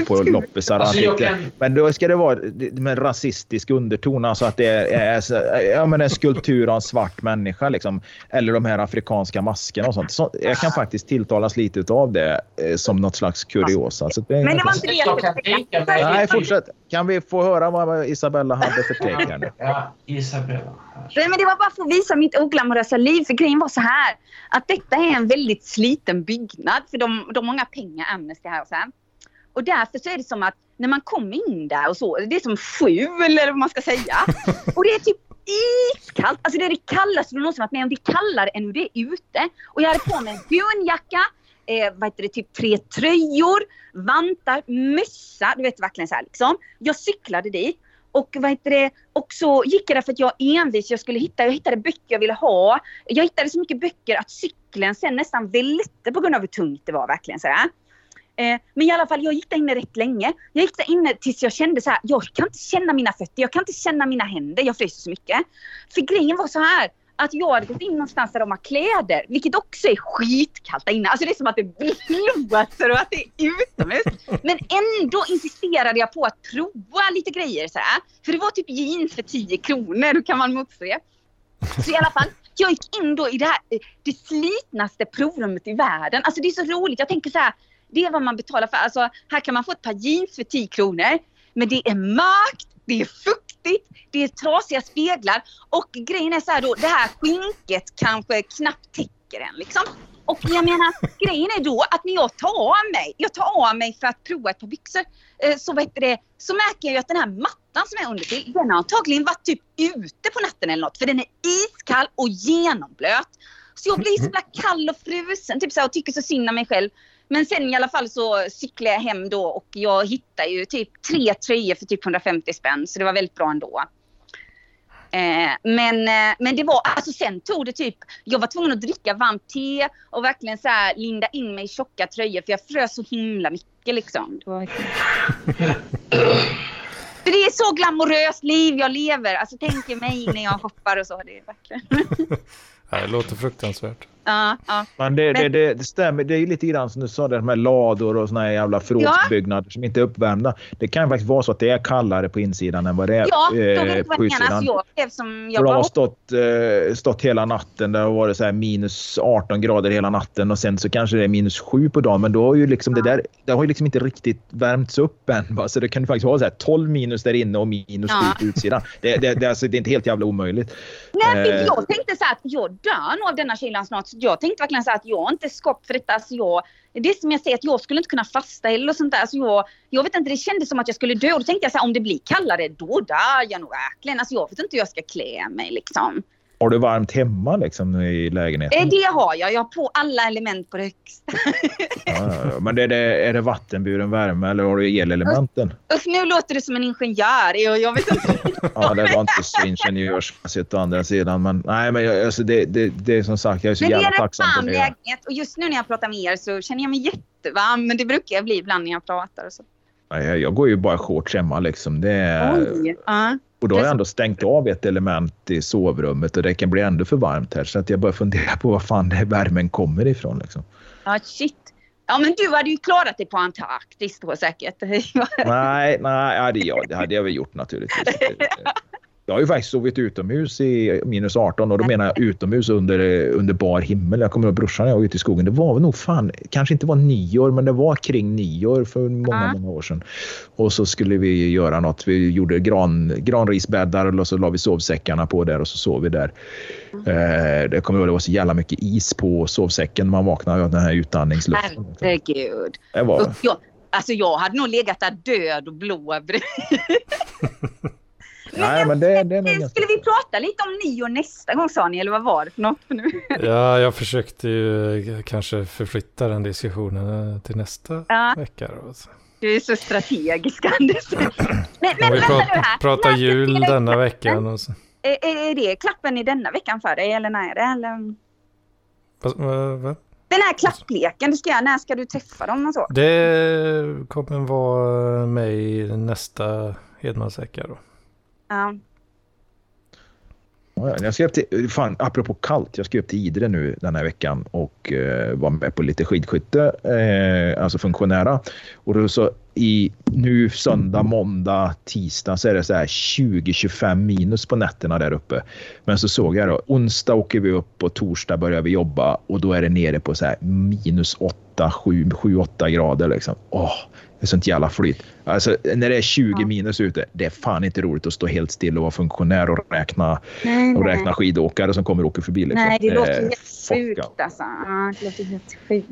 på loppisar. Alltså, men då ska det vara med rasistisk underton, alltså att det är en skulptur av en svart människa liksom, eller de här afrikanska maskerna och sånt. Så jag kan faktiskt tilltalas lite utav det som något slags kuriosa. Så det är men det var inte det. Nej, fortsätt. Kan vi få höra vad Isabella hade för take här nu? Ja, Isabella. Nej, men det var bara för att visa mitt oglamorösa liv. För grejen var så här, att detta är en väldigt sliten byggnad. För de har många pengar, Amnesty här och så här. Och därför så är det som att när man kommer in där och så, det är som skjul eller vad man ska säga. Och det är typ iskallt. Alltså det är det kallaste någon som varit med om. Det är kallare än hur det är ute. Och jag hade på mig en björnjacka, typ 3 tröjor, vantar, mössa, du vet verkligen så här liksom. Jag cyklade dit och och så gick jag där för att jag envis, jag hittade böcker jag ville ha. Jag hittade så mycket böcker att cykeln sen nästan välte på grund av hur tungt det var verkligen så här. Men i alla fall, jag gick där inne rätt länge. Jag gick där inne tills jag kände så här, jag kan inte känna mina fötter, jag kan inte känna mina händer, jag fryser så mycket. För grejen var så här, att jag hade gått in någonstans där de har kläder, vilket också är skitkallt där inne. Alltså det är som att det blåser och att det är utomhus. Men ändå insisterade jag på att prova lite grejer så här. För det var typ jeans för 10 kronor, då kan man motse. Så i alla fall, jag gick in då i det slitnaste provrummet i världen. Alltså det är så roligt, jag tänker så här, det är vad man betalar för. Alltså här kan man få ett par jeans för 10 kronor. Men det är mörkt, det är fuktigt, det är trasiga speglar. Och grejen är så här då, det här skinket kanske knappt täcker en liksom. Och jag menar, grejen är då att när jag tar av mig för att prova ett par byxor, så märker jag ju att den här mattan som är under till, den har antagligen varit typ ute på natten eller något. För den är iskall och genomblöt. Så jag blir så kall och frusen typ så här, och tycker så synd om mig själv. Men sen i alla fall så cyklade jag hem då och jag hittade ju typ 3 tröjor för typ 150 spänn. Så det var väldigt bra ändå. Men det var, alltså sen tog det typ, jag var tvungen att dricka varmt te och verkligen så här linda in mig i tjocka tröjor. För jag frös så himla mycket liksom. Det var för det är så glamoröst liv jag lever. Alltså tänker mig när jag hoppar och så. Det är verkligen... Det låter fruktansvärt. Ja. Men det stämmer. Det är ju lite grann som du sa, det med lador och såna jävla förrådsbyggnader som inte är uppvärmda. Det kan faktiskt vara så att det är kallare på insidan än vad det är på utsidan. För de har stått hela natten. Där var det så här minus 18 grader hela natten och sen så kanske det är minus 7 på dagen. Men då har ju liksom det har ju liksom inte riktigt värmts upp än. Va? Så det kan ju faktiskt vara så här 12 minus där inne och minus 7 på utsidan. Det är inte helt jävla omöjligt. Nej, jag tänkte så här att jag dör av denna kylan snart. Jag tänkte verkligen så att jag inte skapade för detta. Alltså det som jag säger att jag skulle inte kunna fasta eller sånt där. Alltså jag vet inte, det kändes som att jag skulle dö. Och då tänkte jag så här, om det blir kallare, då dör jag nog verkligen. Alltså jag vet inte hur jag ska klä mig liksom. Har du varmt hemma liksom i lägenheten? Det har jag. Jag har på alla element på det högsta. Ja. Men är det vattenburen värme eller har du elelementen? Nu låter det som en ingenjör. Jag vet inte. Ja, det var inte så ingenjörsmässigt å andra sidan. Men, nej, men alltså, det är som sagt, jag är så jävla tacksam för det. Lägenhet, och just nu när jag pratar med er så känner jag mig jättevarm. Men det brukar jag bli ibland när jag pratar. Och så. Jag går ju bara shorts hemma liksom. Det är... Och då har jag ändå stängt av ett element i sovrummet och det kan bli ändå för varmt här. Så att jag börjar fundera på vad fan värmen kommer ifrån liksom. Ja, shit. Ja, men du hade ju klarat dig på Antarktis då säkert. Nej, det hade jag väl gjort naturligtvis. Jag har ju faktiskt sovit utomhus i minus 18 och då menar jag utomhus under bar himmel. Jag kommer ihåg brorsan när jag var ute i skogen. Det var nog fan, kanske inte var 9 år men det var kring 9 år för många år sedan. Och så skulle vi göra något. Vi gjorde granrisbäddar och så la vi sovsäckarna på där och så sov vi där. Det kommer ihåg, det var så jävla mycket is på sovsäcken. Man vaknade av den här utandningsluften. Herregud. Det var... Alltså jag hade nog legat där död och blå. Nej, men skulle vi prata lite om nyår nästa gång, sa ni, eller vad var det för något nu? Ja, jag försökte ju kanske förflytta den diskussionen till nästa vecka. Då. Du är så strategisk, Anders. Men vi pratar jul denna veckan. Och så. Är det klappen i denna veckan för dig? Eller när är det? Eller? Va? Den här klappleken, du ska göra, när ska du träffa dem och så? Det kommer vara med i nästa Hedmansvecka då. Ja. Jag skrev till, fan, apropå kallt, jag skrev till Idre nu den här veckan och var med på lite skidskytte, alltså funktionära. Och då så nu söndag, måndag, tisdag så är det så här 20-25 minus på nätterna där uppe. Men så såg jag då, onsdag åker vi upp och torsdag börjar vi jobba och då är det nere på så här minus 8, 7-8 grader liksom. Åh, det är sånt jävla flyt. Alltså när det är 20 minus ute, det är fan inte roligt att stå helt still och vara funktionär och räkna skidåkare som kommer och åker förbi. Liksom. Nej, det låter helt sjukt alltså. Ja, det låter helt sjukt.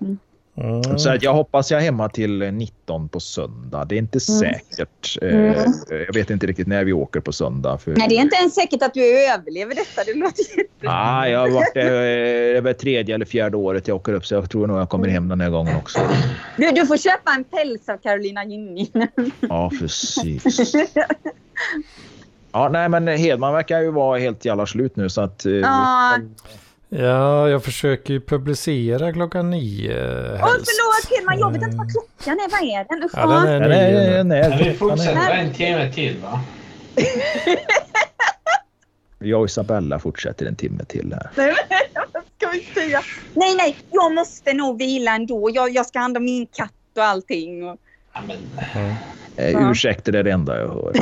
Mm. Mm. Så jag hoppas jag är hemma till 19 på söndag. Det är inte säkert. Jag vet inte riktigt när vi åker på söndag. För... Nej, det är inte ens säkert att du överlever detta. Det låter jättebra. Nej, jag har varit det tredje eller fjärde året jag åker upp. Så jag tror nog jag kommer hem den här gången också. Du får köpa en päls av Carolina Gynning. Ja, precis. Ja, nej, men Hedman verkar ju vara helt jävla slut nu. Så att... Ja, jag försöker ju publicera 9:00 helst. Åh, förlåt Hedman, jag vet inte vad klockan är. Vad är den? Ja, den är 9:00. Nej, vi fortsätter en timme till, va? Jag och Isabella fortsätter en timme till här. Nej, men, ska vi säga? Nej, jag måste nog vila ändå. Jag ska handla min katt och allting. Och... Ursäkta, det är det enda jag hör.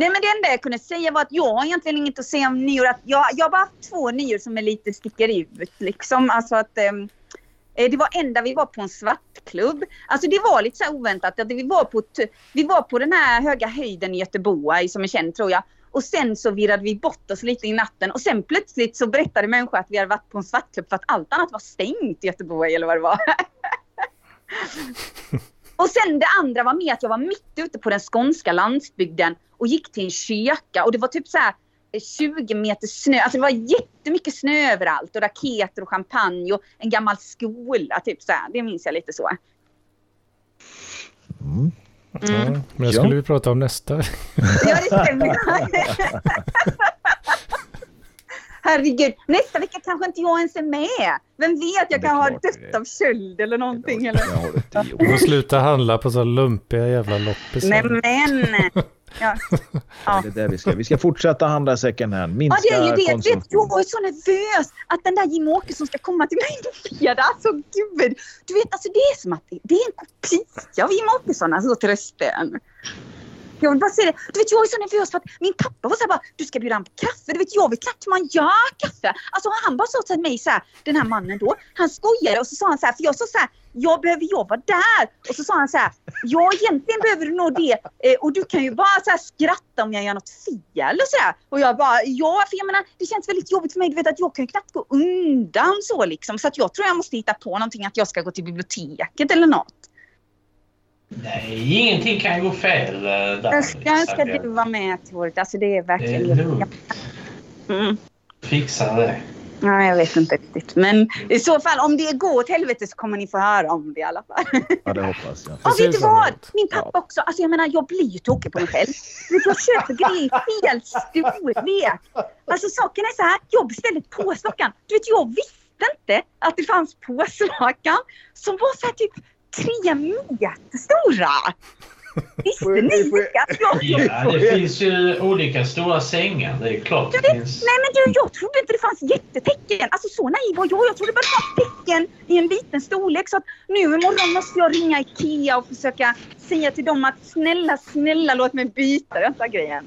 Nej, men det enda jag kunde säga var att jag har egentligen inget att säga om nyår. Att jag har bara haft 2 nyår som är lite sticker ut. Liksom. Alltså att, det var enda vi var på en svartklubb. Alltså det var lite så oväntat. Att vi var på den här höga höjden i Göteborg som är känd, tror jag. Och sen så virrade vi bort oss lite i natten. Och sen plötsligt så berättade människor att vi hade varit på en svartklubb för att allt annat var stängt i Göteborg eller vad det var. Och sen det andra var med att jag var mitt ute på den skånska landsbygden och gick till en köka och det var typ så här 20 meter snö. Alltså det var jättemycket snö överallt och raketer och champagne och en gammal skola typ så här. Det minns jag lite så. Mm. Ja, men det skulle vi prata om nästa. Ja, det stämmer. Herregud, nästa vecka kanske inte jag ens är med. Vem vet, jag kan ha dött av köld eller någonting. Eller? Och sluta handla på så lumpiga jävla loppisar. Men. Ja. Ja. Det är där vi ska fortsätta handla second hand. Minska konsumtion. Jag är så nervös att den där Jim Åkesson ska komma till mig på fredag. Alltså gud, du vet alltså det är som att det är en kopia av Jim Åkesson, alltså trösten. Jag vill bara säga det. Du vet, jag är så nervös för att min pappa var så här bara, du ska bjuda han på kaffe. Du vet, jag vet knappt hur man gör kaffe. Alltså han bara sa till mig så här, den här mannen då, han skojade och så sa han så här, för jag sa så här, jag behöver jobba där. Och så sa han så här, ja egentligen behöver du nog det. Och du kan ju bara så här skratta om jag gör något fel och så där. Och jag bara, för jag menar, det känns väldigt jobbigt för mig. Du vet att jag kan ju knappt gå undan så liksom. Så att jag tror jag måste hitta på någonting att jag ska gå till biblioteket eller något. Nej, ingenting kan gå fel. Jag ska du vara med till året. Alltså det är verkligen... Det är fixa det. Nej, jag vet inte riktigt. Men i så fall, om det går åt helvete så kommer ni få höra om det i alla fall. Ja, det hoppas jag. Och vet du vad? Min pappa också. Alltså jag menar, jag blir ju tokig på mig själv. Jag köper grejer helt storlek. Alltså saken är så här. Jag beställde påslakan. Du vet, jag visste inte att det fanns påslakan som var så här typ... 3 meter stora. Visste ni det? Ja, det finns ju olika stora sängar. Det är klart det finns. Nej, men du, jag trodde inte det fanns jättetecken. Alltså så naiv var jag. Jag trodde bara det fanns tecken i en liten storlek. Så att nu imorgon måste jag ringa Ikea och försöka säga till dem att snälla låt mig byta den här grejen.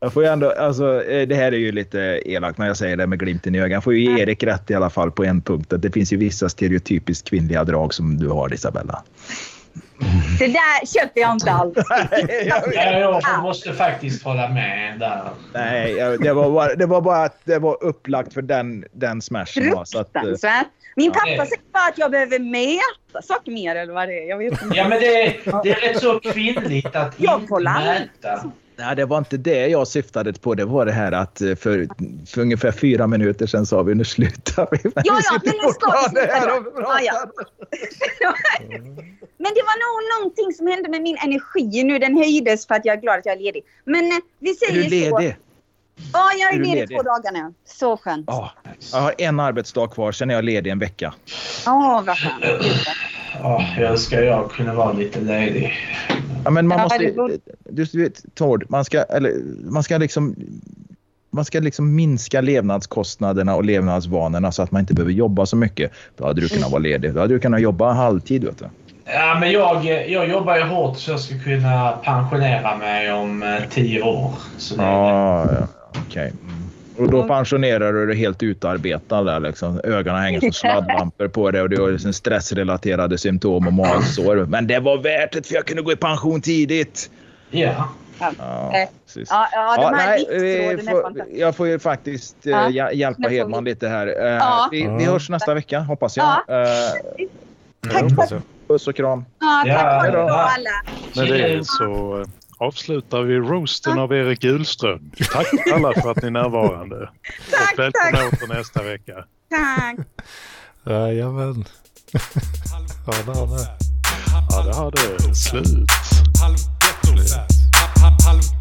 Jag får ju ändå, alltså det här är ju lite elakt när jag säger det med glimten i ögonen. Jag får ju ge Erik rätt i alla fall på en punkt. Att det finns ju vissa stereotypiskt kvinnliga drag som du har, Isabella. Det där köper jag inte alls. Jag måste faktiskt hålla med där. Nej, det var bara att det var upplagt för den smashen. Fruktansvärt. Min pappa säger bara att jag behöver mäta saker mer eller vad det är. Jag vet inte. Ja, men det är rätt så kvinnligt att inte mäta. Nej, det var inte det jag syftade på. Det var det här att för ungefär 4 minuter sen sa vi nu slutar vi. Men ja, men nu ska vi sluta. Men det var nog någonting som hände med min energi nu. Den höjdes för att jag är glad att jag är ledig. Men vi säger så. Är du ledig? Ja, jag är ledig 2 dagar nu. Så skönt. Ja, jag har en arbetsdag kvar, sen är jag ledig en vecka. Ja, vad skönt. Ja, jag ska jag kunna vara lite ledig. Ja, men man måste... Du vet, Tord, man ska liksom minska levnadskostnaderna och levnadsvanorna så att man inte behöver jobba så mycket. Då hade du kunnat vara ledig. Då hade du kunnat jobba halvtid, vet du. Ja, men jag jobbar ju hårt så jag ska kunna pensionera mig om 10 år. Så det okej. Och då pensionerar du dig helt utarbetad där liksom. Ögonen hänger som sladdlampor på dig och det är liksom stressrelaterade symptom och magsår. Men det var värt det för jag kunde gå i pension tidigt. Ja. Jag får ju faktiskt hjälpa Hedman lite här. Vi hörs nästa vecka, hoppas jag. Tack. Puss och kram. Tack för alla. Med det så avslutar vi roasten av Erik Julström. Tack alla för att ni är närvarande. Tack, välkomna åter nästa vecka. Tack. Jajamän. Ja, det har det. Slut. Halv